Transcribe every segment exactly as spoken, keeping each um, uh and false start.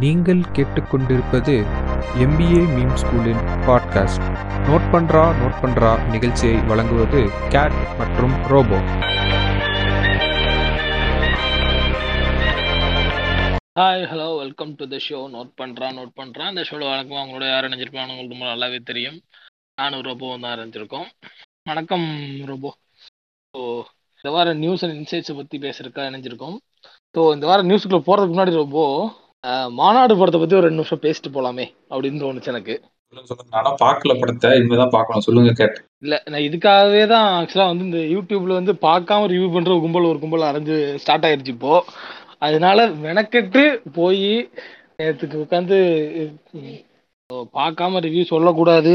நீங்கள் கேட்டுக்கொண்டிருப்பது MBA meme ஸ்கூலின் பாட்காஸ்ட் நோட் பண்றா நோட் பண்றா நிகழ்ச்சியை வழங்குவது கேட் மற்றும் Robo. Hi, hello, welcome to the show note பண்றா நோட் பண்றா. இந்த ஷோவில் வழக்கமாக அவங்களோட யார் நினைச்சிருப்பாங்க உங்களுக்கு ரொம்ப நல்லாவே தெரியும். நானும் ரோபோவும் தான் நினைச்சிருக்கோம். வணக்கம் ரோபோ. ஸோ இந்த வாரம் நியூஸ் அண்ட் இன்சைட்ஸை பற்றி பேசுறதுக்காக நினைச்சிருக்கோம். ஸோ இந்த வாரம் நியூஸுக்குள்ள போகிறதுக்கு முன்னாடி ரோபோ, மாநாடு படத்தை பத்தி ஒரு ரெண்டு நிமிஷம் பேசிட்டு போலாமே அப்படின்னு தோணுச்சு எனக்கு. நான் பார்க்கல படத்தை, இனிமேதான் பார்க்கணும். சொல்லுங்க கேட். இல்ல, நான் இதுக்காகவே தான் ஆக்சுவலா வந்து இந்த யூடியூப்ல வந்து பார்க்காம ரிவ்யூ பண்ற ஒரு கும்பல் ஒரு கும்பல் அரைஞ்சு ஸ்டார்ட் ஆயிடுச்சு இப்போ. அதனால மெனக்கெட்டு போய் நேற்றுக்கு உட்காந்து பார்க்காம ரிவ்யூ சொல்லக்கூடாது.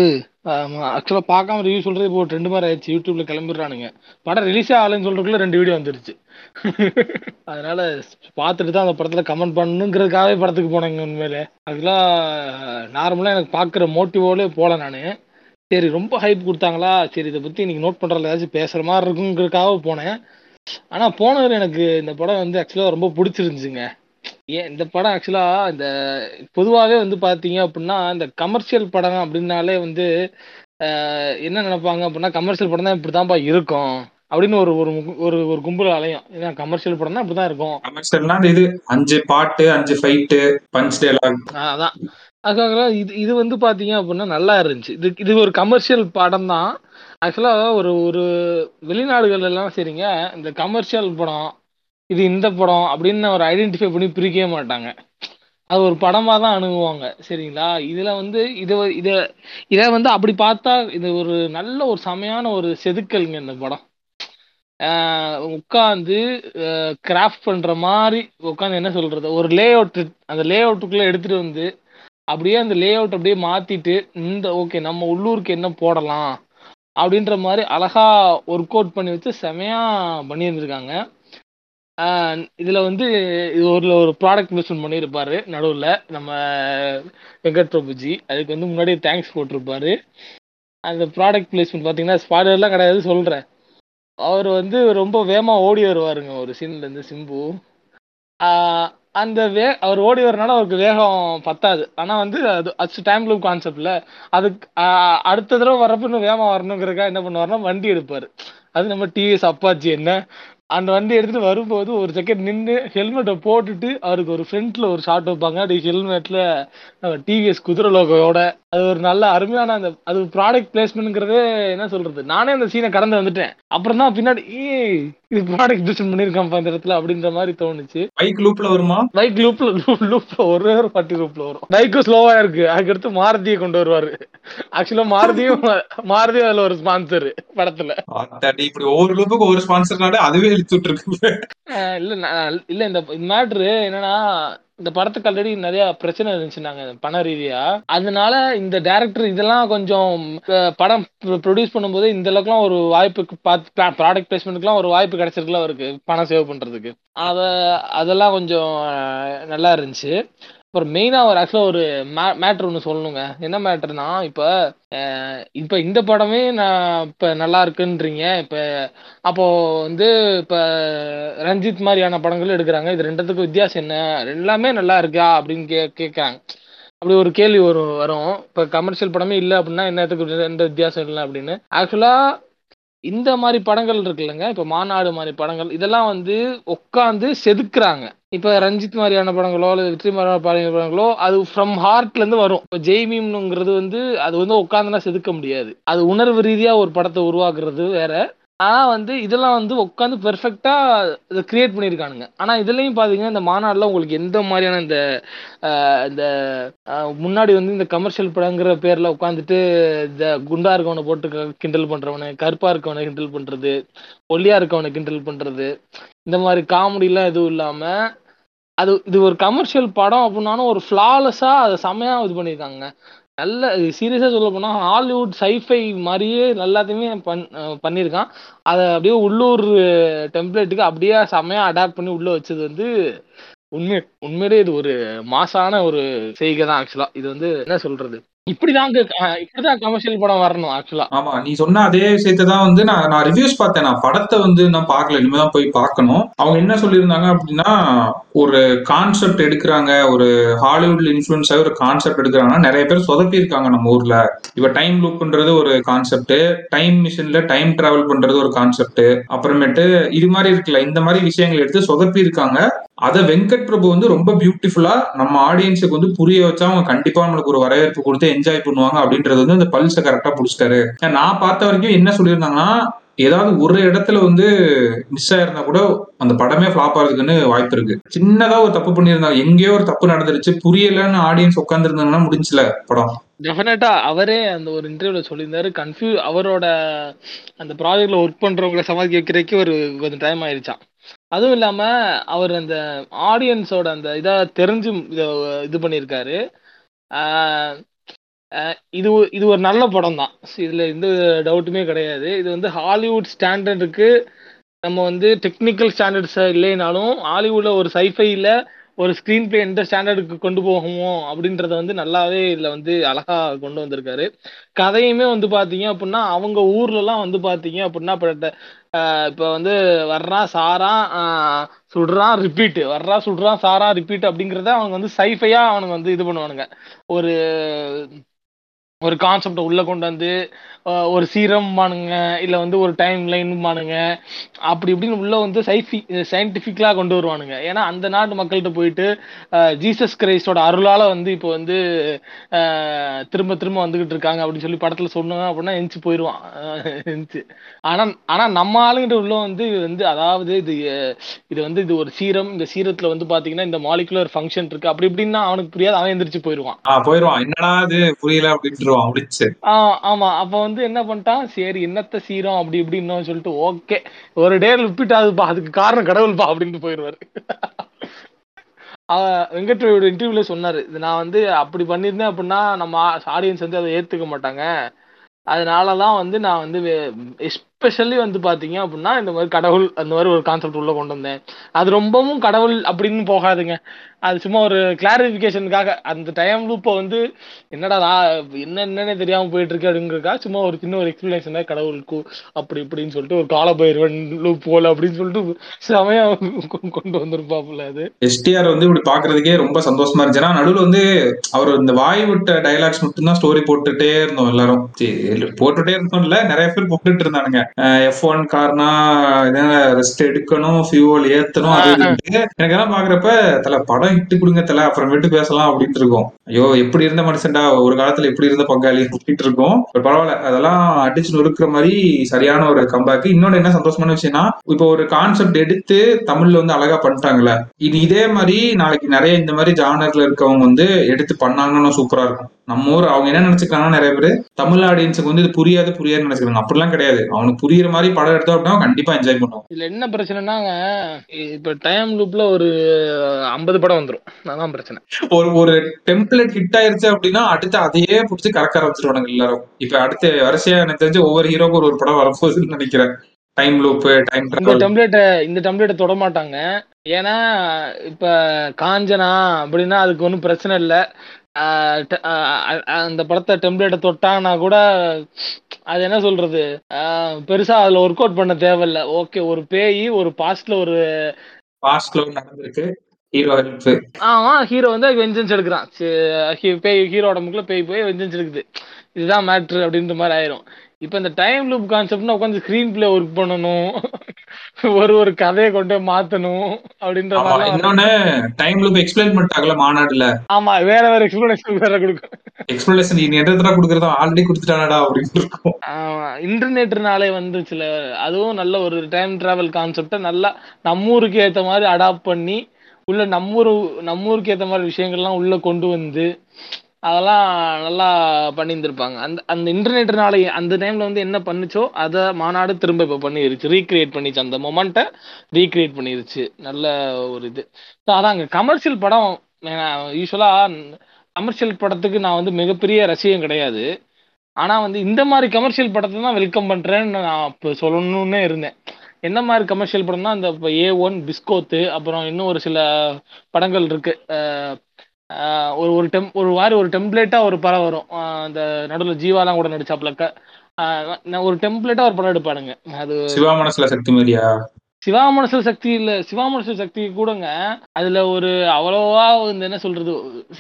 ஆக்சுவலா பார்க்காம ரிவ்யூ சொல்றது இப்போ ரெண்டு மாதிரி ஆயிடுச்சு. யூடியூப்ல கிளம்பிடுறானுங்க, படம் ரிலீஸே ஆகலன்னு சொல்றதுக்குள்ள ரெண்டு வீடியோ வந்துருச்சு. அதனால பார்த்துட்டு தான் அந்த படத்துல கமெண்ட் பண்ணுங்கிறதுக்காகவே படத்துக்கு போனேங்க. உண்மையிலே அதெல்லாம் நார்மலா எனக்கு பார்க்குற மோட்டிவோலே போல நான். சரி, ரொம்ப ஹைப் கொடுத்தாங்களா, சரி இதை பத்தி இன்னைக்கு நோட் பண்றதுல ஏதாச்சும் பேசுற மாதிரி இருக்குங்கிறதுக்காக போனேன். ஆனா போனவர் எனக்கு இந்த படம் வந்து ஆக்சுவலா ரொம்ப பிடிச்சிருந்துச்சுங்க. ஏன் இந்த படம் ஆக்சுவலா இந்த பொதுவாகவே வந்து பார்த்தீங்க அப்படின்னா இந்த கமர்ஷியல் படம் அப்படின்னாலே வந்து என்ன நினைப்பாங்க அப்படின்னா கமர்ஷியல் படம் தான் இப்படி தான்ப்பா இருக்கும் அப்படின்னு ஒரு ஒரு ஒரு கும்பல் அலையும். ஏன்னா கமர்ஷியல் படம் தான் அப்படிதான் இருக்கும். கமர்ஷியல்னா இது அஞ்சு பாட்டு, அஞ்சு ஃபைட்டு, பஞ்ச் டயலாக், அதான். அதுக்காக இது இது வந்து பார்த்தீங்க அப்படின்னா நல்லா இருந்துச்சு. இது இது ஒரு கமர்ஷியல் படம் தான் ஆக்சுவலாக. ஒரு ஒரு வெளிநாடுகள் எல்லாம் சரிங்க, இந்த கமர்ஷியல் படம் இது இந்த படம் அப்படின்னு ஒரு ஐடென்டிஃபை பண்ணி பிரிக்கவே மாட்டாங்க. அது ஒரு படமாக தான் அணுகுவாங்க சரிங்களா. இதில் வந்து இதை இதை இதை வந்து அப்படி பார்த்தா இது ஒரு நல்ல ஒரு செமையான ஒரு செதுக்கலுங்க இந்த படம். உட்காந்து கிராஃப்ட் பண்ணுற மாதிரி உட்காந்து என்ன சொல்கிறது, ஒரு லே அவுட்டு, அந்த லே அவுட்டுக்குள்ளே எடுத்துகிட்டு வந்து அப்படியே அந்த லே அவுட் அப்படியே மாற்றிட்டு இந்த ஓகே நம்ம உள்ளூருக்கு என்ன போடலாம் அப்படின்ற மாதிரி அழகாக ஒர்க் அவுட் பண்ணி வச்சு செமையாக பண்ணியிருந்துருக்காங்க. இதில் வந்து இது ஒரு ஒரு ப்ராடக்ட் இன்வெஸ்ட்மெண்ட் பண்ணியிருப்பார் நடுவில் நம்ம வெங்கட் பிரபுஜி. அதுக்கு வந்து முன்னாடியே தேங்க்ஸ் போட்டிருப்பாரு. அந்த ப்ராடக்ட் பிளேஸ்மெண்ட் பார்த்தீங்கன்னா ஸ்பாய்லர்லாம் கிடையாது சொல்கிறேன். அவர் வந்து ரொம்ப வேகமாக ஓடி வருவாருங்க ஒரு சீன்லேருந்து சிம்பு. அந்த வே அவர் ஓடி வரனால அவருக்கு வேகம் பத்தாது. ஆனால் வந்து அது அச்சு டைம் லூப் கான்செப்டில் அதுக்கு அடுத்த தடவை வரப்போ இன்னும் வேகமாக வரணுங்கிறக்கா என்ன பண்ணுவார்னா வண்டி எடுப்பார். அது நம்ம டிவிஎஸ் அப்பாச்சி என்ன, அந்த வண்டி எடுத்துகிட்டு வரும்போது ஒரு செகண்ட் நின்று ஹெல்மெட்டை போட்டுட்டு அவருக்கு ஒரு ஃப்ரண்ட்டில் ஒரு ஷாட் வைப்பாங்க. அப்படி ஹெல்மெட்டில் நம்ம டிவிஎஸ் குதிரை லோகோட அது ஒரு நல்ல அருமையான அந்த அது ப்ராடக்ட் பிளேஸ்மெண்ட்ங்கிறதே என்ன சொல்கிறது. நானே அந்த சீனை கடந்து வந்துட்டேன். அப்புறம் தான் பின்னாடி ஏ இது ப்ராடக்ட் பிளேஸ்மெண்ட் பண்ணியிருக்கான்ப்பா இந்த இடத்துல அப்படின்ற மாதிரி தோணுச்சு. பைக் லூப்பில் வருமா? பைக் லூப்பில் லூப்பில் ஒரே ஒரு பாட்டு லூப்பில் வரும். பைக்கும் ஸ்லோவாக இருக்குது. அதுக்கடுத்து மாருதியை கொண்டு வருவார். ஆக்சுவலாக மாருதியும் மாருதியும் அதில் ஒரு ஸ்பான்சர் படத்தில். இப்படி ஒவ்வொரு லூப்புக்கும் ஒரு ஸ்பான்சர்னால அதுவே என்னன்னா இந்த படத்துக்கு ஆல்ரெடி நிறைய பிரச்சனை இருந்துச்சுன்னாங்க பண ரீதியா. அதனால இந்த டைரக்டர் இதெல்லாம் கொஞ்சம் படம் ப்ரொடியூஸ் பண்ணும்போது இந்த அளவுக்குலாம் ஒரு வாய்ப்புக்கு ப்ராடக்ட் பிளேஸ்மெண்ட்டுக்குலாம் ஒரு வாய்ப்பு கிடைச்சிருக்கலாம் இருக்கு பணம் சேவ் பண்றதுக்கு. அத அதெல்லாம் கொஞ்சம் நல்லா இருந்துச்சு. அப்புறம் மெயினாக ஒரு ஆக்சுவலாக ஒரு மே மேட்ரு ஒன்று சொல்லணுங்க. என்ன மேட்ருனா இப்போ இப்போ இந்த படமே நான் இப்போ நல்லா இருக்குன்றீங்க. இப்போ அப்போது வந்து இப்போ ரஞ்சித் மாதிரியான படங்களும் எடுக்கிறாங்க. இது ரெண்டுத்துக்கு வித்தியாசம் என்ன, எல்லாமே நல்லா இருக்கா அப்படின்னு கே கேட்குறாங்க. அப்படி ஒரு கேள்வி ஒரு வரும். இப்போ கமர்ஷியல் படமே இல்லை அப்படின்னா என்னத்துக்கு எந்த வித்தியாசம் இல்லை அப்படின்னு. ஆக்சுவலாக இந்த மாதிரி படங்கள் இருக்குல்லங்க, இப்போ மாநாடு மாதிரி படங்கள், இதெல்லாம் வந்து உட்காந்து செதுக்குறாங்க. இப்போ ரஞ்சித் மாதிரியான படங்களோ அல்லது வெற்றி மாதிரியான படங்களோ அது ஃப்ரம் ஹார்ட்லேருந்து வரும். இப்போ ஜெய்மீம்னுங்கிறது வந்து அது வந்து உட்காந்துனா செதுக்க முடியாது. அது உணர்வு ரீதியாக ஒரு படத்தை உருவாக்குறது வேற. ஆனால் வந்து இதெல்லாம் வந்து உட்காந்து பெர்ஃபெக்டாக இதை கிரியேட் பண்ணியிருக்கானுங்க. ஆனால் இதுலேயும் பார்த்தீங்கன்னா இந்த மாநாடில் உங்களுக்கு எந்த மாதிரியான இந்த இந்த முன்னாடி வந்து இந்த கமர்ஷியல் படங்கிற பேரில் உட்காந்துட்டு இந்த குண்டா இருக்கவனை போட்டு கிண்டல் பண்ணுறவனை, கருப்பாக இருக்கவனை கிண்டல் பண்ணுறது, ஒல்லியாக இருக்கவனை கிண்டல் பண்ணுறது, இந்த மாதிரி காமெடிலாம் எதுவும் இல்லாமல் அது இது ஒரு கமர்ஷியல் படம் அப்படின்னாலும் ஒரு ஃப்ளாலெஸ்ஸாக அதை செமையாக இது பண்ணியிருக்காங்க. நல்ல சீரியஸாக சொல்ல போனால் ஹாலிவுட் சைஃபை மாதிரியே எல்லாத்தையுமே பண் பண்ணியிருக்கான் அதை அப்படியே உள்ளூர் டெம்ப்ளேட்டுக்கு அப்படியே செமையாக அடாப்ட் பண்ணி உள்ளே வச்சது வந்து உண்மை உண்மையிலே இது ஒரு மாசான ஒரு செய்கை தான். ஆக்சுவலாக இது வந்து என்ன சொல்கிறது, இப்படிதான் இப்படிதான் கமர்ஷியல் படம் வரணும் ஆக்சுவலா. ஆமா, நீ சொன்ன அதே விஷயத்தான் வந்து நான் நான் ரிவ்யூஸ் பார்த்தேன். நான் படத்தை வந்து நான் பார்க்கல, இனிமேதான் போய் பார்க்கணும். அவங்க என்ன சொல்லியிருந்தாங்க அப்படின்னா, ஒரு கான்செப்ட் எடுக்கிறாங்க, ஒரு ஹாலிவுட்ல இன்ஃபுளுன்ஸ் ஆகி ஒரு கான்செப்ட் எடுக்கிறாங்கன்னா நிறைய பேர் சொதப்பியிருக்காங்க நம்ம ஊர்ல. இப்ப டைம் லூப்ன்றது ஒரு கான்செப்ட், டைம் மிஷின்ல டைம் டிராவல் பண்றது ஒரு கான்செப்ட், அப்புறமேட்டு இது மாதிரி இருக்குல்ல, இந்த மாதிரி விஷயங்கள் எடுத்து சொதப்பி இருக்காங்க. அதை வெங்கட் பிரபு வந்து ரொம்ப பியூட்டிஃபுல்லா நம்ம ஆடியன்ஸுக்கு வந்து புரிய வச்சா அவங்க கண்டிப்பா நம்மளுக்கு ஒரு வரவேற்பு கொடுத்து என்ஜாய் பண்ணுவாங்க அப்படின்றது வந்து அந்த பல்ஸை கரெக்டா புடிச்சிட்டாரு. நான் பார்த்த வரைக்கும் என்ன சொல்லியிருந்தாங்கன்னா, ஏதாவது ஒரு இடத்துல வந்து மிஸ் ஆயிருந்தா கூட அந்த படமே ஃபிளாப் ஆகிறதுக்குன்னு வாய்ப்பு இருக்கு. சின்னதா ஒரு தப்பு பண்ணியிருந்தாங்க, எங்கேயோ ஒரு தப்பு நடந்துருச்சு, புரியலன்னு ஆடியன்ஸ் உட்காந்துருந்தாங்கன்னா முடிஞ்சல படம். டெஃபினட்டா அவரே அந்த ஒரு இன்டர்வியூல சொல்லியிருந்தாரு, கன்ஃபியூஸ் அவரோட அந்த ப்ராஜெக்ட்ல ஒர்க் பண்றவங்களை சமாளிக்க வைக்கிறதுக்கு ஒரு கொஞ்சம் டைம் ஆயிடுச்சான். அதுவும் இல்லாம அவர் அந்த ஆடியன்ஸோட அந்த இதா தெரிஞ்சு இது பண்ணியிருக்காரு. இது இது ஒரு நல்ல படம் தான், இதுல எந்த டவுட்டுமே கிடையாது. இது வந்து ஹாலிவுட் ஸ்டாண்டர்டுக்கு நம்ம வந்து டெக்னிக்கல் ஸ்டாண்டர்ட்ஸ் இல்லைனாலும் ஹாலிவுட்ல ஒரு சைஃபைல ஒரு ஸ்க்ரீன் பிளே எந்த ஸ்டாண்டர்டுக்கு கொண்டு போகுமோ அப்படின்றத வந்து நல்லாவே இதில் வந்து அழகா கொண்டு வந்திருக்காரு. கதையுமே வந்து பார்த்தீங்க அப்படின்னா, அவங்க ஊர்லலாம் வந்து பார்த்தீங்க அப்படின்னா இப்போ வந்து வர்றா சாரா சுடுறான் ரிப்பீட்டு, வர்றா சுடுறான் சாரா ரிப்பீட் அப்படிங்கிறத அவங்க வந்து சைஃபையா அவனுக்கு வந்து இது பண்ணுவானுங்க. ஒரு ஒரு கான்செப்டை உள்ளே கொண்டு வந்து ஒரு சீரம் பானுங்க, இல்லை வந்து ஒரு டைம் லைன் பானுங்க, அப்படி இப்படின்னு உள்ளே வந்து சைஃபி சயின்டிஃபிக்கலாக கொண்டு வருவானுங்க. ஏன்னா அந்த நாட்டு மக்கள்கிட்ட போயிட்டு ஜீசஸ் கிரைஸ்டோட அருளால் வந்து இப்போ வந்து திரும்ப திரும்ப வந்துக்கிட்டு இருக்காங்க அப்படின்னு சொல்லி படத்தில் சொன்னாங்க அப்படின்னா எந்திச்சு போயிடுவான் எந்திச்சு. ஆனால் ஆனால் நம்ம ஆளுங்கிட்ட உள்ள வந்து இது வந்து அதாவது இது இது வந்து இது ஒரு சீரம், இந்த சீரத்தில் வந்து பார்த்தீங்கன்னா இந்த மாலிகுலர் ஃபங்க்ஷன் இருக்குது அப்படி இப்படின்னா அவனுக்கு புரியாது, அவன் எந்திரிச்சு போயிடுவான் போயிடுவான் என்னடா அது புரியல அப்படின்னு. ஆமா, அப்ப வந்து என்ன பண்ணிட்டான், சரி என்னத்த சீரம் அப்படி இப்படின்னு சொல்லிட்டு ஓகே ஒரு டே ரிப்பீட்டாகுதுப்பா, அதுக்கு காரணம் கடவுள்பா அப்படின்னு போயிடுவாரு. வெங்கட் பிரபுவோட இன்டர்வியூல சொன்னாரு, இது நான் வந்து அப்படி பண்ணியிருந்தேன் அப்படின்னா நம்ம ஆடியன்ஸ் வந்து அதை ஏத்துக்க மாட்டாங்க, அதனாலதான் வந்து நான் வந்து எஸ்பெஷலி வந்து பாத்தீங்க அப்படின்னா இந்த மாதிரி கடவுள் அந்த மாதிரி ஒரு கான்செப்ட் உள்ள கொண்டு வந்தேன். அது ரொம்பவும் கடவுள் அப்படின்னு போகாதுங்க, அது சும்மா ஒரு கிளாரிபிகேஷனுக்காக அந்த டைம் லூப்பை வந்து என்னடா என்ன என்னன்னே தெரியாம போயிட்டு இருக்கு அப்படிங்கிறக்கா சும்மா ஒரு சின்ன ஒரு எக்ஸ்பிளேஷனா கடவுளுக்கு அப்படி இப்படின்னு சொல்லிட்டு ஒரு காலபைரவன் லூப் போல அப்படின்னு சொல்லிட்டு சமயம் கொண்டு வந்திருப்பாப்புல. அது எஸ்டிஆர் வந்து இப்படி பாக்குறதுக்கே ரொம்ப சந்தோஷமா இருந்துச்சுன்னா, நடுவில் வந்து அவர் இந்த வாய் விட்ட டைலாக்ஸ் மட்டும்தான் ஸ்டோரி போட்டுட்டே இருந்தோம் எல்லாரும், போட்டுட்டே இருந்தோம். இல்ல நிறைய பேர் போட்டுட்டு இருந்தானுங்க, எஃப் ஒன் கார்னா ரெஸ்ட் எடுக்கணும், ஃபியூவல் ஏத்தணும், அது எனக்கு எல்லாம் பாக்குறப்ப தலை படம் இட்டு கொடுங்க தலை, அப்புறமேட்டு பேசலாம் அப்படின்ட்டு இருக்கோம். ஐயோ எப்படி இருந்த மனுஷன்டா ஒரு காலத்துல எப்படி இருந்த பங்காளி அப்படின்ட்டு இருக்கோம். பரவாயில்ல, அதெல்லாம் அடிச்சு நொறுக்கிற மாதிரி சரியான ஒரு கம்பேக். இன்னொன்னு என்ன சந்தோஷமான விஷயம்னா, இப்ப ஒரு கான்செப்ட் எடுத்து தமிழ்ல வந்து அழகா பண்ணிட்டாங்கல்ல, இது இதே மாதிரி நாளைக்கு நிறைய இந்த மாதிரி ஜானர்ல இருக்கவங்க வந்து எடுத்து பண்ணாங்கன்னா சூப்பரா இருக்கும். நம்ம ஊர் அவங்க என்ன நினைச்சுக்கிறாங்கன்னா, நிறைய பேர் தமிழ் ஆடியன்ஸுக்கு வந்து இது புரியாது புரியாதுன்னு நினைச்சுக்கிறாங்க. அப்படிலாம் கிடையாது, அவனுக்கு புரியுற மாதிரி படம் எடுத்தோம் அப்படின்னா கண்டிப்பா என்ஜாய் பண்ணுவோம். இதுல என்ன பிரச்சனைனா, இப்ப டைம் லூப்ல ஒரு ஐம்பது படம் வந்துடும், அதான் பிரச்சனை. ஒரு ஒரு டெம்ப்ளேட் ஹிட் ஆயிருச்சு அப்படின்னா அடுத்து அதையே புடிச்சு கறக்க ஆரம்பிச்சிருவானுங்க எல்லாரும். இப்ப அடுத்த வரிசையா எனக்கு தெரிஞ்சு ஒவ்வொரு ஹீரோக்கும் ஒரு ஒரு படம் வரப்போகுதுன்னு நினைக்கிறேன். டைம் லூப் டைம் டெம்ப்ளேட்டை இந்த டெம்ப்ளேட்டை தொட மாட்டாங்க. ஏன்னா இப்ப காஞ்சனா அப்படின்னா அதுக்கு ஒன்றும் பிரச்சனை இல்லை, அந்த படத்தை டெம்ப்ளேட்டை தொட்டாங்கன்னா கூட அது என்ன சொல்றது பெருசா அதுல ஒர்க் அவுட் பண்ண தேவையில்ல. ஓகே, ஒரு பேய் ஒரு பாஸ்ட்ல ஒரு பாஸ்ட்ல நடந்துருக்கு, ஹீரோ ஆமா ஹீரோ வந்து வெஞ்சன்ஸ் எடுக்கிறான், பேய் ஹீரோட முக்கில பேய் போய் வெஞ்சன்ஸ் எடுக்குது, இதுதான் மேட்ரு அப்படின்ற மாதிரி ஆயிரும். இப்ப இந்த டைம் லூப் கான்செப்ட்னா உட்காந்து ஸ்கிரீன் பிளே ஒர்க் பண்ணணும், ஒரு ஒரு கதையை கொண்டு மாத்தணும் அப்படின்ற மாதிரி. இன்னொன்னு டைம் லூப் எக்ஸ்பிளைன் பண்ணிட்டாங்கல மாநாடுல, ஆமா வேற வேற எக்ஸ்பிளனேஷன் வேற கொடுக்கும், எக்ஸ்பிளனேஷன் நீ என்னடா குடுக்குறதோ ஆல்ரெடி கொடுத்துட்டானடா அப்படின்னு இருக்கும். ஆமா, இன்டர்நெட்னாலே வந்துச்சுல, அதுவும் நல்ல ஒரு டைம் டிராவல் கான்செப்டை நல்லா நம்ம ஊருக்கு ஏத்த மாதிரி அடாப்ட் பண்ணி உள்ள நம்மூரு நம்மூருக்கு ஏத்த மாதிரி விஷயங்கள்லாம் உள்ள கொண்டு வந்து அதெல்லாம் நல்லா பண்ணியிருந்திருப்பாங்க. அந்த அந்த இன்டர்நெட்னால அந்த டைமில் வந்து என்ன பண்ணுச்சோ அதை மாநாடு திரும்ப இப்போ பண்ணிருச்சு, ரீக்ரியேட் பண்ணிச்சு, அந்த மொமெண்ட்டை ரீக்ரியேட் பண்ணிருச்சு. நல்ல ஒரு இது. ஸோ அதாங்க கமர்ஷியல் படம். யூஸ்வலாக கமர்ஷியல் படத்துக்கு நான் வந்து மிகப்பெரிய ரசிகம் கிடையாது, ஆனால் வந்து இந்த மாதிரி கமர்ஷியல் படத்தை தான் வெல்கம் பண்ணுறேன்னு நான் இப்போ சொல்லணுன்னே இருந்தேன். என்ன மாதிரி கமர்ஷியல் படம்னா, அந்த இப்போ ஏ ஒன் பிஸ்கோத்து, அப்புறம் இன்னும் ஒரு சில படங்கள் இருக்குது, ஒரு ஒரு டெம் ஒரு மாதிரி ஒரு டெம்ப்ளேட்டாக ஒரு படம் வரும். அந்த நடுவில் ஜீவாலாம் கூட நடிச்சாப்லக்க ஒரு டெம்ப்ளேட்டாக ஒரு படம் எடுப்பானுங்க. அது சிவா மனசுல சக்தி மாதிரியா? சிவா மனசுல சக்தி இல்லை, சிவா மனசுல சக்தி கூடங்க அதில் ஒரு அவ்வளோவா இந்த என்ன சொல்றது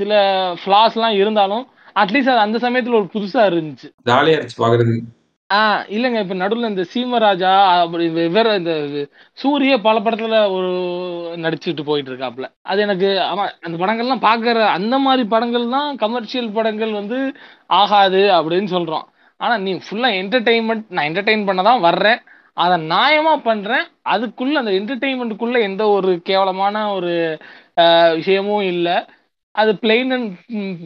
சில ஃப்ளாஸ்லாம் இருந்தாலும் அட்லீஸ்ட் அது அந்த சமயத்தில் ஒரு புதுசாக இருந்துச்சு, ஜாலியாக இருந்துச்சு பார்க்குறது. ஆ இல்லைங்க இப்போ நடுவில் இந்த சீமராஜா அப்படி வெவ்வேறு இந்த சூரிய பல படத்தில் ஒரு நடிச்சுட்டு போயிட்டு இருக்காப்புல. அது எனக்கு ஆமாம் அந்த படங்கள்லாம் பார்க்குற அந்த மாதிரி படங்கள் தான் கமர்ஷியல் படங்கள் வந்து ஆகாது அப்படின்னு சொல்கிறோம். ஆனால் நீ ஃபுல்லாக என்டர்டெயின்மெண்ட், நான் என்டர்டெயின் பண்ண தான் வர்றேன், அதை நியாயமாக பண்ணுறேன், அதுக்குள்ளே அந்த என்டர்டெயின்மெண்ட்டுக்குள்ளே எந்த ஒரு கேவலமான ஒரு விஷயமும் இல்லை. அது பிளெயின் அண்ட்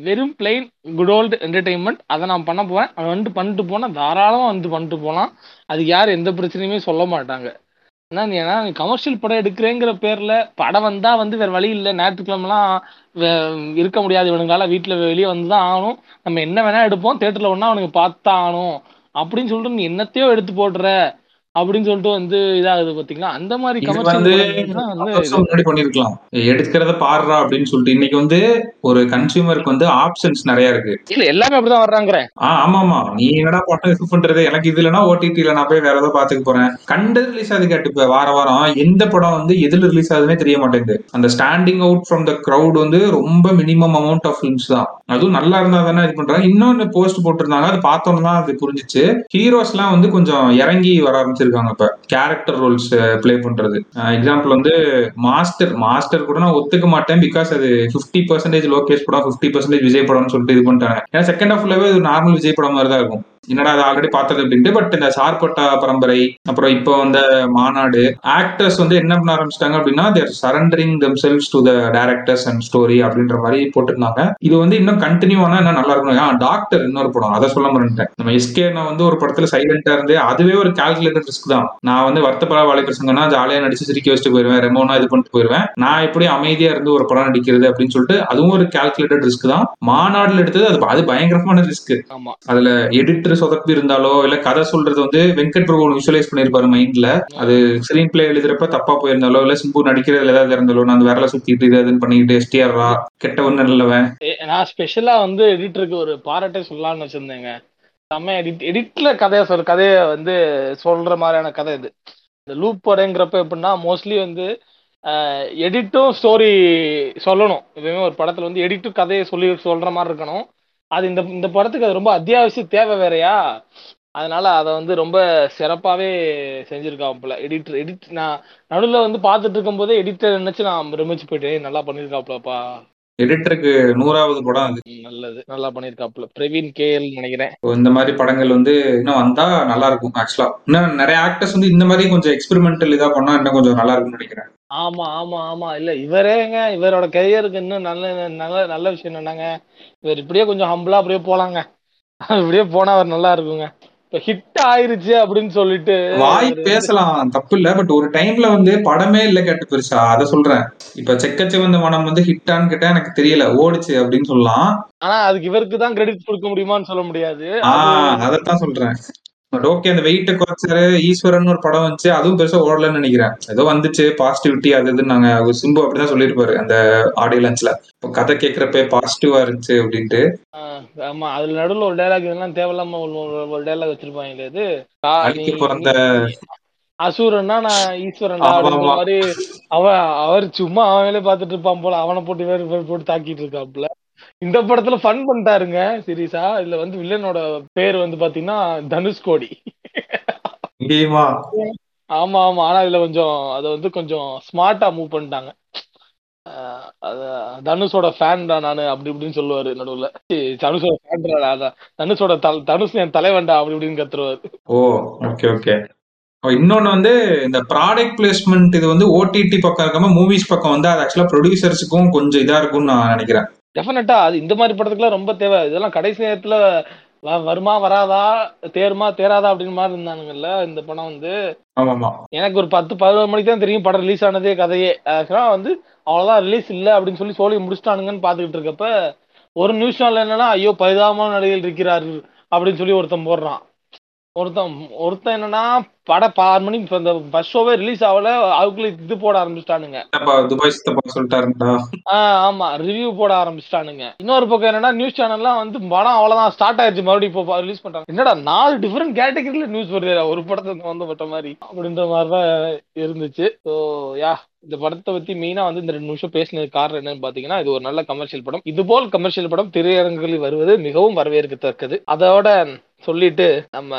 வெறும் பிளெயின் குட் ஓல்டு என்டர்டெயின்மெண்ட். அதை நான் பண்ண போவேன், அதை வந்து பண்ணிட்டு போனால் தாராளமாக வந்து பண்ணிட்டு போகலாம், அது யார் எந்த பிரச்சனையுமே சொல்ல மாட்டாங்க. ஏன்னா நீ ஏன்னா நீ கமர்ஷியல் படம் எடுக்கிறேங்கிற பேரில் படம் வந்தால் வந்து வேறு வழி இல்லை, ஞாயிற்றுக்கிழமெலாம் இருக்க முடியாது இவனுங்களால, வீட்டில் வெளியே வந்து தான் ஆகணும், நம்ம என்ன வேணால் எடுப்போம், தேட்டரில் ஒன்றா அவனுக்கு பார்த்தா ஆகணும் அப்படின்னு சொல்லிட்டு நீ என்னத்தையோ எடுத்து போடுற அப்படின்னு சொல்லிட்டு வந்து இதாகுது பாத்தீங்களா. அந்த மாதிரி பண்ணிருக்கலாம் எடுக்கிறத பாடுறா அப்படின்னு சொல்லிட்டு. இன்னைக்கு வந்து ஒரு கன்சியூமருக்கு வந்து ஆப்ஷன்ஸ் நிறைய இருக்கு, இல்ல எல்லாமே அப்படிதான் வர்றாங்க. ஆமா ஆமா நீ என்னடா பாட்டம் இது பண்றது, எனக்கு இது இல்லைன்னா ஓடிடில நான் போய் வேற ஏதாவது பாத்துக்க போறேன். கண்டது ரிலீஸ் ஆகுது கேட்டு இப்ப வார வாரம் எந்த படம் வந்து எதுல ரிலீஸ் ஆகுதுன்னே தெரிய மாட்டேங்குது. அந்த standing out from the crowd வந்து ரொம்ப மினிமம் அமௌண்ட் ஆஃப் ஃபிலிம்ஸ் தான், அதுவும் நல்லா இருந்தா தானே இது பண்றாங்க. இன்னொன்னு போஸ்ட் போட்டிருந்தாங்க, அது பார்த்தோம்னா அது புரிஞ்சிச்சு, ஹீரோஸ் எல்லாம் வந்து கொஞ்சம் இறங்கி வர ஆரம்பிச்சிருக்காங்க இப்ப கேரக்டர் ரோல்ஸ் பிளே பண்றது. எக்ஸாம்பிள் வந்து மாஸ்டர், மாஸ்டர் கூட நான் ஒத்துக்க மாட்டேன் பிகாஸ் அது பிப்டி பர்சன்டேஜ் லோகேஷ் படம், பிப்டி பர்சன்டேஜ் விஜய் படம்னு சொல்லிட்டு இது பண்ணிட்டாங்க. ஏன்னா செகண்ட் ஹாஃப் ஃபுல்லாவே ஒரு நார்மல் விஜய் படம் மாதிரி தான் இருக்கும், என்னடா அது ஆல்ரெடி பார்த்தது அப்படின்ட்டு. பட் இந்த சார்பட்டா பரம்பரை அப்புறம் இப்போ வந்த மாநாடு ஆக்டர்ஸ் வந்து என்ன பண்ண ஆரம்பிச்சிட்டாங்க அப்படின்னா தேர் surrendering themselves to the directors and story அப்படின்ற மாதிரி போட்டுருந்தாங்க. இது வந்து இன்னும் கண்டினியூ ஆனா என்ன நல்லா இருக்கும். டாக்டர் இன்னொரு படம் அதை சொல்ல மாட்டேன், நம்ம எஸ்கே நான் வந்து ஒரு படத்துல சைலண்டா இருந்து அதுவே ஒரு கால்குலேட்டட் ரிஸ்க் தான். நான் வந்து வருத்தப்பட வாழைப்பிரசங்கன்னா ஜாலியா நடிச்சு சிரிக்க வச்சுட்டு போயிருவேன், ரெமோனா இது பண்ணிட்டு போயிருவேன், நான் எப்படி அமைதியா இருந்து ஒரு படம் நடிக்கிறது அப்படின்னு சொல்லிட்டு அதுவும் ஒரு கால்குலேட்டட் ரிஸ்க் தான். மாநாடுல எடுத்தது அது அது பயங்கரமான ரிஸ்க். அதுல எடிட்டர் சொதப்பி இருந்தாலோ இல்ல கதை சொல்றது வந்து வெங்கட் பிரபு விஷுவலைஸ் பண்ணிருப்பாரு மைண்ட்ல, அது ஸ்கிரீன் பிளே எழுதுறப்ப தப்பா போயிருந்தாலோ இல்ல சிம்பு நடிக்கிறதுல ஏதாவது இருந்தாலும் நான் வேற சுத்திட்டு ஏதாவது பண்ணிக்கிட்டு எஸ்டிஆர்ரா கெட்டவன்னு நல்லவன். நான் ஸ்பெஷலா வந்து எடிட்டருக்கு ஒரு பாராட்டை சொல்லலாம்னு வச்சிருந்தேங்க. நம்ம எடிட்ல கதையை சொல்ற கதையை வந்து சொல்ற மாதிரியான கதை இது. இந்த லூப் வரங்கிறப்ப எப்படின்னா மோஸ்ட்லி வந்து எடிட்டும் ஸ்டோரி சொல்லணும், எப்பவுமே ஒரு படத்துல வந்து எடிட்டும் கதையை சொல்லி சொல்ற மாதிரி இருக்கணும். அது இந்த இந்த படத்துக்கு அது ரொம்ப அத்தியாவசிய தேவை வேறையா, அதனால அதை வந்து ரொம்ப சிறப்பாகவே செஞ்சுருக்காப்புல எடிட்டர். எடிட் நான் நடுவில் வந்து பார்த்துட்டு இருக்கும் போதே எடிட்டர் நினச்சி நான் பிரமிச்சு போயிட்டேன், நல்லா பண்ணியிருக்காப்புலப்பா. எடிட்டருக்கு நூறாவது படம் அது, நல்லது நல்லா பண்ணிருக்காப்புல. பிரவீன் கே எல் நினைக்கிறேன். இந்த மாதிரி படங்கள் வந்து இன்னும் வந்தா நல்லா இருக்கும். ஆக்சுவலா இன்னும் நிறைய ஆக்டர்ஸ் வந்து இந்த மாதிரி கொஞ்சம் எக்ஸ்பெரிமெண்டல் இதா பண்ணா இன்னும் கொஞ்சம் நல்லா இருக்கும்னு நினைக்கிறேன். ஆமா ஆமா ஆமா இல்ல இவரேங்க இவரோட கரியருக்கு இன்னும் நல்ல நல்ல நல்ல விஷயம் என்னன்னாங்க, இவர் இப்படியே கொஞ்சம் ஹம்பிளா அப்படியே போலாங்க, இப்படியே போனா அவர் நல்லா இருக்குங்க. ஹிட் ஆயிருச்சு அப்படின்னு சொல்லிட்டு வாய் பேசலாம் தப்பு இல்ல, பட் ஒரு டைம்ல வந்து படமே இல்ல கேட்டு பெருசா அதை சொல்றேன். இப்ப செக்கச்சவந்த மனம் வந்து ஹிட்டான்னு கேட்டா எனக்கு தெரியல, ஓடுச்சு அப்படின்னு சொல்லலாம். ஆனா அதுக்கு இவருக்கு தான் கிரெடிட் கொடுக்க முடியுமான்னு சொல்ல முடியாது. ஆஹ் அதத்தான் சொல்றேன். ஓகே அந்த வெயிட்ட குறைச்சாரு. ஈஸ்வரன் ஒரு படம் வந்துச்சு, அதுவும் பெருசா ஓடலன்னு நினைக்கிறேன், ஏதோ வந்துச்சு பாசிட்டிவிட்டி அது இது. நாங்க சிம்பு அப்படிதான் சொல்லிருப்பாரு அந்த ஆடியோ லான்ச்ல, கதை கேட்கறப்ப பாசிட்டிவா இருந்துச்சு அப்படின்ட்டு. ஆமா அதுல நடுவில் ஒரு டைலாக் இதெல்லாம் தேவையில்லாம ஒரு டைலாக் வச்சிருப்பாங்களே, இது அழிக்க பிறந்த அசுரன்னா நான் ஈஸ்வரன் மாதிரி. அவன் அவர் சும்மா அவங்களே பாத்துட்டு இருப்பான் போல, அவனை போட்டு வேறு போட்டு தாக்கிட்டு இருக்காப்புல. இந்த படத்துல ஃபன் பண்ணிட்டாருங்க சீரியஸா. இதுல வந்து வில்லனோட பேர் வந்து பாத்தீங்கன்னா தனுஷ்கோடி. ஆமா ஆமா ஆனா இதுல கொஞ்சம் அதை வந்து கொஞ்சம் ஸ்மார்ட்டா மூவ் பண்ணிட்டாங்க. தனுஷோட ஃபேன் தான் நானு அப்படி இப்படின்னு சொல்லுவாரு நடுவுல, தனுஷோட ஃபேன், தனுஷோட தனுஷ் என் தலைவன்டா அப்படி இப்படின்னு கத்துருவாரு. ஓ ஓகே ஓகே. இன்னொன்னு வந்து இந்த ப்ராடக்ட் பிளேஸ்மெண்ட் இது வந்து ஓடிடி பக்கம் இருக்காம மூவிஸ் பக்கம் வந்து அது ஆக்சுவலா ப்ரொடியூசர்ஸுக்கும் கொஞ்சம் இதா இருக்கும்னு நான் நினைக்கிறேன். டெஃபினட்டா அது இந்த மாதிரி படத்துக்குலாம் ரொம்ப தேவை. இதெல்லாம் கடைசி நேரத்துல வருமா வராதா தேருமா தேராதா அப்படின்னு மாதிரி இருந்தானுங்கல்ல. இந்த படம் வந்து எனக்கு ஒரு பத்து பதினோரு மணிக்கு தான் தெரியும் படம் ரிலீஸ் ஆனதே கதையே. ஆக்சுவலா வந்து அவ்வளவுதான் ரிலீஸ் இல்லை அப்படின்னு சொல்லி சோழி முடிச்சுட்டானுங்கன்னு பாத்துக்கிட்டு இருக்கப்ப ஒரு நியூஸ் சேனல் என்னன்னா ஐயோ பரிதாபமான நிலையில் இருக்கிறார்கள் அப்படின்னு சொல்லி ஒருத்தன் போடுறான். ஒருத்தன் ஒருத்தன் என்னன்னா படம் ஆறு மணி அந்த பஸ் ஷோவே ரிலீஸ் ஆகல, அவங்களே இது போட ஆரம்பிச்சிட்டானுங்க. ஆமா, ரிவ்யூ போட ஆரம்பிச்சிட்டானுங்க. இன்னொரு பக்கம் என்னன்னா நியூஸ் சேனல்லாம் வந்து படம் அவ்வளவுதான் ஸ்டார்ட் ஆயிடுச்சு மறுபடியும் ரிலீஸ் பண்றாங்க. என்னடா நாலு டிஃபரெண்ட் கேட்டகரியில நியூஸ் வருது ஒரு படத்துக்கு வந்து பட்ட மாதிரி அப்படின்ற மாதிரிதான் இருந்துச்சு. ஸோ யா, இந்த படத்தை பத்தி மெயினா வந்து இந்த ரெண்டு நிமிஷம் பேசினது காரணம் என்னன்னு பாத்தீங்கன்னா, இது ஒரு நல்ல கமர்ஷியல் படம். இதுபோல் கமர்ஷியல் படம் திரையரங்குகளில் வருவது மிகவும் வரவேற்கத்தக்கது. அதோட சொல்லிட்டு நம்ம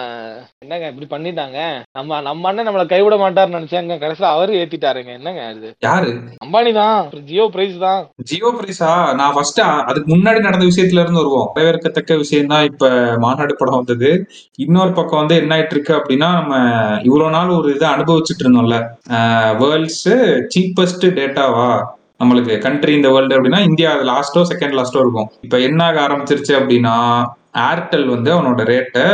என்னங்க இப்படி பண்ணிட்டாங்க, நம்ம நம்ம அண்ணன் நம்மளை கைவிட மாட்டாருன்னு நினைச்சாங்க, கடைசியில அவரு ஏத்திட்டாருங்க. என்னங்க இது? யாரு? அம்பானி தான். ஜியோ பிரைஸ் தான். ஜியோ பிரைஸா? நான் ஃபர்ஸ்ட் அதுக்கு முன்னாடி நடந்த விஷயத்துல இருந்து வருவோம். வரவேற்கத்தக்க விஷயம் தான் இப்ப மாநாடு படம் வந்தது. இன்னொரு பக்கம் வந்து என்ன ஆயிட்டு இருக்கு அப்படின்னா, நம்ம இவ்வளவு நாள் ஒரு இதை அனுபவிச்சுட்டு இருந்தோம்ல, வேர்ல்ட்ஸ் சீப்பஸ்ட் டேட்டாவா நம்மளுக்கு கண்ட்ரி இந்த வேர்ல்டு அப்படின்னா இந்தியா லாஸ்டோ செகண்ட் லாஸ்டோ இருக்கும். இப்ப என்ன ஆக ஆரம்பிச்சிருச்சு அப்படின்னா, ஏர்டெல் வந்து அவனோட ரேட்டை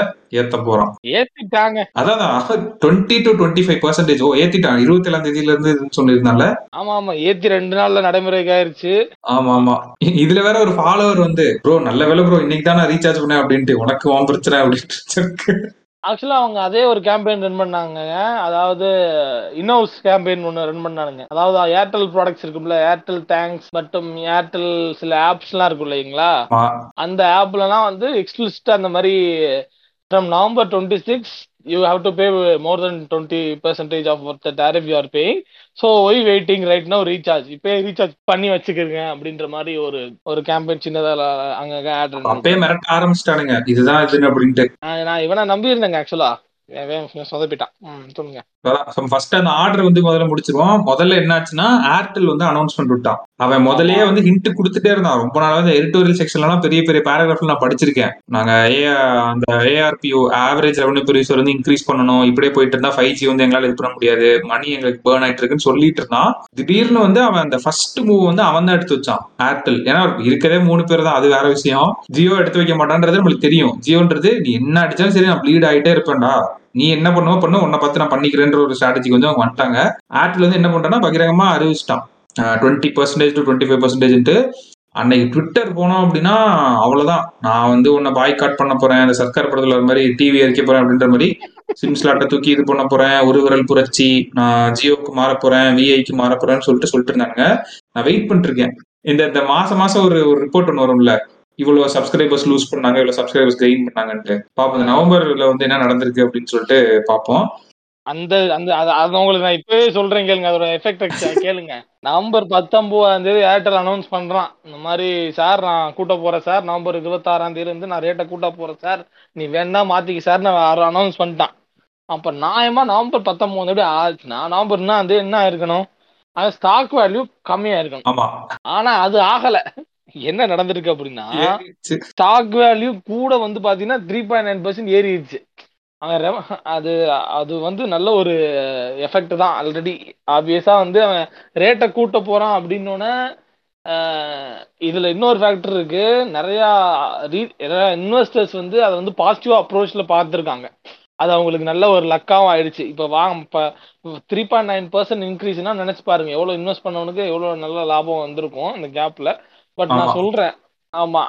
ஏத்த போறான். ஏத்திட்டாங்க. அதான் இருபது டு இருபத்தி ஐந்து சதவீதம். ஓ, ஏத்திட்டாங்க. இருபத்தி ஏழாம் தேதியில இருந்து சொல்லியிருந்தால. ஆமா ஆமா, ஏத்தி ரெண்டு நாள்ல நடைமுறைக்கு ஆயிருச்சு. ஆமா ஆமா. இதுல வேற ஒரு ஃபாலோவர் வந்து, ப்ரோ நல்ல வேலை ப்ரோ, இன்னைக்கு தான் நான் ரீசார்ஜ் பண்ணேன் அப்படின்ட்டு, உனக்கு வான் பிரச்சனை அப்படின்ட்டு. ஆக்சுவலா அவங்க அதே ஒரு கேம்பெயின் ரன் பண்ணாங்க, அதாவது இன்ஹவுஸ் கேம்பெயின் ஒன்று ரன் பண்ணானுங்க. அதாவது ஏர்டெல் ப்ராடக்ட்ஸ் இருக்கும்ல, ஏர்டெல் தேங்க்ஸ் மற்றும் ஏர்டெல் சில ஆப்ஸ் எல்லாம் இருக்கும் இல்லைங்களா, அந்த ஆப்ல எல்லாம் வந்து எக்ஸ்க்ளூசிவ் அந்த மாதிரி from November twenty six you have to pay more then twenty percentage of the tariff you are paying. So why waiting right no recharge, இப்போ ரீசார்ஜ் பண்ணி வச்சுக்கிறேங்க அப்படின்ற மாதிரி ஒரு ஒரு கேம்பெயின் சின்னதாக அங்கே ஆட் ஆரம்பிச்சிட்டானுங்க. இதுதான் இது அப்படின்ட்டு நான் இவனை நம்பி இருந்தேங்க. ஆக்சுவலா என்னாச்சுன்னா, ஏர்டெல் வந்து அனௌன்ஸ் பண்ணிட்டான். அவன் முதல்லயே வந்து ஹிண்ட் கொடுத்துட்டே இருந்தான் ரொம்ப நாளா. எடிட்டோரியல் செக்ஷன்லாம் பெரிய பெரிய பேராகிராஃப்ல நான் படிச்சிருக்கேன். நாங்க அந்த ARPU average revenue per user வந்து இன்க்ரீஸ் பண்ணணும், இப்படியே போயிட்டு இருந்தா ஃபைவ் ஜி வந்து எங்களால் இது பண்ண முடியாது, மணி எங்களுக்கு பேர்ன் ஆயிட்டு இருக்குன்னு சொல்லிட்டு இருந்தான். திடீர்னு வந்து அவன் அந்த ஃபர்ஸ்ட் மூவ் வந்து அவன் தான் எடுத்து வச்சான் ஏர்டெல். ஏன்னா இருக்கதே மூணு பேர் தான், அது வேற விஷயம். ஜியோ எடுத்து வைக்க மாட்டான்றது நம்மளுக்கு தெரியும். ஜியோன்றது நீ என்ன அடிச்சாலும் சரி நான் ப்ளீட் ஆகிட்டே இருப்பேன்டா, நீ என்ன பண்ணுவோ பண்ண உன்னை பார்த்து நான் பண்ணிக்கிறேன்ற ஒரு ஸ்ட்ராட்டஜிக்கு வந்து அவங்க வந்துட்டாங்க. ஏர்டெல் வந்து என்ன பண்றான்னா பகிரங்கமா அறிவிச்சிட்டான் twenty percentage to twenty five பர்சன்டேஜ்ட்டு. அன்னைக்கு ட்விட்டர் போனோம் அப்படின்னா அவ்வளவுதான், நான் வந்து உன்னை பாய்காட் பண்ண போறேன், இந்த சர்க்கார் படத்துல ஒரு மாதிரி டிவி எரிக்க போறேன் அப்படின்ற மாதிரி, சிம் ஸ்லாட்டை தூக்கி இது பண்ண போறேன், ஒரு விரல் புரட்சி, நான் ஜியோக்கு மாற போறேன், விஐக்கு மாற போறேன்னு சொல்லிட்டு சொல்லிட்டு இருந்தாங்க. நான் வெயிட் பண்ணிட்டு இருக்கேன். இந்த இந்த மாசம் மாசம் ஒரு ஒரு ரிப்போர்ட் ஒன்று வரும்ல, இவ்வளவு சப்ஸ்கிரைபர்ஸ் லூஸ் பண்ணாங்க, இவ்வளவு சப்ஸ்கிரைபர்ஸ் கெயின் பண்ணாங்கன்ட்டு பாப்போம். இந்த நவம்பர்ல வந்து என்ன நடந்திருக்கு அப்படின்னு சொல்லிட்டு பாப்போம். அந்த அந்த உங்களுக்கு நான் இப்பவே சொல்றேன் கேளுங்க, அதோட எஃபெக்ட் கேளுங்க. நவம்பர் பத்தொன்பதாம் தேதி ஏர்டெல் அனௌன்ஸ் பண்றான், இந்த மாதிரி சார் நான் கூட்ட போறேன் சார், நவம்பர் இருபத்தி ஆறாம் தேதி வந்து நான் ரேட்டை கூட்ட போறேன் சார், நீ வேணா மாத்திக்க சார் நான் அனௌன்ஸ் பண்ணிட்டான். அப்ப நியாயமா நவம்பர் பத்தொன்பதாம் தேதி ஆச்சுன்னா நவம்பர்னா அது என்ன இருக்கணும், அது ஸ்டாக் வேல்யூ கம்மியா இருக்கணும். ஆனா அது ஆகல. என்ன நடந்திருக்கு அப்படின்னா, ஸ்டாக் வேல்யூ கூட வந்து பாத்தீங்கன்னா த்ரீ பாயிண்ட் நைன் பர்சன்ட் ஏறிடுச்சு. அவன் அது அது வந்து நல்ல ஒரு எஃபெக்ட் தான். ஆல்ரெடி ஆப்வியஸா வந்து அவன் ரேட்டை கூட்ட போறான் அப்படின்னோடனே இதுல இன்னொரு ஃபேக்டர் இருக்கு. நிறைய இன்வெஸ்டர்ஸ் வந்து அதை வந்து பாசிட்டிவ் அப்ரோச்ல பார்த்துருக்காங்க, அது அவங்களுக்கு நல்ல ஒரு லக்காவும் ஆயிடுச்சு. இப்போ வாங்க த்ரீ பாயிண்ட் நைன் பர்சன்ட் இன்க்ரீஸ்னா நினைச்சு பாருங்க எவ்வளவு இன்வெஸ்ட் பண்ணவனுக்கு எவ்வளவு நல்ல லாபம் வந்திருக்கும் இந்த கேப்ல. பட் நான் சொல்றேன், ஆமா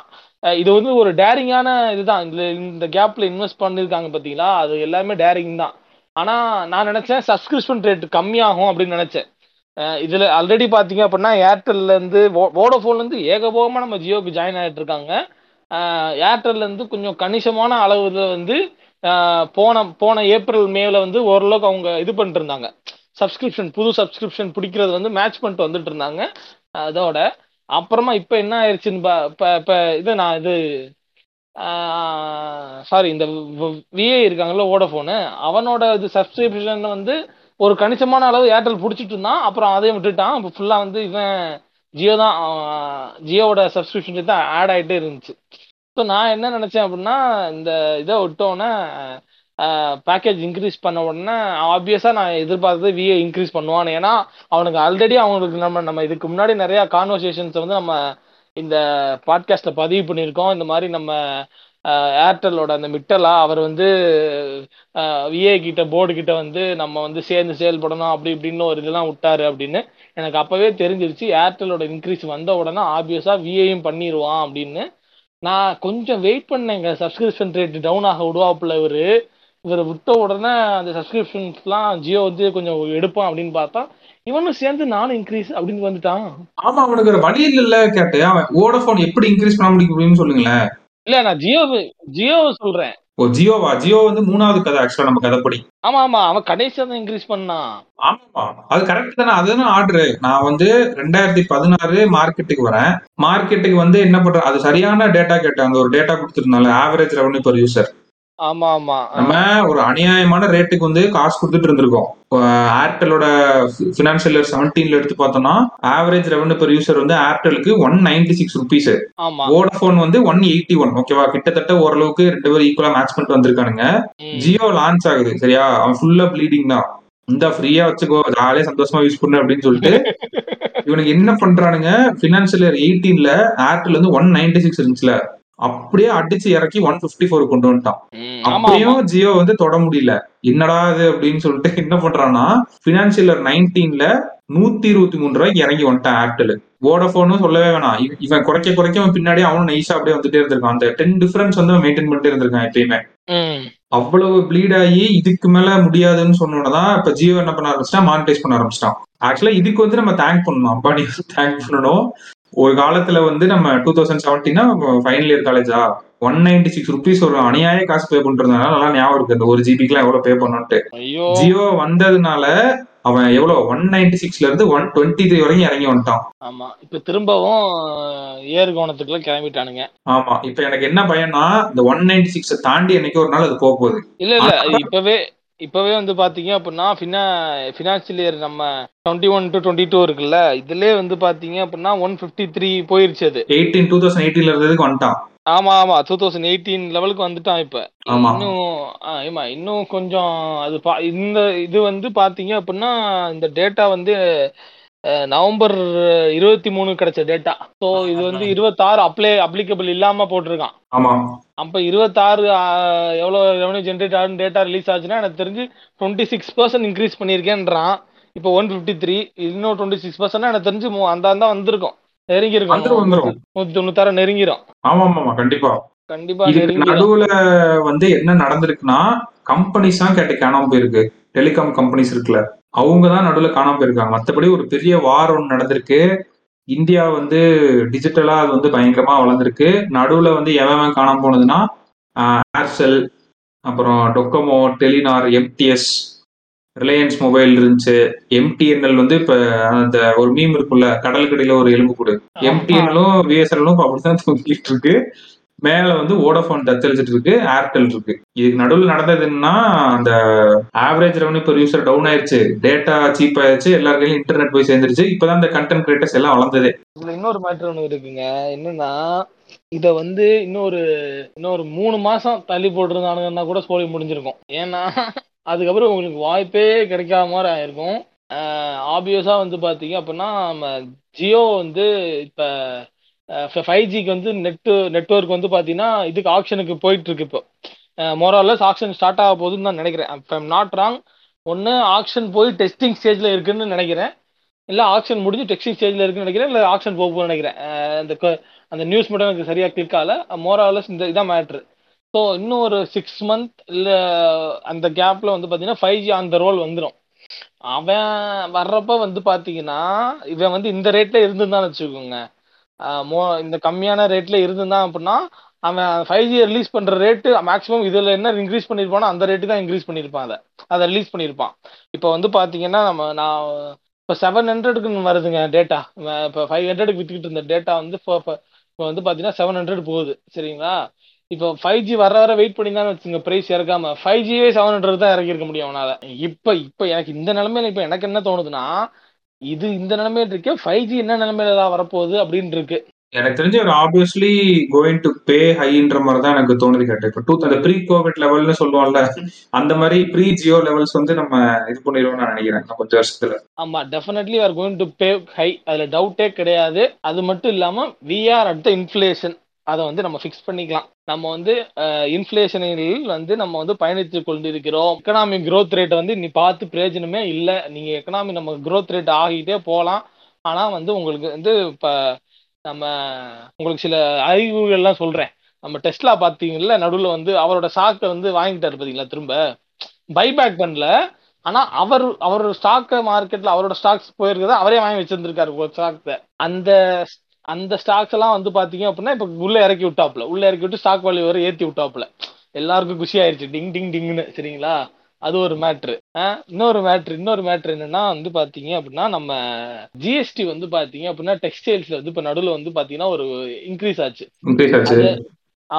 இது வந்து ஒரு டேரிங்கான இதுதான். இந்த இந்த கேப்ல இன்வெஸ்ட் பண்ணிருக்காங்க பாத்தீங்களா, அது எல்லாமே டேரிங் தான். ஆனா நான் நினைச்சேன் சப்ஸ்கிரிப்ஷன் ரேட் கம்மியாகும் அப்படின்னு நினைச்சேன். இதுல ஆல்ரெடி பாத்தீங்க அப்படின்னா ஏர்டெல்ல இருந்து வோடஃபோன்ல இருந்து ஏகபோகமா நம்ம ஜியோக்கு ஜாயின் ஆகிட்டு இருக்காங்க. ஏர்டெல்ல இருந்து கொஞ்சம் கணிசமான அளவுல வந்து போன போன ஏப்ரல் மேல வந்து ஓரளவுக்கு அவங்க இது பண்ணிட்டு இருந்தாங்க. சப்ஸ்கிரிப்ஷன் புது சப்ஸ்கிரிப்ஷன் பிடிக்கிறது வந்து மேட்ச் பண்ணிட்டு வந்துட்டு இருந்தாங்க. அதோட அப்புறமா இப்ப என்ன ஆயிடுச்சுன்னு இப்ப இப்ப இது நான் இது சாரி இந்த விஏ இருக்காங்களோ வோடஃபோனு, அவனோட இது சப்ஸ்கிரிப்ஷன் வந்து ஒரு கணிசமான அளவு ஏர்டெல் பிடிச்சிட்டு இருந்தான். அப்புறம் அதையும் விட்டுட்டான். இப்போ ஃபுல்லா வந்து இவன் ஜியோ தான், ஜியோவோட சப்ஸ்கிரிப்ஷன் தான் ஆட் ஆகிட்டே இருந்துச்சு. ஸோ நான் என்ன நினைச்சேன் அப்படின்னா, இந்த இதை விட்டோன்னே பேக்கேஜ் இன்க்ரீஸ் பண்ண உடனே ஆப்வியஸா நான் எதிர்பார்த்தது விஏ இன்க்ரீஸ் பண்ணுவான். ஏன்னா அவனுக்கு ஆல்ரெடி அவங்களுக்கு நம்ம நம்ம இதுக்கு முன்னாடி நிறைய கான்வர்சேஷன்ஸ் வந்து நம்ம இந்த பாட்காஸ்ட்ல பதிவு பண்ணியிருக்கோம். இந்த மாதிரி நம்ம ஏர்டெல்லோட அந்த மிட்டலா அவர் வந்து விஏ கிட்ட போர்டு கிட்ட வந்து நம்ம வந்து சேர்ந்து செயல்படணும் அப்படி இப்படின்னு ஒரு இதெல்லாம் விட்டாரு அப்படின்னு எனக்கு அப்பவே தெரிஞ்சிருச்சு. ஏர்டெல்லோட இன்க்ரீஸ் வந்த உடனே ஆப்வியஸா விஏயும் பண்ணிடுவான் அப்படின்னு நான் கொஞ்சம் வெயிட் பண்ணேங்க. சப்ஸ்கிரிப்ஷன் ரேட் டவுன் ஆக விடுவாப்புல இவரு இவரை விட்ட உடனே அந்த சப்ஸ்கிரிப்ஷன்ஸ்லாம் ஜியோ வந்து கொஞ்சம் எடுப்பான் அப்படின்னு பார்த்தா இவனும் சேர்ந்து நானும் இன்க்ரீஸ் அப்படின்னு வந்துட்டான். ஆமா, அவனுக்கு ஒரு வழி இல்ல. கேட்டையா வோடாஃபோன் எப்படி இன்க்ரீஸ் பண்ண முடியும் சொல்லுங்களேன். இல்ல நான் ஜியோ ஜியோ சொல்றேன். ஓ ஜியோவா? ஜியோ வந்து மூணாவது கதை ஆக்சுவலா நம்ம கதைப்படி. ஆமா ஆமா, அவன் கடைசியா தான் இன்க்ரீஸ் பண்ணான். ஆமா அது கரெக்ட் தானே, அதுதான் ஆர்டரு. நான் வந்து ரெண்டாயிரத்தி பதினாறு மார்க்கெட்டுக்கு வரேன். மார்க்கெட்டுக்கு வந்து என்ன பண்ற, அது சரியான டேட்டா கேட்டேன். அந்த ஒரு டேட்டா கொடுத்துருந்தால ஆவரேஜ் ரெவன்யூ பர் யூசர். ஆமா ஆமா, நம்ம ஒரு அநியாயமான ரேட்டுக்கு வந்து காசு கொடுத்துட்டு இருந்திருக்கோம். ஏர்டெலோட பினான்சியல் இயர் பதினேழுல எடுத்து பார்த்தோம்னா ஆவரேஜ் ரெவன்யூ பெர் யூசர் வந்து ஏர்டெலுக்கு one ninety six rupees, Vodafone வந்து ஒன் எயிட்டி ஒன். ஓகேவா, கிட்டத்தட்ட ஓரளவுக்கு ரெண்டு பேரும் ஈக்குவலா மேட்ச் பண்ணிட்டு வந்திருக்கானுங்க. ஜியோ லான்ச் ஆகுது, சரியா? அவன் ஃபுல்லா ப்ளீடிங் தான். இந்த ஃப்ரீயா வச்சுக்கோ, ஜாலியா சந்தோஷமா யூஸ் பண்ணு அப்படின்னு சொல்லிட்டு இவனுக்கு என்ன பண்றானுங்க, பினான்சியல் இயர் எயிட்டீன்ல ஏர்டெல் வந்து ஒன் நைன்டி சிக்ஸ் இருந்துச்சுல, அப்படியே அடிச்சு இறக்கி ஒன் பிப்டி போர் கொண்டு வந்துட்டான். அப்படியும் ஜியோ வந்து தொட முடியல. என்னடா அது அப்படின்னு சொல்லிட்டு என்ன பண்றான்னா, பினான்சியல் இயர் நைன்டீன்ல நூத்தி இருபத்தி மூணு ரூபாய்க்கு இறங்கி வந்துட்டான் ஏர்டெல். வோடாஃபோனும் சொல்லவே வேணாம், இவன் குறைக்க குறைக்க அவன் பின்னாடி அவனும் நைஸா அப்படியே வந்துட்டே இருந்திருக்கான். அந்த டென் டிஃபரன்ஸ் வந்து அவன் மெயின்டைன் பண்ணிட்டே இருந்திருக்கான் எப்பயுமே. அவ்வளவு ப்ளீட் ஆகி இதுக்கு மேல முடியாதுன்னு சொன்னோன்னதான் இப்ப ஜியோ என்ன பண்ண ஆரம்பிச்சிட்டான், மானிட்டைஸ் பண்ண ஆரம்பிச்சிட்டான். ஆக்சுவலா இதுக்கு வந்து நம்ம தேங்க் பண்ணணும், அம்பானி தேங்க் பண்ணணும். ஒரு காலத்துல வந்து நம்ம டூ தௌசண்ட் செவன்டீன்னா ஃபைனல் இயர் காலேஜா ஒன் நைன்டி சிக்ஸ் ருபீஸ் ஒரு அநியாய காசு பே பண்றதுனால நல்லா ஞாபகம் இருக்கு. அந்த ஒரு ஜிபிக்குலாம் எவ்வளவு பே பண்ணோன்ட்டு. ஜியோ வந்ததுனால அவன் எவ்வளவு ஒன் நைன்டி சிக்ஸ்ல இருந்து ஒன் டுவெண்ட்டி த்ரீ வரைக்கும் இறங்கி வந்துட்டான். ஆமா, இப்ப திரும்பவும் ஏர் கோணத்துக்குள்ள கிளம்பிட்டானுங்க. ஆமா, இப்ப எனக்கு என்ன பயம்னா இந்த ஒன் நைன்டி சிக்ஸ தாண்டி என்னைக்கு ஒரு நாள் அது போக போகுது. இல்ல இல்ல, இப்பவே இப்பவே வந்து பாத்தீங்க அப்படின்னா ஃபினான்சியல் இயர் நம்ம twenty one to twenty two இருக்குல்ல, இதுலயே வந்து பாத்தீங்க அப்படின்னா ஒன் பிப்டி த்ரீ போயிருச்சு. அது எயிட்டீன் டூ தௌசண்ட் எயிட்டீன்ல இருந்ததுக்கு வந்துட்டான். ஆமா ஆமா, டூ தௌசண்ட் எயிட்டீன் லெவலுக்கு வந்துட்டான். இப்ப இன்னும் இன்னும் கொஞ்சம் அது இந்த இது வந்து பாத்தீங்க அப்படின்னா இந்த டேட்டா வந்து நவம்பர் இருபத்தி மூணு கிடைச்ச டேட்டா. ஸோ இது வந்து இருபத்தாறு அப்ளை அப்ளிகபிள் இல்லாம போட்டிருக்கான். ஆமா, அப்ப இருபத்தாறு எவ்வளோ ரெவன்யூ ஜென்ரேட் ஆகும் டேட்டா ரிலீஸ் ஆச்சுன்னா எனக்கு தெரிஞ்சு டுவெண்ட்டி சிக்ஸ் பர்சன்ட் இன்க்ரீஸ் பண்ணியிருக்கேன்றான். இப்போ ஒன் பிப்டி த்ரீ இன்னும் டுவெண்ட்டி சிக்ஸ் பர்சன்ட் எனக்கு தெரிஞ்சு அந்த தான் வந்திருக்கும், நெருங்கிருக்கும், நூத்தி தொண்ணூத்தாறு நெருங்கிரும். ஆமா ஆமா, கண்டிப்பா கண்டிப்பா. நடுவுல வந்து என்ன நடந்திருக்குன்னா கம்பெனிஸ் தான் கேட்டு காணாம போயிருக்கு. டெலிகாம் கம்பெனிஸ் இருக்குல்ல, அவங்கதான் நடுவில் காணாம போயிருக்காங்க. மற்றபடி ஒரு பெரிய வார் ஒன்று நடந்திருக்கு. இந்தியா வந்து டிஜிட்டலா அது வந்து பயங்கரமா வளர்ந்துருக்கு. நடுவுல வந்து எவன் காணாம போனதுன்னா ஏர்செல், அப்புறம் Docomo, Telenor, MTS, Reliance mobile இருந்துச்சு. எம்டிஎன்எல் வந்து இப்ப அந்த ஒரு மீம் இருக்குல்ல, கடலுக்கடியில ஒரு எலும்பு கூடு, எம்டிஎன்எல்லும் விஎஸ்என்எல்லும் அப்படித்தான் தூக்கிட்டு இருக்கு. மேல வந்து வோடாஃபோன் தத்தளிச்சிட்டு இருக்கு, ஏர்டெல் இருக்கு. இதுக்கு நடுவில் நடந்தது என்னன்னா அந்த average revenue per user down ஆயிடுச்சு, டேட்டா சீப் ஆயிடுச்சு, எல்லாருக்கையும் இன்டர்நெட் போய் சேர்ந்துருச்சு. இப்பதான் அந்த கண்டென்ட் கிரியேட்டர்ஸ் எல்லாம் வளர்ந்தது. இதுல இன்னொரு மேட்டர் ஒண்ணு இருக்குங்க, என்னன்னா இத வந்து இன்னொரு இன்னொரு மூணு மாசம் தள்ளி போட்டிருந்தானுங்கன்னா கூட சோழி முடிஞ்சிருக்கும். ஏன்னா அதுக்கப்புறம் உங்களுக்கு வாய்ப்பே கிடைக்காத மாதிரி ஆயிருக்கும். ஆப்வியஸா வந்து பாத்தீங்க அப்படின்னா நம்ம ஜியோ வந்து இப்ப ஃபைவ் ஜிக்கு வந்து நெட்டு நெட்ஒர்க் வந்து பார்த்தீங்கன்னா இதுக்கு ஆக்ஷனுக்கு போயிட்டு இருக்கு. இப்போ மோரலஸ் ஆக்ஷன் ஸ்டார்ட் ஆக போகுதுன்னு நான் நினைக்கிறேன். இப்போ ஐம் நாட் ராங், ஒன்று ஆக்ஷன் போய் டெஸ்டிங் ஸ்டேஜில் இருக்குன்னு நினைக்கிறேன், இல்லை ஆக்ஷன் முடிஞ்சு டெஸ்டிங் ஸ்டேஜில் இருக்குன்னு நினைக்கிறேன், இல்லை ஆக்ஷன் போகுதுன்னு நினைக்கிறேன். அந்த அந்த நியூஸ் மட்டும் எனக்கு சரியாக கிளிக் ஆகலை. மோரலஸ் இந்த இதான் மேட்ரு. ஸோ இன்னும் ஒரு சிக்ஸ் மந்த் இல்லை அந்த கேப்பில் வந்து பார்த்தீங்கன்னா five G on the roll வந்துடும். அவன் வர்றப்ப வந்து பார்த்தீங்கன்னா இவன் வந்து இந்த ரேட்டில் இருந்துதான் வச்சுக்கோங்க, மோ இந்த கம்மியான ரேட்ல இருந்துதான் அப்படின்னா அவன் ஃபைவ் ஜி ரிலீஸ் பண்ற ரேட்டு மேக்ஸிமம் இதுல என்ன இன்க்ரீஸ் பண்ணிருப்பானோ அந்த ரேட்டு தான் இன்க்ரீஸ் பண்ணிருப்பான். அதை அதை ரிலீஸ் பண்ணிருப்பான். இப்போ வந்து பாத்தீங்கன்னா நம்ம நான் இப்போ செவன் ஹண்ட்ரடுக்கு வருதுங்க டேட்டா. இப்போ ஃபைவ் ஹண்ட்ரடுக்கு வித்துக்கிட்டு இருந்த டேட்டா வந்து இப்போ வந்து பாத்தீங்கன்னா செவன் ஹண்ட்ரட் போகுது, சரிங்களா? இப்போ ஃபைவ் ஜி வர வர வெயிட் பண்ணி தான் வச்சுங்க பிரைஸ் இறக்காம. ஃபைவ் ஜிவே செவன் ஹண்ட்ரட் தான் இறக்கிருக்க முடியும் அவனால. இப்போ இப்போ எனக்கு இந்த நிலைமையில இப்போ எனக்கு என்ன தோணுதுன்னா இது இந்த நிலைமையில இருக்கு, ஃபைவ் ஜி என்ன நிலைமையில தான் வரப்போகுது அப்படின்னு இருக்கு. எனக்கு தெரிஞ்ச ஒரு ஆப்வியஸ்லி கோயிங் டு பே ஹைன்ற மாதிரி தான் எனக்கு தோணுது. கேட்டேன் இப்போ டூ அந்த ப்ரீ கோவிட் லெவல்னு சொல்லுவாங்கல்ல, அந்த மாதிரி ப்ரீ ஜியோ லெவல்ஸ் வந்து நம்ம இது பண்ணிடுவோம் நான் நினைக்கிறேன் கொஞ்சம் வருஷத்துல. ஆமா, definitely are going to pay high, அதுல டவுட்டே கிடையாது. அது மட்டும் இல்லாம we are at the inflation, அதை வந்து நம்ம ஃபிக்ஸ் பண்ணிக்கலாம். நம்ம வந்து இன்ஃபிளேஷனில் வந்து நம்ம வந்து பயணித்து கொண்டிருக்கிறோம். எக்கனாமிக் க்ரோத் ரேட்டை வந்து நீ பார்த்து பிரயோஜனமே இல்லை. நீங்கள் எக்கனாமிக் நம்ம க்ரோத் ரேட் ஆகிட்டே போகலாம். ஆனால் வந்து உங்களுக்கு வந்து இப்போ நம்ம உங்களுக்கு சில அறிவுகள்லாம் சொல்கிறேன். நம்ம டெஸ்லா பார்த்தீங்கல்ல நடுவில் வந்து அவரோட ஸ்டாக்கை வந்து வாங்கிட்டாரு பார்த்தீங்களா, திரும்ப பைபேக் பண்ணல. ஆனால் அவர் அவரோட ஸ்டாக்கை மார்க்கெட்டில் அவரோட ஸ்டாக்ஸ் போயிருக்கிறத அவரே வாங்கி வச்சிருந்துருக்காரு ஸ்டாக்ஸை. அந்த அந்த ஸ்டாக்ஸ் எல்லாம் வந்து பார்த்தீங்க அப்படின்னா இப்போ உள்ளே இறக்கி விட்டாப்புல, உள்ளே இறக்கி விட்டு ஸ்டாக் வேல்யூ வரை ஏற்றி விட்டாப்புல, எல்லாருக்கும் குஷி ஆயிடுச்சு டிங் டிங் டிங்னு சரிங்களா. அது ஒரு மேட்ரு. இன்னொரு மேட்ரு இன்னொரு மேட்ரு என்னன்னா வந்து பார்த்தீங்க அப்படின்னா நம்ம ஜிஎஸ்டி வந்து பார்த்தீங்க அப்படின்னா டெக்ஸ்டைல்ஸ்ல வந்து இப்போ நடுவில் வந்து பார்த்தீங்கன்னா ஒரு இன்க்ரீஸ் ஆச்சு.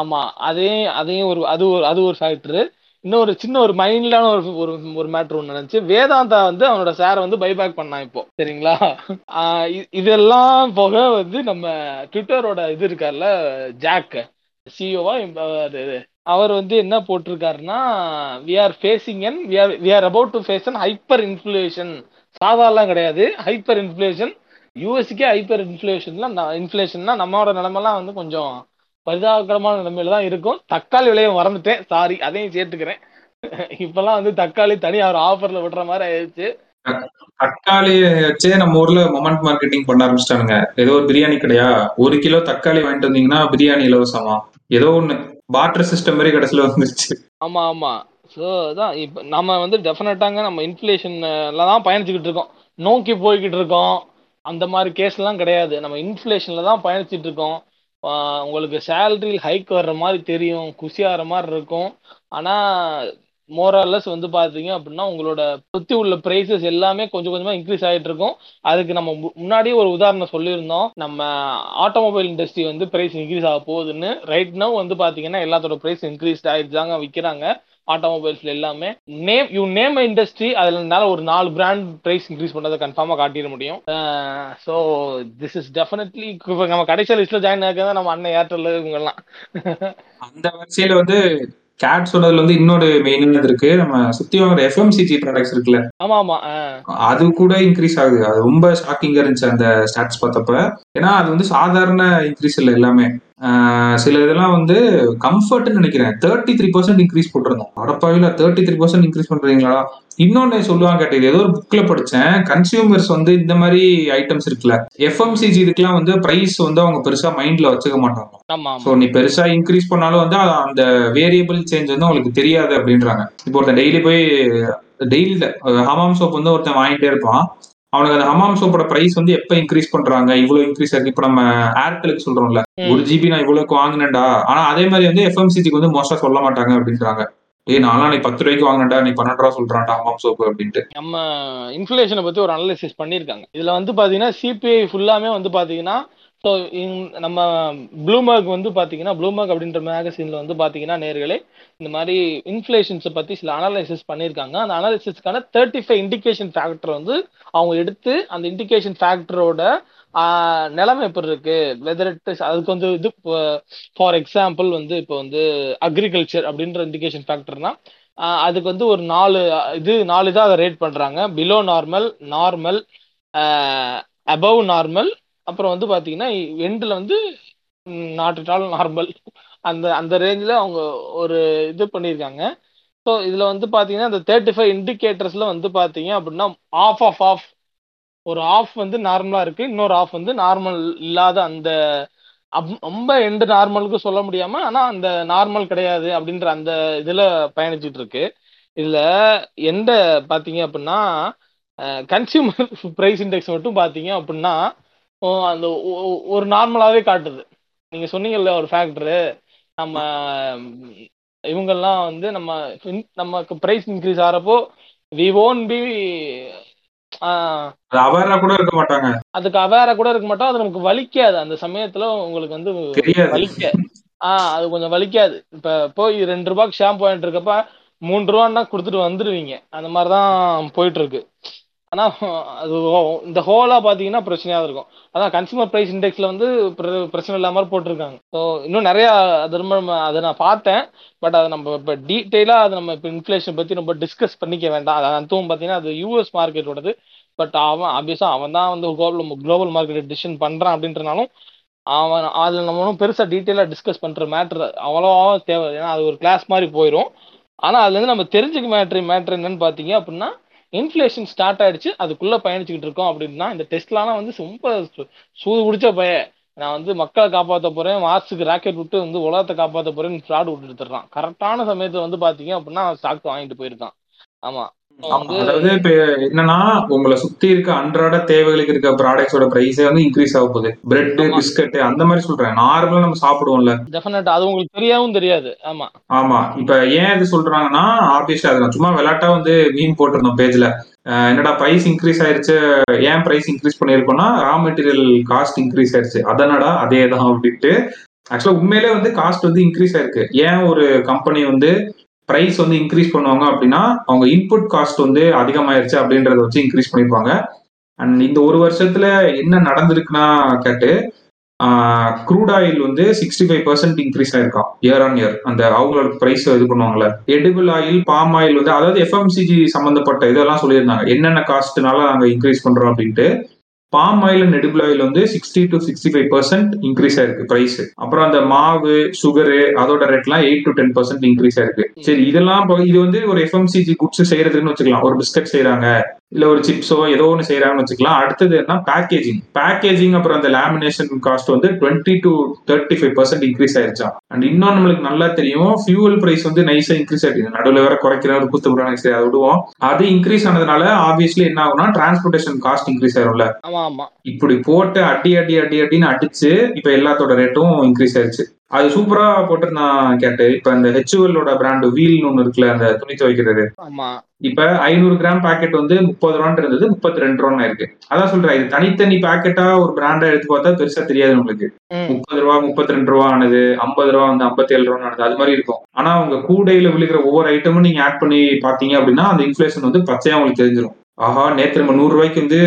ஆமா, அதே அதையும் ஒரு அது ஒரு அது ஒரு ஃபேக்டரு. இன்னொரு சின்ன ஒரு மைல்டான ஒரு ஒரு மேட்ரு ஒன்று நினைச்சு வேதாந்தா வந்து அவனோட ஷேரை வந்து பைபேக் பண்ணான் இப்போ சரிங்களா. இதெல்லாம் போக வந்து நம்ம ட்விட்டரோட இது இருக்கார்ல ஜாக் சிஇஓவா, அவர் வந்து என்ன போட்டிருக்காருன்னா we are facing and we are we are about to face and hyper inflation. சாதாரணலாம் கிடையாது, ஹைப்பர் இன்ஃப்ளேஷன். யூஎஸ்கே ஹைப்பர் இன்ஃப்ளேஷன்லாம் இன்ஃப்ளேஷன்னா நம்மளோட நிலமெல்லாம் வந்து கொஞ்சம் பரிதாபகரமான நிலைமையில தான் இருக்கும். தக்காளி விலையை மறந்துட்டேன், சாரி, அதையும் சேர்த்துக்கிறேன். இப்பெல்லாம் வந்து தக்காளி தனி அவர் ஆஃபர்ல விடுற மாதிரி ஆயிடுச்சு. தக்காளி வச்சே நம்ம ஊர்ல மொமெண்ட் மார்க்கெட்டிங் பண்ண ஆரம்பிச்சிட்டானுங்க. ஏதோ ஒரு பிரியாணி கடையா ஒரு கிலோ தக்காளி வாங்கிட்டு வந்தீங்கன்னா பிரியாணி இலவசமா, ஏதோ ஒண்ணு பார்ட்டர் சிஸ்டம் மாதிரி கடைசில வந்துருச்சு. ஆமா ஆமா, ஸோ அதான் இப்போ நம்ம வந்து டெஃபினட்டாங்க நம்ம இன்ஃப்ளேஷன்ல தான் பயணிச்சுக்கிட்டு இருக்கோம், நோக்கி போய்கிட்டு இருக்கோம். அந்த மாதிரி கேஸ்லாம் கிடையாது, நம்ம இன்ஃப்ளேஷன்ல தான் பயணிச்சுட்டு இருக்கோம். உங்களுக்கு சேலரி ஹைக் வர்ற மாதிரி தெரியும், குஷியாகிற மாதிரி இருக்கும். ஆனால் மோரல்லஸ் வந்து பார்த்தீங்க அப்படின்னா உங்களோட சுற்றி உள்ள ப்ரைஸஸ் எல்லாமே கொஞ்சம் கொஞ்சமாக இன்க்ரீஸ் ஆகிட்டு இருக்கும். அதுக்கு நம்ம முன்னாடியே ஒரு உதாரணம் சொல்லியிருந்தோம், நம்ம ஆட்டோமொபைல் இண்டஸ்ட்ரி வந்து ப்ரைஸ் இன்க்ரீஸ் ஆக போகுதுன்னு. ரைட் நவ் வந்து பார்த்தீங்கன்னா எல்லாத்தோட ப்ரைஸ் இன்க்ரீஸ் ஆகிட்டு தாங்க விற்கிறாங்க ஆட்டோமொபைல்ஸ்ல எல்லாமே. நேம் யூ நேம் இண்டஸ்ட்ரி, அதனால ஒரு நாலு பிராண்ட் பிரைஸ் இன்க்ரீஸ் பண்ணதை கன்ஃபார்மாக காட்டிட முடியும். ஸோ திஸ் இஸ் டெஃபினெட்லி இப்போ நம்ம கடைசியில் லிஸ்ட்ல ஜாயின் ஆகிறதா நம்ம அண்ணன் ஏர்டெல் இவங்கெல்லாம் அந்த வரிசையில வந்து கேட் சொன்னதுல வந்து இன்னொரு மெயின் இருக்கு, நம்ம சுத்தி வாங்குற எஃப்எம்சிஜி ப்ராடக்ட்ஸ் இருக்குல்ல. ஆமா ஆமா, அது கூட இன்க்ரீஸ் ஆகுது. அது ரொம்ப ஷாக்கிங்கா இருந்துச்சு அந்த ஸ்டாட்ஸ் பார்த்தப்ப. ஏன்னா அது வந்து சாதாரண இன்க்ரீஸ் இல்லை, எல்லாமே சில இதெல்லாம் வந்து கம்ஃபர்ட்னு நினைக்கிறேன் தேர்ட்டி த்ரீ பர்சன்ட் இன்க்ரீஸ் போட்டிருந்தோம். அடப்பாவில தேர்ட்டி த்ரீ பர்சன்ட் இன்க்ரீஸ் பண்றீங்களா? இன்னொன்னு சொல்லுவாங்க கேட்டது, ஏதோ ஒரு புக்ல படிச்சேன், கன்சியூமர்ஸ் வந்து இந்த மாதிரி ஐட்டம்ஸ் இருக்குல்ல எஃப்எம்சிஜி இதுக்கெல்லாம் வந்து பிரைஸ் வந்து அவங்க பெருசா மைண்ட்ல வச்சுக்க மாட்டாங்க. ஸோ நீ பெருசா இன்க்ரீஸ் பண்ணாலும் வந்து அந்த வேரியபிள் சேஞ்ச் வந்து அவங்களுக்கு தெரியாது அப்படின்றாங்க. இப்போ ஒருத்தன் டெய்லி போய் டெய்லி ஹமாம் சோப் வந்து ஒருத்தன் வாங்கிட்டே இருப்பான், அவனுக்கு அந்த ஹமாம் சோப்போட பிரைஸ் வந்து எப்ப இன்க்ரீஸ் பண்றாங்க இவ்வளவு இன்க்ரீஸ் ஆகி. இப்ப நம்ம ஏர்டெலுக்கு சொல்றோம்ல ஒரு ஜிபி நான் இவ்வளவுக்கு வாங்கினேன்டா, ஆனா அதே மாதிரி வந்து எஃப்எம்சிஜிக்கு வந்து மோஸ்டா சொல்ல மாட்டாங்க அப்படின்றாங்க. ஏ நானா நீ பத்து ரூபாய்க்கு வாங்கினா நீ பன்னெண்டு ரூபா சொல்றான்டா ஹமாம் சோப் அப்படின்ட்டு. நம்ம இன்ஃபிளேஷனை பத்தி ஒரு அனலைசிஸ் பண்ணிருக்காங்க. இதுல வந்து பாத்தீங்கன்னா சிபிஐ ஃபுல்லாமே வந்து பாத்தீங்கன்னா ஸோ நம்ம ப்ளூமார்க் வந்து பார்த்தீங்கன்னா ப்ளூமார்க் அப்படின்ற மேகசினில் வந்து பார்த்தீங்கன்னா நேர்களே இந்த மாதிரி இன்ஃப்ளேஷன்ஸை பற்றி சில அனாலிசிஸ் பண்ணியிருக்காங்க. அந்த அனாலிசிஸ்க்கான தேர்ட்டி ஃபைவ் இண்டிகேஷன் ஃபேக்டர் வந்து அவங்க எடுத்து அந்த இண்டிகேஷன் ஃபேக்டரோட நிலைமை எப்படி இருக்கு, வெதர் இட் இஸ், அதுக்கு வந்து இது ஃபார் எக்ஸாம்பிள் வந்து இப்போ வந்து அக்ரிகல்ச்சர் அப்படின்ற இண்டிகேஷன் ஃபேக்டர்னா அதுக்கு வந்து ஒரு நாலு இது நாலு இதாக அதை ரேட் பண்ணுறாங்க. Below normal, normal, above normal, அப்புறம் வந்து பார்த்தீங்கன்னா எண்டில் வந்து நாட் அட் ஆல் நார்மல், அந்த அந்த ரேஞ்சில் அவங்க ஒரு இது பண்ணியிருக்காங்க. ஸோ இதில் வந்து பார்த்தீங்கன்னா அந்த தேர்ட்டி ஃபைவ் இண்டிகேட்டர்ஸில் வந்து பார்த்தீங்க அப்படின்னா ஆஃப் ஆஃப் ஆஃப் ஒரு ஆஃப் வந்து நார்மலாக இருக்குது, இன்னொரு ஆஃப் வந்து நார்மல் இல்லாத அந்த அப் ரொம்ப எண்டு நார்மலுக்கு சொல்ல முடியாமல் ஆனால் அந்த நார்மல் கிடையாது அப்படின்ற அந்த இதில் பயணிச்சுட்டு இருக்கு. இதில் எந்த பார்த்தீங்க அப்படின்னா கன்சியூமர் ப்ரைஸ் இண்டெக்ஸ் மட்டும் பார்த்தீங்க அப்படின்னா அந்த ஒரு நார்மலாகவே காட்டுது. நீங்கள் சொன்னீங்கல்ல ஒரு ஃபேக்டரு, நம்ம இவங்கெல்லாம் வந்து நம்ம நமக்கு ப்ரைஸ் இன்க்ரீஸ் ஆகிறப்போ வி ஓன்ட் பி அவேரா கூட இருக்க மாட்டாங்க, அதுக்கு அவேரா கூட இருக்க மாட்டோம், அது நமக்கு வலிக்காது அந்த சமயத்தில். உங்களுக்கு வந்து வலிக்க ஆ அது கொஞ்சம் வலிக்காது. இப்போ போய் ரெண்டு ரூபாய்க்கு ஷாம்பு வாங்கிட்டு இருக்கப்ப மூணு ரூபான்னா கொடுத்துட்டு வந்துடுவீங்க. அந்த மாதிரி தான் போயிட்டுருக்கு. ஆனால் அது இந்த ஹோலாக பார்த்தீங்கன்னா பிரச்சனையாக இருக்கும். அதான் கன்சியூமர் ப்ரைஸ் இண்டெக்ஸில் வந்து பிரச்சனை இல்லாமல் போட்டிருக்காங்க. ஸோ இன்னும் நிறையா அது ரொம்ப அதை நான் பார்த்தேன், பட் அதை நம்ம இப்போ டீட்டெயிலாக அதை நம்ம இப்போ இன்ஃப்ளேஷன் பற்றி நம்ம டிஸ்கஸ் பண்ணிக்க வேண்டாம். அது அதுவும் பார்த்தீங்கன்னா அது யூஎஸ் மார்க்கெட்டோடது. பட் அவன் ஆப்வியஸாக அவன் தான் வந்து குளோபல் குளோபல் மார்க்கெட் டிசிஷன் பண்ணுறான் அப்படின்றனாலும் அவன் அதில் நம்ம ஒன்றும் பெருசாக டீட்டெயிலாக டிஸ்கஸ் பண்ணுற மேட்ரு அவ்வளோவா தேவை, ஏன்னா அது ஒரு கிளாஸ் மாதிரி போயிடும். ஆனால் அதுலேருந்து நம்ம தெரிஞ்சுக்க மேட்ரு மேட்ரு என்னன்னு பார்த்தீங்க அப்படின்னா இன்ஃப்ளேஷன் ஸ்டார்ட் ஆயிடுச்சு, அதுக்குள்ள பயணிச்சுக்கிட்டு இருக்கோம் அப்படின்னா இந்த டெஸ்ட்லாம் வந்து ரொம்ப சூது குடிச்ச பய நான் வந்து மக்களை காப்பாற்ற போறேன், மார்ஸுக்கு ராக்கெட் விட்டு வந்து உலகத்தை காப்பாற்ற போறேன்னு ஃப்ராட் விட்டு எடுத்துடுறான். கரெக்டான சமயத்துல வந்து பாத்தீங்க அப்படின்னா ஸ்டாக் வாங்கிட்டு போயிருக்கான். ஆமா, அதாவது இப்ப என்னன்னா உங்களை சுத்தி இருக்க அன்றாட தேவைகளுக்கு இருக்க ப்ராடக்ட்ஸோட பிரைஸே வந்து இன்க்ரீஸ் ஆக போகுது. பிரெட், பிஸ்கட் அந்த மாதிரி சொல்றேன். நார்மலா நம்ம சாப்பிடுவோம்ல, டெஃபினட்டா அது உங்களுக்கு தெரியாவும் தெரியாது. ஆமா ஆமா இப்ப ஏன் இது சொல்றாங்கன்னா ஆப்வியஸா அது சும்மா விளையாட்டா வந்து மீன் போட்டிருந்தோம் பேஜ்ல, என்னடா பிரைஸ் இன்க்ரீஸ் ஆயிருச்சு, ஏன் பிரைஸ் இன்க்ரீஸ் பண்ணிருக்கோம்னா ரா மெட்டீரியல் காஸ்ட் இன்க்ரீஸ் ஆயிருச்சு, அதனடா அதே தான் அப்படின்ட்டு. ஆக்சுவலா உண்மையிலே வந்து காஸ்ட் வந்து இன்க்ரீஸ் ஆயிருக்கு. ஏன் ஒரு கம்பெனி வந்து பிரைஸ் வந்து இன்க்ரீஸ் பண்ணுவாங்க அப்படின்னா அவங்க இன்புட் காஸ்ட் வந்து அதிகமாயிருச்சு அப்படின்றத வச்சு இன்க்ரீஸ் பண்ணிருப்பாங்க. அண்ட் இந்த ஒரு வருஷத்துல என்ன நடந்திருக்குன்னா கேட்டு க்ரூட் ஆயில் வந்து சிக்ஸ்டி ஃபைவ் பர்சன்ட் இன்க்ரீஸ் ஆயிருக்கான் இயர் ஆன் இயர். அந்த அவங்களோட பிரைஸ் இது பண்ணுவாங்கல்ல, எடிபிள் ஆயில், பாம் ஆயில் வந்து அதாவது எஃப்எம்சிஜி சம்பந்தப்பட்ட இதெல்லாம் சொல்லியிருந்தாங்க என்னென்ன காஸ்ட்னால நாங்கள் இன்க்ரீஸ் பண்றோம் அப்படின்ட்டு. Palm oil and edible oil வந்து sixty to sixty five percent increase ஆயிருக்கு பிரைஸ். அப்புறம் அந்த மாவு, சுகரு அதோட ரேட்லாம் eight to ten percent increase ஆயிருக்கு. சரி, இதெல்லாம் இது வந்து ஒரு எஃப்எம்சிஜி குட்ஸ் செய்யறதுன்னு வச்சுக்கலாம், ஒரு பிஸ்கட் செய்யறாங்க இல்ல ஒரு சிப்ஸோ ஏதோ ஒன்று செய்யறாங்கன்னு வச்சுக்கலாம். அடுத்தது என்ன, பேக்கேஜிங் பேக்கேஜிங் அப்புறம் அந்த லேமினேஷன் காஸ்ட் வந்து twenty to thirty five percent increase ஆயிருச்சா. அண்ட் இன்னொன்று நம்மளுக்கு நல்லா தெரியும், ஃபியூவல் பிரைஸ் வந்து நைஸா இன்க்ரீஸ் ஆயிருக்கு. நடுவில் வேற குறைக்கிறாரு கூத்துறாங்க, சரி அதை விடுவோம். அது இன்க்ரீஸ் ஆனதுனால ஆப்வியஸ்லி என்ன ஆகும்னா டிரான்ஸ்போர்டேஷன் காஸ்ட் இன்க்ரீஸ் ஆயிரும்ல. இப்படி போட்டு அடி அடி அடி அடின்னு அடிச்சு இப்ப எல்லாத்தோட ரேட்டும் இன்க்ரீஸ் ஆயிருச்சு. அது சூப்பரா போட்டு நான் கேட்டேன். இப்ப இந்த ஹெச்ஓஎல்லோட பிராண்ட் வீல்னு ஒண்ணு இருக்குல்ல, அந்த துணி துவைக்கிறது, இப்ப ஐநூறு கிராம் பாக்கெட் வந்து முப்பது ரூபான்னு இருந்தது முப்பத்தி ரெண்டு ரூபான்னு இருக்கு. அதான் சொல்றேன், இது தனித்தனி பாக்கெட்டா ஒரு பிராண்டா எடுத்து பார்த்தா பெருசா தெரியாது நம்மளுக்கு. முப்பது ரூபா முப்பத்தி ரெண்டு ரூபா ஆனது, ஐம்பது ரூபா வந்து ஐம்பத்தி ஏழு ரூபான்னு ஆனது, அது மாதிரி இருக்கும். ஆனா உங்க கூடையில விழுக்கிற ஒவ்வொரு ஐட்டமும் நீங்க ஆட் பண்ணி பாத்தீங்க அப்படின்னா அந்த இன்ஃபிளேஷன் வந்து பச்சையா உங்களுக்கு தெரிஞ்சிடும். ஆஹா, நேற்று நம்ம நூறு ரூபாய்க்கு வந்து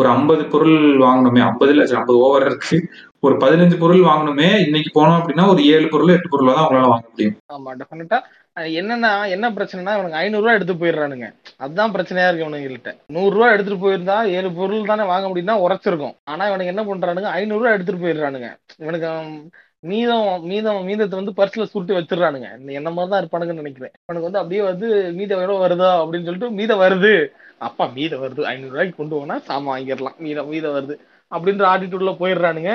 ஒரு ஐம்பது பொருள் வாங்கணுமே, ஐம்பதுல ஐம்பது ஓவர் இருக்கு, ஒரு பதினஞ்சு பொருள் வாங்கணுமே, இன்னைக்கு போனோம் அப்படின்னா ஒரு ஏழு பொருள் எட்டு பொருளா தான் அவங்களால வாங்க முடியும். ஆமா, டெஃபினட்டா. என்னன்னா என்ன பிரச்சனைனா இவனுக்கு ஐநூறு ரூபா எடுத்து போயிடுறானுங்க, அதுதான் பிரச்சனையா இருக்கு இவனுங்கள்ட்ட. நூறு ரூபா எடுத்துட்டு போயிருந்தா ஏழு பொருள் தானே வாங்க முடியும்னா உரைச்சிருக்கும். ஆனா இவனுக்கு என்ன பண்றானுங்க, ஐநூறு ரூபா எடுத்துட்டு போயிடுறானுங்க. இவனுக்கு மீதம் மீதம் மீதத்தை வந்து பர்ஸ்ல சுருட்டி வச்சிடறானுங்க. என்ன மாதிரிதான் இருப்பானுங்கன்னு நினைக்கிறேன். இவனுக்கு வந்து அப்படியே வந்து மீதம் எவ்வளவு வருதா அப்படின்னு சொல்லிட்டு, மீதம் வருது அப்பா மீதம் வருது ஐநூறு ரூபாய்க்கு கொண்டு போனா சாமான் வாங்கிடலாம், மீதம் மீதம் வருது அப்படின்ற ஆட்டிடியூட்ல போயிடுறானுங்க.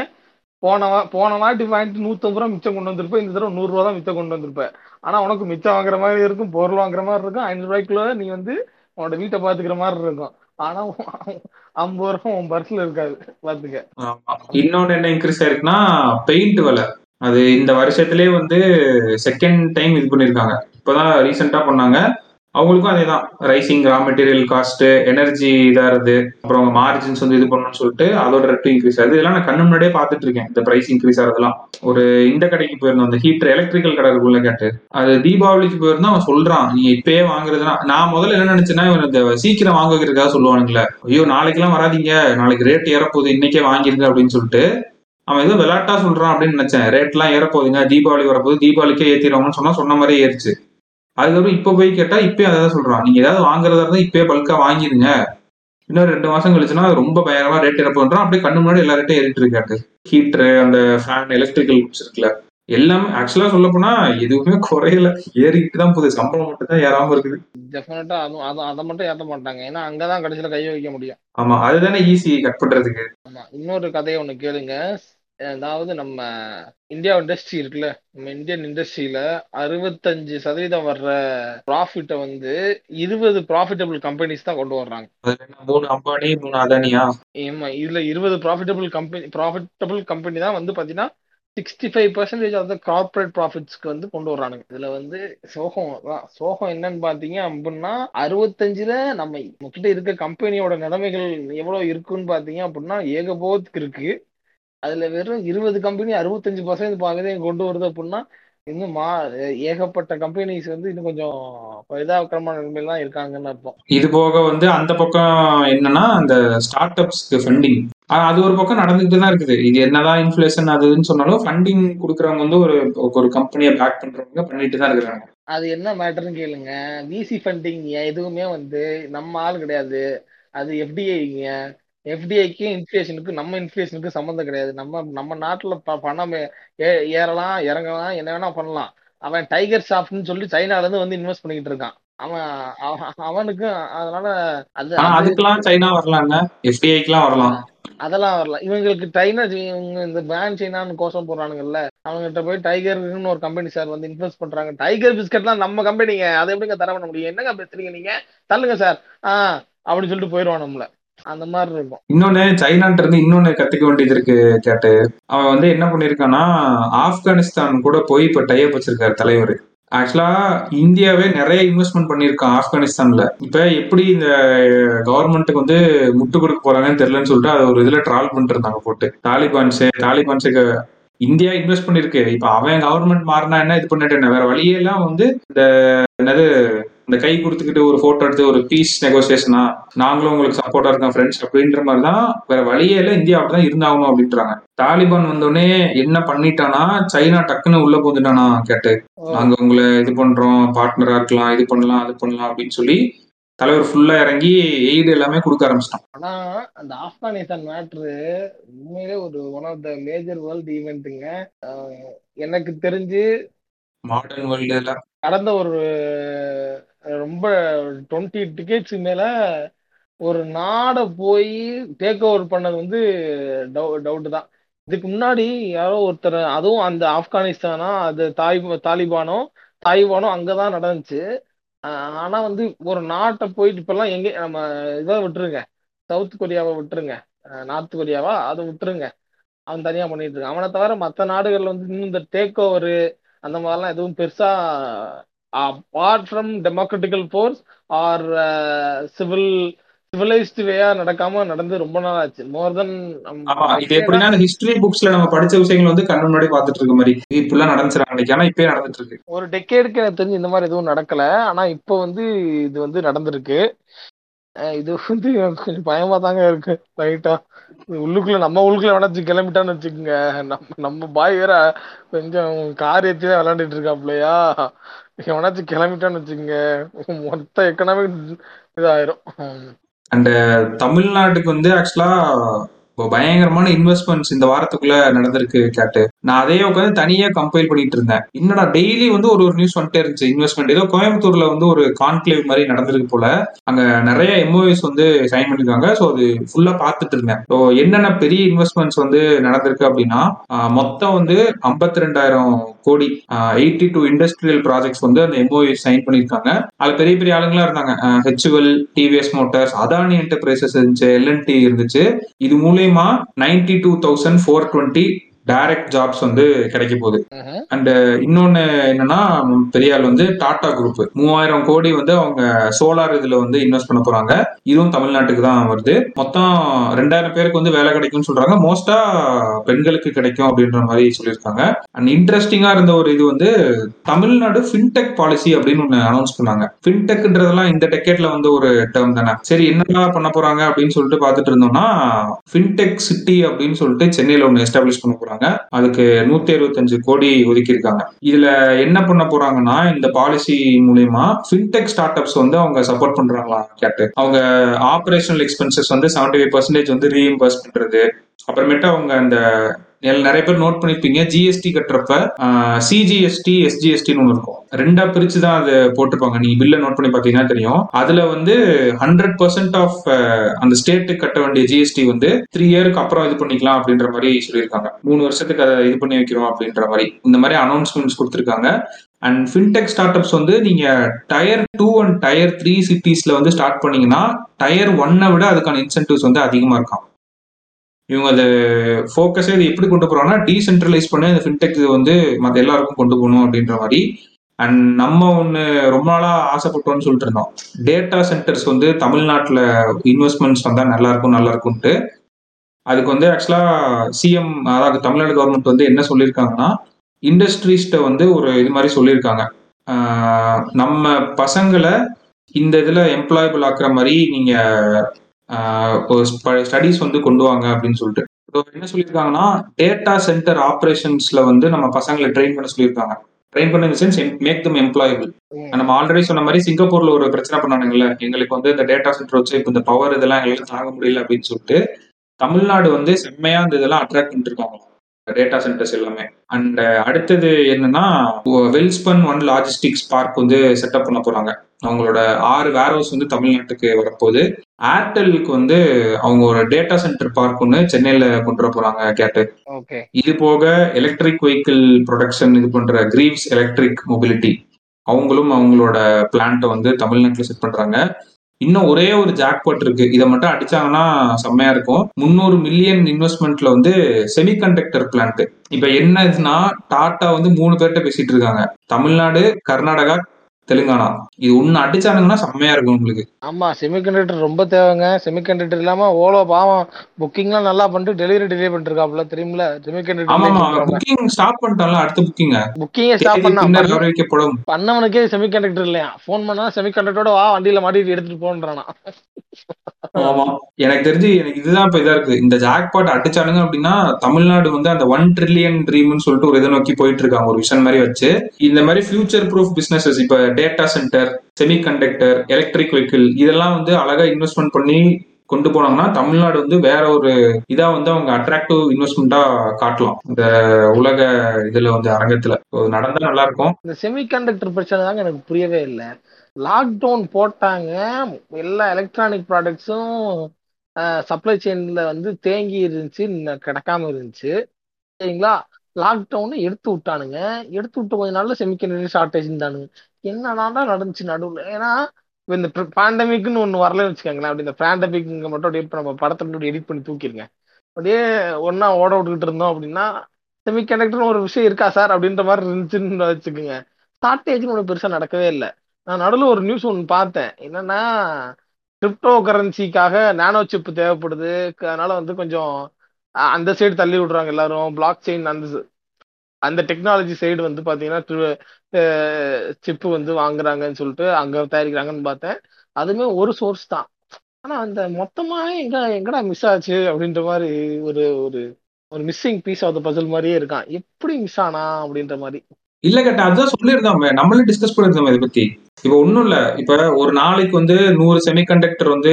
போனவா போன வாட்டி வாங்கிட்டு நூற்றம்பது ரூபா மிச்சம் கொண்டு வந்திருப்பேன், இந்த தடவை நூறுரூவா தான் மிச்சம் கொண்டு வந்திருப்பேன். ஆனால் உனக்கு மிச்சம் வாங்குற மாதிரி இருக்கும், பொருள் வாங்குற மாதிரி இருக்கும், ஐநூறு ரூபாய்க்குள்ள நீ வந்து உன்னோட வீட்டை பார்த்துக்கிற மாதிரி இருக்கும். ஆனால் ஐம்பது ரூபா உன் பர்ஸ்ல இருக்காது, பார்த்துக்க. இன்னொன்று என்ன இன்க்ரீஸ் ஆயிருக்குன்னா பெயிண்ட் விலை. அது இந்த வருஷத்துலேயே வந்து செகண்ட் டைம் இது பண்ணியிருக்காங்க, இப்போதான் ரீசெண்டாக பண்ணாங்க. அவங்களுக்கும் அதே தான், rising raw material cost, energy இதாகிறது, அப்புறம் அவங்க மார்ஜின்ஸ் வந்து இது பண்ணணும்னு சொல்லிட்டு அதோட ரேட் இன்க்ரீஸ் ஆகுது. இதெல்லாம் நான் கண்ணு முன்னாடியே பார்த்துட்டு இருக்கேன் இந்த பிரைஸ் இன்க்ரீஸ் ஆகிறதுலாம். ஒரு இந்த கடைக்கு போயிருந்தோம், அந்த ஹீட்டர் எலக்ட்ரிக்கல் கடை இருக்குள்ள கேட்டு, அது தீபாவளிக்கு போயிருந்தா அவன் சொல்றான் நீ இப்பயே வாங்குறதுனா. நான் முதல்ல என்ன நினைச்சேன்னா இவன் இந்த சீக்கிரம் வாங்குறதுக்காக சொல்லுவானுங்களே, ஐயோ நாளைக்கெல்லாம் வராதிங்க, நாளைக்கு ரேட் ஏறப்போகுது இன்னைக்கே வாங்கிருங்க அப்படின்னு சொல்லிட்டு அவன் ஏதோ விளையாட்டா சொல்றான் அப்படின்னு நினைச்சேன். ரேட்லாம் ஏறப்போகுதுங்க, தீபாவளி வரப்போகுது, தீபாவளிக்கே ஏற்றிடுவாங்கன்னு சொன்னா சொன்ன மாதிரி ஏறிச்சு. அதுக்கப்புறம் இப்போ போய் கேட்டா இப்பயே அதான் சொல்றான், நீங்க ஏதாவது வாங்குறதா இருந்தா இப்பயே பல்கா வாங்கிருங்க, இன்னும் ரெண்டு மாசம் கழிச்சுன்னா ரொம்ப பயங்கரமா ரேட் இறப்புன்றான். அப்படியே கண்ணு முன்னாடி எல்லா ரேட்டும் ஏறிட்டு இருக்காரு. ஹீட்ரு, அந்த ஃபேன், எலக்ட்ரிக்கல் குட்ஸ் இருக்குல்ல, எல்லாமே ஆக்சுவலா சொல்ல போனா எதுவுமே குறையல, ஏறிக்கிட்டு தான் போகுது. சம்பளம் மட்டும் தான் ஏறாம இருக்குது. டெஃபினட்டா அதுவும் அதை மட்டும் ஏற்ற மாட்டாங்க, ஏன்னா அங்கதான் கடைசியில கை வைக்க முடியும். ஆமா, அதுதானே ஈஸி கட் பண்றதுக்கு. ஆமா, இன்னொரு கதையை ஒண்ணு கேளுங்க. அதாவது நம்ம இந்தியா இண்டஸ்ட்ரி இருக்குல்ல, நம்ம இந்தியன் இண்டஸ்ட்ரியில அறுபத்தஞ்சு சதவீதம் வர்ற ப்ராஃபிட்ட வந்து இருபது ப்ராஃபிட்டபிள் கம்பெனிஸ் தான் கொண்டு வர்றாங்க. மூணு அம்பானி, மூணு அதானியா. ஆமா, இதுல இருபது ப்ராஃபிட்டபிள் கம்பெனி ப்ராஃபிட்டபிள் கம்பெனி தான் வந்து பாத்தீங்கன்னா sixty five percentage of the corporate ப்ராஃபிட்ஸ்க்கு வந்து கொண்டு வர்றானுங்க. இதுல வந்து சோகம் தான். சோகம் என்னன்னு பாத்தீங்க அப்படின்னா அறுபத்தஞ்சுல நம்ம கிட்ட இருக்க கம்பெனியோட நிலைமைகள் எவ்வளவு இருக்குன்னு பாத்தீங்க அப்படின்னா ஏகபோகத்துக்கு இருக்கு. அதுல வெறும் இருபது கம்பெனி அறுபத்தஞ்சு பர்சன்ட் பாக்குதான் கொண்டு வருது அப்படின்னா இன்னும் மா ஏகப்பட்ட கம்பெனிஸ் வந்து இன்னும் கொஞ்சம் பரிதாபகரமான நிலைமையில தான் இருக்காங்கன்னு அர்த்தம். இது போக வந்து அந்த பக்கம் என்னன்னா அந்த ஸ்டார்ட் அப்ஸ்க்கு ஃபண்டிங், அது ஒரு பக்கம் நடந்துகிட்டு தான் இருக்குது. இது என்னதான் இன்ஃபிளேஷன் அதுன்னு சொன்னாலும் ஃபண்டிங் கொடுக்குறவங்க வந்து ஒரு ஒரு கம்பெனியை பேக் பண்றவங்க பண்ணிட்டு தான் இருக்கிறாங்க. அது என்ன மேட்டர்னு கேளுங்க. விசி ஃபண்டிங் எதுவுமே வந்து நம்ம ஆள் கிடையாது, அது எஃப்டிஐங்க. எஃப்டிஐக்கு இன்ஃபிளேஷனுக்கு நம்ம இன்ஃபிளேஷனுக்கு சம்மந்தம் கிடையாது. நம்ம நம்ம நாட்டில் ப பணம் ஏ ஏறலாம் இறங்கலாம் என்ன வேணா பண்ணலாம். அவன் டைகர் ஷாப்னு சொல்லி சைனாலேருந்து வந்து இன்வெஸ்ட் பண்ணிக்கிட்டு இருக்கான். அவன் அவ- அவனுக்கும் அதனால அது ஆனா அது அதுக்கெல்லாம் சைனா வரலாங்க, எஃப்டிஐக்கெல்லாம் வரலாம். அதெல்லாம் வரல. இவங்களுக்கு சைனா சீ- இவங்க இந்த பேன் சைனான்னு கோஷம் போடுறானுங்கல்ல, அவங்ககிட்ட போய் டைகர்னு ஒரு கம்பெனி சார் வந்து இன்ஃபுளுஸ் பண்றாங்க. டைகர் பிஸ்கட்லாம் நம்ம கம்பெனிங்க, அதை எப்படிங்க தர பண்ண முடியும், என்னங்க பேசுறீங்க நீங்க, தள்ளுங்க சார் ஆ அப்படின்னு சொல்லிட்டு போயிடுவான் நம்மள. அந்த மாதிரி இருக்கும். இன்னொன்னு சைனான்ட்டு இருந்து இன்னொன்னு கத்துக்க வேண்டியது இருக்கு கேட்டு. அவன் வந்து என்ன பண்ணியிருக்கான்னா ஆப்கானிஸ்தான் கூட போய் இப்ப டைப் வச்சிருக்காரு தலைவர். ஆக்சுவலா இந்தியாவே நிறைய இன்வெஸ்ட்மெண்ட் பண்ணியிருக்கான் ஆப்கானிஸ்தான்ல. இப்ப எப்படி இந்த கவர்மெண்ட்டுக்கு வந்து முட்டு கொடுக்க போறாங்கன்னு தெரியலன்னு சொல்லிட்டு அதை ஒரு இதுல ட்ரால் பண்ணிட்டு இருந்தாங்க போட்டு. தாலிபான்ஸ் தாலிபான்ஸுக்கு இந்தியா இன்வெஸ்ட் பண்ணிருக்கு. இப்ப அவன் கவர்மெண்ட் மாறினா என்ன இது பண்ணிட்டு என்ன வேற வழியே எல்லாம் வந்து இந்த என்னது இந்த கை கொடுத்துக்கிட்டு ஒரு போட்டோ எடுத்து ஒரு பீஸ் நெகோசியேஷனா நாங்களும் உங்களுக்கு சப்போர்ட்டா இருக்கோம் ஃப்ரெண்ட்ஸ் அப்படின்ற மாதிரி தான் வேற வழியே இல்லை. இந்தியா அப்படிதான் இருந்தாகணும் அப்படின்றாங்க. தாலிபான் வந்தோடனே என்ன பண்ணிட்டானா சைனா டக்குன்னு உள்ள புகுந்துட்டானா கேட்டு, ஓ நாங்க உங்களை இது பண்றோம் பார்ட்னரா இருக்கலாம் இது பண்ணலாம் அது பண்ணலாம் அப்படின்னு சொல்லி தலைவர் ஃபுல்லா இறங்கி எய்டு எல்லாமே கொடுக்க ஆரம்பிச்சிட்டான். ஆனா அந்த ஆப்கானிஸ்தான் மேட்ரு உண்மையிலே ஒரு one of the major world ஈவெண்ட்டுங்க. எனக்கு தெரிஞ்சு மாடர்ன் வேர்ல்டுல கடந்த ஒரு அஹ், ரொம்ப டுவெண்ட்டி டிக்கெட்ஸ் மேல ஒரு நாடை போய் டேக் ஓவர் பண்ணது வந்து டவுட் தான். இதுக்கு முன்னாடி யாரோ ஒருத்தர், அதுவும் அந்த ஆப்கானிஸ்தானா அது தாய் தாலிபானோ தாய்வானோ அங்கதான் நடந்துச்சு. ஆஹ் ஆனா வந்து ஒரு நாட்டை போயிட்டு இப்பெல்லாம் எங்க நம்ம இதை விட்டுருங்க, சவுத் கொரியாவை விட்டுருங்க, நார்த் கொரியாவா அதை விட்டுருங்க, அவன் தனியா பண்ணிட்டு இருக்கான். அவனை தவிர மற்ற நாடுகள்ல வந்து இன்னும் இந்த டேக் ஓவர் அந்த மாதிரிலாம் எதுவும் பெருசா apart from democratical force or civil civilised வேயா நடக்காம நடந்து ரொம்ப நாள் ஆச்சு. மோர் தென் ஆமா இது டெக்கேடா எப்படின்னா ஹிஸ்டரி புக்ஸ்ல நம்ம படிச்ச விஷயங்கள் வந்து கண்ணு முன்னாடி பாத்துட்டு இருக்க மாதிரி இது இப்படிலாம் நடந்துச்சு அன்னைக்கு. ஆனா இப்பயே நடந்துட்டு இருக்கு. ஒரு டெக்கேடுக்கு எனக்கு தெரிஞ்சு இந்த மாதிரி எதுவும் நடக்கல. ஆனா இப்போ வந்து இது வந்து நடந்திருக்கு. அஹ் இது வந்து எனக்கு கொஞ்சம் பயமா தாங்க இருக்கு லைட்டா. உள்ளுக்குள்ள நம்ம உள்ளுக்குள்ள வேணாச்சு கிளம்பிட்டான்னு வச்சுக்கோங்க. நம்ம நம்ம பாய் வேற கொஞ்சம் கார் ஏத்தி தான் விளையாண்டுட்டு இருக்காப்லையா, எவனாச்சும் கிளம்பிட்டான்னு வச்சுக்கோங்க மொத்த எக்கனாமிக் இதாயிரும். உம். அண்ட் தமிழ்நாட்டுக்கு வந்து ஆக்சுவலா பயங்கரமான இன்வெஸ்ட்மெண்ட்ஸ் இந்த வாரத்துக்குள்ள நடந்திருக்கு கேட்டு. நான் அதே உட்காந்து தனியா கம்பைல் பண்ணிட்டு இருந்தேன். என்னடா டெய்லி வந்து ஒரு ஒரு நியூஸ் வந்துட்டே இருந்துச்சு இன்வெஸ்ட்மெண்ட். ஏதோ கோயம்புத்தூர்ல வந்து ஒரு கான்க்ளேவ் மாதிரி நடந்திருக்கு போல. அங்க நிறைய எம்ஓஎஸ் வந்து சைன் பண்ணிருக்காங்க. ஸோ அது ஃபுல்லா பார்த்துட்டு இருந்தேன். ஸோ என்னென்ன பெரிய இன்வெஸ்ட்மெண்ட்ஸ் வந்து நடந்திருக்கு அப்படின்னா ஆஹ் மொத்தம் வந்து ஐம்பத்தி ரெண்டாயிரம் கோடி எயிட்டி டூ இண்டஸ்ட்ரியல் ப்ராஜெக்ட்ஸ் வந்து அந்த எம்ஓஎஸ் சைன் பண்ணியிருக்காங்க. அதுல பெரிய பெரிய ஆளுங்களா இருந்தாங்க. ஹெச்வெல், டிவிஎஸ் மோட்டார்ஸ், அதானி என்டர்பிரைசஸ் இருந்துச்சு, எல்என்டி இருந்துச்சு. இது மூலயமா ninety two thousand four twenty direct jobs வந்து கிடைக்க போகுது. ஆஹா. அண்ட் இன்னொன்னு என்னன்னா பெரிய ஆள் வந்து டாடா குரூப் மூவாயிரம் கோடி வந்து அவங்க சோலார் இதுல வந்து இன்வெஸ்ட் பண்ண போறாங்க. இதுவும் தமிழ்நாட்டுக்கு தான் வருது. மொத்தம் ரெண்டாயிரம் பேருக்கு வந்து வேலை கிடைக்கும்னு சொல்றாங்க. மோஸ்டா பெண்களுக்கு கிடைக்கும் அப்படின்ற மாதிரி சொல்லியிருக்காங்க. அண்ட் இன்ட்ரெஸ்டிங்கா இருந்த ஒரு இது வந்து தமிழ்நாடு ஃபின்டெக் பாலிசி அப்படின்னு ஒன்று அனௌன்ஸ் பண்ணாங்க. ஃபின்டெக்ன்றதெல்லாம் இந்த டெக்கெட்ல வந்து ஒரு டேர்ம் தானே. சரி என்னெல்லாம் பண்ண போறாங்க அப்படின்னு சொல்லிட்டு பார்த்துட்டு இருந்தோம்னா ஃபின்டெக் சிட்டி அப்படின்னு சொல்லிட்டு சென்னையில ஒன்று எஸ்டாப்ளிஷ் பண்ண போறாங்க. அதுக்கு நூத்தி அறுபத்தஞ்சு கோடி ஒதுக்கியிருக்காங்க. இதுல என்ன பண்ண போறாங்கன்னா இந்த பாலிசி மூலயமா ஃபின்டெக் ஸ்டார்ட் அப்ஸ் வந்து அவங்க சப்போர்ட் பண்றாங்களா கேட்டு. அவங்க ஆபரேஷனல் எக்ஸ்பென்சஸ் வந்து செவன்டி ஃபைவ் பர்சன்டேஜ் வந்து ரீஇம்பர்ஸ் பண்றது. அப்புறமேட்டு அவங்க அந்த நெல் நிறைய பேர் நோட் பண்ணிருப்பீங்க ஜிஎஸ்டி கட்டுறப்ப சிஜிஎஸ்டி எஸ்ஜிஎஸ்டின்னு ஒன்று இருக்கும். ரெண்டா பிரிச்சு தான் அது போட்டிருப்பாங்க. நீங்க பில்ல நோட் பண்ணி பார்த்தீங்கன்னா தெரியும். அதுல வந்து ஹண்ட்ரட் பர்சன்ட் ஆஃப் அந்த ஸ்டேட்டுக்கு கட்ட வேண்டிய ஜிஎஸ்டி வந்து த்ரீ இயருக்கு அப்புறம் இது பண்ணிக்கலாம் அப்படின்ற மாதிரி சொல்லியிருக்காங்க. மூணு வருஷத்துக்கு அதை இது பண்ணி வைக்கிறோம் அப்படின்ற மாதிரி இந்த மாதிரி அனௌன்ஸ்மெண்ட்ஸ் கொடுத்துருக்காங்க. அண்ட் ஃபின்டெக் ஸ்டார்ட் அப்ஸ் வந்து நீங்க tier two and tier three சிட்டிஸ்ல வந்து ஸ்டார்ட் பண்ணீங்கன்னா டயர் ஒன்னை விட அதுக்கான இன்சென்டிவ்ஸ் வந்து அதிகமா இருக்கும். இவங்க அது ஃபோக்கஸே இது எப்படி கொண்டு போறாங்கன்னா டீசென்ட்ரலைஸ் பண்ணி அந்த ஃபின்டெக் இது வந்து மற்ற எல்லாருக்கும் கொண்டு போகணும் அப்படின்ற மாதிரி. அண்ட் நம்ம ஒன்று ரொம்ப நாளாக ஆசைப்பட்டோம்னு சொல்லிட்டு இருந்தோம் டேட்டா சென்டர்ஸ் வந்து தமிழ்நாட்டில் இன்வெஸ்ட்மெண்ட்ஸ் வந்தால் நல்லா இருக்கும் நல்லா இருக்கும்ட்டு. அதுக்கு வந்து ஆக்சுவலாக சிஎம் அதாவது தமிழ்நாடு கவர்மெண்ட் வந்து என்ன சொல்லியிருக்காங்கன்னா இண்டஸ்ட்ரீஸ்ட வந்து ஒரு இது மாதிரி சொல்லியிருக்காங்க. ஆஹ் நம்ம பசங்களை இந்த இதில் எம்ப்ளாயபிள் ஆக்குற மாதிரி நீங்கள் ஸ்டடிஸ் வந்து கொண்டு வாங்க அப்படின்னு சொல்லிட்டு. So என்ன சொல்லியிருக்காங்கன்னா டேட்டா சென்டர் ஆப்ரேஷன்ஸ்ல வந்து நம்ம பசங்களை ட்ரெயின் பண்ண சொல்லியிருக்காங்க. ட்ரெயின் பண்ண சென்ஸ் மேக் தம் எம்ப்ளாயபிள். உம். நம்ம ஆல்ரெடி சொன்ன மாதிரி சிங்கப்பூர்ல ஒரு பிரச்சனை பண்ணானுங்கல்ல எங்களுக்கு வந்து இந்த டேட்டா சென்டர் வச்சு இப்போ இந்த பவர் இதெல்லாம் எங்களுக்கு தாங்க முடியல அப்படின்னு சொல்லிட்டு தமிழ்நாடு வந்து செம்மையா இந்த இதெல்லாம் அட்ராக்ட் பண்ணிட்டு இருக்காங்க. டேட்டா சென்டர்ஸ் எல்லாமே. அண்ட் அடுத்தது என்னன்னா, வெல்ஸ்பன் ஒன் லாஜிஸ்டிக்ஸ் பார்க் வந்து செட்டப் பண்ண போறாங்க. அவங்களோட ஆறு வேர்ஹவுஸ் வந்து தமிழ்நாட்டுக்கு வரப்போகுது. ஏர்டெலுக்கு வந்து அவங்க ஒரு டேட்டா சென்டர் பார்க் ஒன்று சென்னையில கொண்டு வர போறாங்க கேட்டு. இது போக எலக்ட்ரிக் வெஹிக்கிள் ப்ரொடக்ஷன் இது பண்ற கிரீவ்ஸ் எலக்ட்ரிக் மொபிலிட்டி அவங்களும் அவங்களோட பிளான்ட்டை வந்து தமிழ்நாட்டில் செட் பண்றாங்க. இன்னும் ஒரே ஒரு ஜாக்பாட் இருக்கு, இதை மட்டும் அடிச்சாங்கன்னா செம்மையா இருக்கும். முன்னூறு மில்லியன் இன்வெஸ்ட்மெண்ட்ல வந்து செமிகண்டக்டர் பிளான்ட். இப்ப என்ன இதுன்னா, டாடா வந்து மூணு பேர்கிட்ட பேசிட்டு இருக்காங்க, தமிழ்நாடு, கர்நாடகா, தெலுங்கானா. இது ஒண்ணு அடிச்சானுங்கன்னா செம்மையா இருக்கும் உங்களுக்கு. ஆமா, செமிகண்டக்டர் ரொம்ப தேவைங்க. செமிகண்டக்டர் இல்லாம ஓலோ பாவம் புக்கிங்லாம் நல்லா பண்ணிட்டு டெலிவரி டிலே பண்ணிருக்காப்ல தெரியுமில. செமிகண்டக்டர் ஆமா புக்கிங் ஸ்டாப் பண்ணிட்டால அடுத்த புக்கிங்க புக்கிங் ஸ்டாப் பண்ணா பின்னர் அறிவிக்கப்படும். பண்ணவனுக்கே செமிகண்டக்டர் இல்லையா, ஃபோன் பண்ணா செமிகண்டக்டரோட வா வண்டியில மாட்டிட்டு எடுத்துட்டு போன்றானா. ஆமா, எனக்கு தெரிஞ்சு எனக்கு இதுதான் இப்ப இதா இருக்கு. இந்த ஜாக்பாட் அடிச்சானுங்க அப்படின்னா தமிழ்நாடு வந்து அந்த ஒன் ட்ரில்லியன் ட்ரீம்னு சொல்லிட்டு ஒரு இதை நோக்கி போயிட்டு இருக்காங்க, ஒரு விஷன் மாதிரி வச்சு. இந்த மாதிரி ஃபியூச்சர் ப்ரூஃப் பிசினஸஸ் இப்ப data centre, semiconductor, electric vehicle இதெல்லாம் வந்து அழகா இன்வெஸ்ட்மெண்ட் பண்ணி கொண்டு போனாங்கன்னா தமிழ்நாடு வந்து வேற ஒரு இதா வந்து அவங்க அட்ராக்டிவ் இன்வெஸ்ட்மெண்டா காட்டலாம் இந்த உலக இதுல வந்து அரங்கத்துல. நடந்தா நல்லா இருக்கும். இந்த செமிகண்டக்டர் பிரச்சனை தாங்க எனக்கு புரியவே இல்லை. லாக்டவுன் போட்டாங்க, எல்லா எலக்ட்ரானிக் ப்ராடக்ட்ஸும் சப்ளை செயின்ல வந்து தேங்கி இருந்துச்சு, கிடைக்காம இருந்துச்சு சரிங்களா. லாக்டவுன் எடுத்து விட்டானுங்க, எடுத்து விட்ட கொஞ்ச நாள்ல செமிகண்டக்டர் ஷார்டேஜ் இருந்தானுங்க. என்னன்னா நடந்துச்சு நடுவில், ஏன்னா இந்த பேண்டமிக்னு ஒன்று வரலன்னு வச்சுக்கோங்களேன். அப்படி இந்த பேண்டமிக் மட்டும் அப்படியே நம்ம படத்தை மட்டும் எடிட் பண்ணி தூக்கிருங்க, அப்படியே ஒன்னா ஓட விட்டுக்கிட்டு இருந்தோம் அப்படின்னா செமிகண்டக்டர்னு ஒரு விஷயம் இருக்கா சார் அப்படின்ற மாதிரி இருந்துச்சுன்னு வச்சுக்கோங்க. ஷார்டேஜ்னு ஒன்று பெருசாக நடக்கவே இல்லை. நான் நடுவில் ஒரு நியூஸ் ஒன்று பார்த்தேன், என்னன்னா கிரிப்டோ கரன்சிக்காக நானோ சிப்பு தேவைப்படுது, அதனால வந்து கொஞ்சம் அந்த சைடு தள்ளி விடுறாங்க எல்லாரும். பிளாக் செயின் அந்த அந்த டெக்னாலஜி சைடு வந்து பார்த்தீங்கன்னா சிப்பு வந்து வாங்குறாங்கன்னு சொல்லிட்டு அங்கே தயாரிக்கிறாங்கன்னு பார்த்தேன். அதுவுமே ஒரு சோர்ஸ் தான். ஆனால் அந்த மொத்தமாக எங்க எங்கடா மிஸ் ஆச்சு அப்படின்ற மாதிரி ஒரு ஒரு ஒரு missing piece of the puzzle மாதிரியே இருக்கான். எப்படி மிஸ் ஆனா அப்படின்ற மாதிரி இல்ல கேட்டா அதுதான் சொல்லியிருந்தோம், நம்மளும் டிஸ்கஸ் பண்ணிருந்தோம் இதை பத்தி. இப்ப ஒன்னும் இல்ல, இப்ப ஒரு நாளைக்கு வந்து நூறு செமிகண்டக்டர் வந்து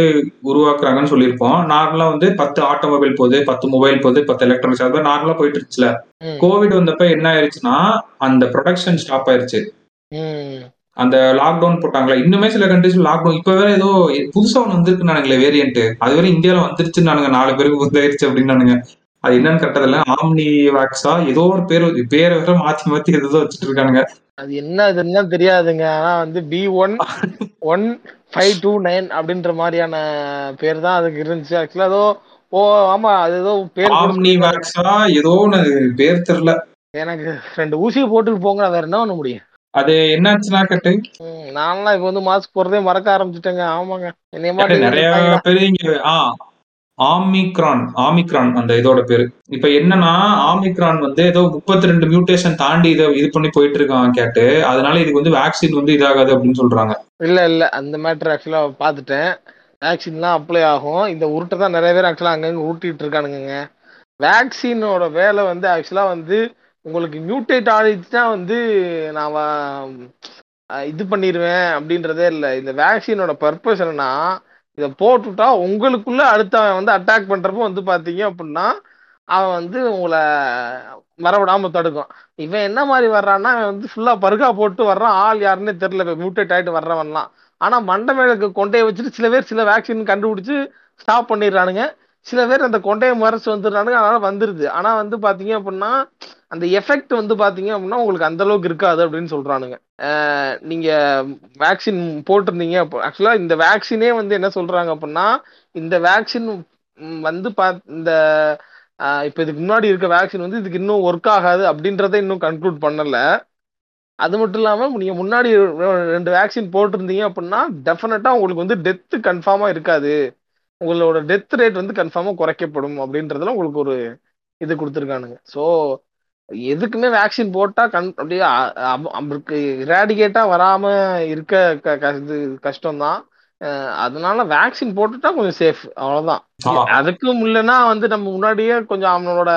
உருவாக்குறாங்கன்னு சொல்லியிருப்போம். நார்மலா வந்து பத்து ஆட்டோமொபைல் போகுது, பத்து மொபைல் போகுது, பத்து எலக்ட்ரானிக்ஸ், அது நார்மலா போயிட்டு இருந்துச்சுல. கோவிட் வந்தப்ப என்ன ஆயிருச்சுன்னா அந்த ப்ரொடக்ஷன் ஸ்டாப் ஆயிருச்சு. அந்த லாக்டவுன் போட்டாங்களா, இன்னுமே சில கண்ட்ரீஸ்ல லாக்டவுன். இப்ப வேற ஏதோ புதுசா ஒண்ணு வந்துருக்கு நானுங்களே வேரியன்ட், அது வேற இந்தியாவில வந்துருச்சு நானுங்க, நாலு பேருக்கு வந்தாயிருச்சு அப்படின்னு நானுங்க. அது என்னன்னு கட்டதில்ல, ஆம்னி வாக்ஸா ஏதோ ஒரு பேர் பேரை வேற மாத்தி மாத்தி எதோ வச்சுட்டு இருக்கானுங்க. அது என்ன இதுன்னு தெரியாதுங்க. ஆனா வந்து B one one five two nine அப்படின்ற மாதிரியான பேர் தான் அதுக்கு இருந்துச்சு ஆக்சுவலா. ஏதோ ஓ ஆமா அது ஏதோ பேர் ஆம்னி வாக்ஸா ஏதோ ஒன்னு பேர் தெரியல எனக்கு. ரெண்டு ஊசியை போட்டுட்டு போங்க, வேற என்ன பண்ண முடியும். அது என்னாச்சுன்னா கட்டு, நான்லாம் இப்ப வந்து மாஸ்க் போடுறதே மறக்க ஆரம்பிச்சுட்டேங்க. ஆமாங்க, என்னைய மாதிரி நிறைய பேர் இங்க ஆமிக்ரான் ஆமிக்ரான் அந்த இதோட பேரு. இப்ப என்னன்னா ஆமிக்ரான் வந்து ஏதோ முப்பத்தி ரெண்டு மியூட்டேஷன் தாண்டி இதை இது பண்ணி போயிட்டு இருக்கான் கேட்டு. அதனால இதுக்கு வந்து வேக்சின் வந்து இதாகாது அப்படின்னு சொல்றாங்க. இல்ல இல்ல அந்த மேட்டர் ஆக்சுவலா பாத்துட்டேன். வேக்சின்லாம் அப்ளை ஆகும். இந்த உருட்டை தான் நிறைய பேர் ஆக்சுவலா அங்கங்க உருட்டிட்டு இருக்கானுங்க. வேக்சினோட வேலை வந்து ஆக்சுவலா வந்து உங்களுக்கு மியூட்டேட் ஆகிடுச்சுன்னா வந்து நான் இது பண்ணிடுவேன் அப்படின்றதே இல்லை. இந்த வேக்சினோட பர்பஸ் என்னன்னா, இதை போட்டுட்டா உங்களுக்குள்ள அடுத்த வந்து அட்டாக் பண்றப்ப வந்து பாத்தீங்க அப்படின்னா அவன் வந்து உங்களை வரவிடாம தடுக்கும். இவன் என்ன மாதிரி வர்றான்னா வந்து ஃபுல்லா பருகா போட்டு வர்றான். ஆள் யாருன்னே தெரியல, இப்போ மியூட்டேட் ஆகிட்டு வர்றவன்லாம். ஆனா மண்டை மேலுக்கு கொண்டையை வச்சுட்டு சில பேர் சில வேக்சின் கண்டுபிடிச்சு ஸ்டாப் பண்ணிடுறானுங்க. சில பேர் அந்த கொண்டையை மறைச்சு வந்துடுறானுங்க. அதனால வந்துருது. ஆனா வந்து பாத்தீங்க அப்படின்னா அந்த எஃபெக்ட் வந்து பாத்தீங்க அப்படின்னா உங்களுக்கு அந்த அளவுக்கு இருக்காது அப்படின்னு சொல்றானுங்க. நீங்க வேக்சின் போட்டிருந்தீங்க ஆக்சுவலா. இந்த வேக்சினே வந்து என்ன சொல்றாங்க அப்படின்னா, இந்த வேக்சின் வந்து பா இந்த இப்ப இதுக்கு முன்னாடி இருக்க வேக்சின் வந்து இதுக்கு இன்னும் ஒர்க் ஆகாது அப்படின்றத இன்னும் கன்க்ளூட் பண்ணல. அது மட்டும் இல்லாம நீங்க முன்னாடி ரெண்டு வேக்சின் போட்டிருந்தீங்க அப்படின்னா டெஃபினட்டா உங்களுக்கு வந்து டெத்து கன்ஃபார்மா இருக்காது, உங்களோட டெத் ரேட் வந்து கன்ஃபார்மா குறைக்கப்படும் அப்படின்றதுல உங்களுக்கு ஒரு இது கொடுத்துருக்கானுங்க. ஸோ எதுக்குமே வேக்சின் போட்டா கண் அப்படியே இராடிகேட்டா வராம இருக்க கஷ்டம்தான். அதனால வேக்சின் போட்டுட்டா கொஞ்சம் சேஃப், அவ்வளவுதான். அதுக்கும் இல்லைன்னா வந்து நம்ம முன்னாடியே கொஞ்சம் அவனோட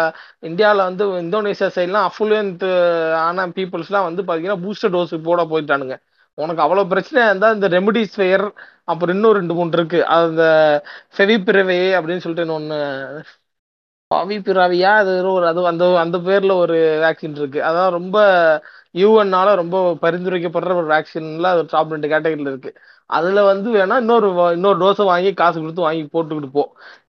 இந்தியாவில வந்து இந்தோனேஷியா சைட்லாம் அஃப்ளூயன்ட் ஆன பீப்புள்ஸ்லாம் வந்து பாத்தீங்கன்னா பூஸ்டர் டோஸ் போட போயிட்டானுங்க. உனக்கு அவ்வளவு பிரச்சனையா இருந்தா இந்த ரெமடிஸ் ஃபயர், அப்புறம் இன்னும் ரெண்டு மூணு இருக்கு, அந்த ஃபெவிபிரவே அப்படின்னு சொல்லிட்டு இன்னொன்னு பாவி பிராவியா அது ஒரு அது அந்த அந்த பேர்ல ஒரு வேக்சின் இருக்கு. அதான் ரொம்ப யூஎன்னால ரொம்ப பரிந்துரைக்கப்படுற ஒரு வேக்சின்ல அது டாப் ரெண்டு கேட்டகரியில இருக்கு. அதுல வந்து வேணா இன்னொரு இன்னொரு டோஸை வாங்கி காசு கொடுத்து வாங்கி போட்டுக்கிட்டு போ.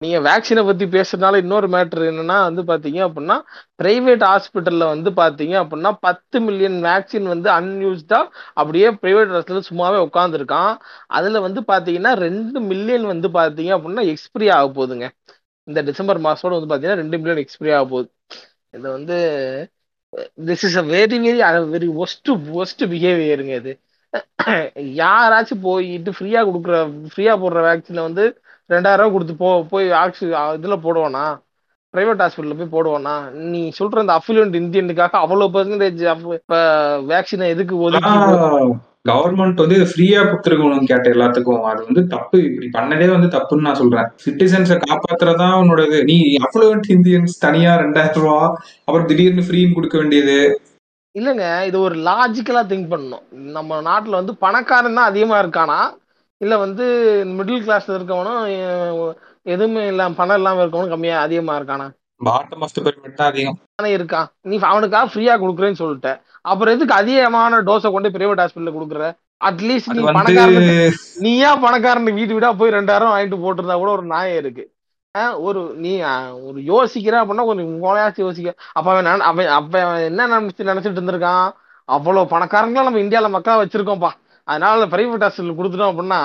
நீங்க வேக்சினை பத்தி பேசுறதுனால இன்னொரு மேட்ரு என்னன்னா வந்து பாத்தீங்க அப்படின்னா பிரைவேட் ஹாஸ்பிட்டல்ல வந்து பாத்தீங்க அப்படின்னா பத்து மில்லியன் வேக்சின் வந்து அன்யூஸ்டா அப்படியே பிரைவேட் ஹாஸ்பிட்டல் சும்மாவே உட்காந்துருக்கான். அதுல வந்து பாத்தீங்கன்னா ரெண்டு மில்லியன் வந்து பாத்தீங்க அப்படின்னா எக்ஸ்பிரி ஆக போகுதுங்க. இந்த டிசம்பர் மாசோட வந்து பாத்தீங்கன்னா ரெண்டு மில்லியன் எக்ஸ்பிரி ஆக போகுது. இது வந்து this is a very very very worst worst பிஹேவியருங்க. இது யாராச்சும் போயிட்டு ஃப்ரீயா கொடுக்குற ஃப்ரீயா போடுற வேக்சின்ல வந்து ரெண்டாயிரம் ரூபா கொடுத்து போ போய் ஆக்சி இதுல போடுவானா, பிரைவேட் ஹாஸ்பிட்டல்ல போய் போடுவானா? நீ சொல்ற அந்த அஃபிலியன்ட் இந்தியனுக்காக அவ்வளோ பெர்சன்டேஜ் வேக்சினை எதுக்கு ஒதுக்கி கவர்மெண்ட் வந்து இது ஃப்ரீயா கொடுத்துருக்கணும்னு கேட்ட எல்லாத்துக்கும் அது வந்து தப்பு. இப்படி பண்ணதே வந்து தப்புன்னு நான் சொல்றேன். சிட்டிசன்ஸை காப்பாத்துறதா உன்னோட இது. நீ அஃப்ளூவன்ட் இந்தியன்ஸ் தனியா ரெண்டாயிரம் ரூபா அப்புறம் திடீர்னு ஃப்ரீன்னு கொடுக்க வேண்டியது இல்லைங்க. இது ஒரு லாஜிக்கலா திங்க் பண்ணணும். நம்ம நாட்டில் வந்து பணக்காரன் தான் அதிகமா இருக்கானா இல்லை வந்து மிடில் கிளாஸ்ல இருக்கவனும் எதுவுமே இல்லாம பணம் இல்லாம இருக்கவனும் கம்மியா அதிகமா இருக்கானா? பாட்டம் ஆஃப் தி பிரமிட் தான் அதிகம் இருக்கான். நீ அவனுக்காக ஃப்ரீயா கொடுக்குறேன்னு சொல்லிட்ட அப்புறம் எதுக்கு அதிகமான டோஸை கொண்டு பிரைவேட் ஹாஸ்பிட்டல் கொடுக்குற? அட்லீஸ்ட் நீ பணக்காரன் நீயா பணக்காரன் வீட்டு வீடா போய் ரெண்டாயிரம் வாங்கிட்டு போட்டுருந்தா கூட ஒரு நியாயம் இருக்கு. ஒரு நீ ஒரு யோசிக்கிற அப்படின்னா கொஞ்சம் கோலையாச்சும் யோசிக்க. அப்ப அவன் அவன் அப்ப அவன் என்ன நினைச்சு நினைச்சிட்டு இருந்திருக்கான், அவ்வளவு பணக்காரங்களா நம்ம இந்தியாவில மக்களா வச்சிருக்கோம்ப்பா, அதனால பிரைவேட் ஹாஸ்பிட்டல் கொடுத்துட்டோம் அப்படின்னா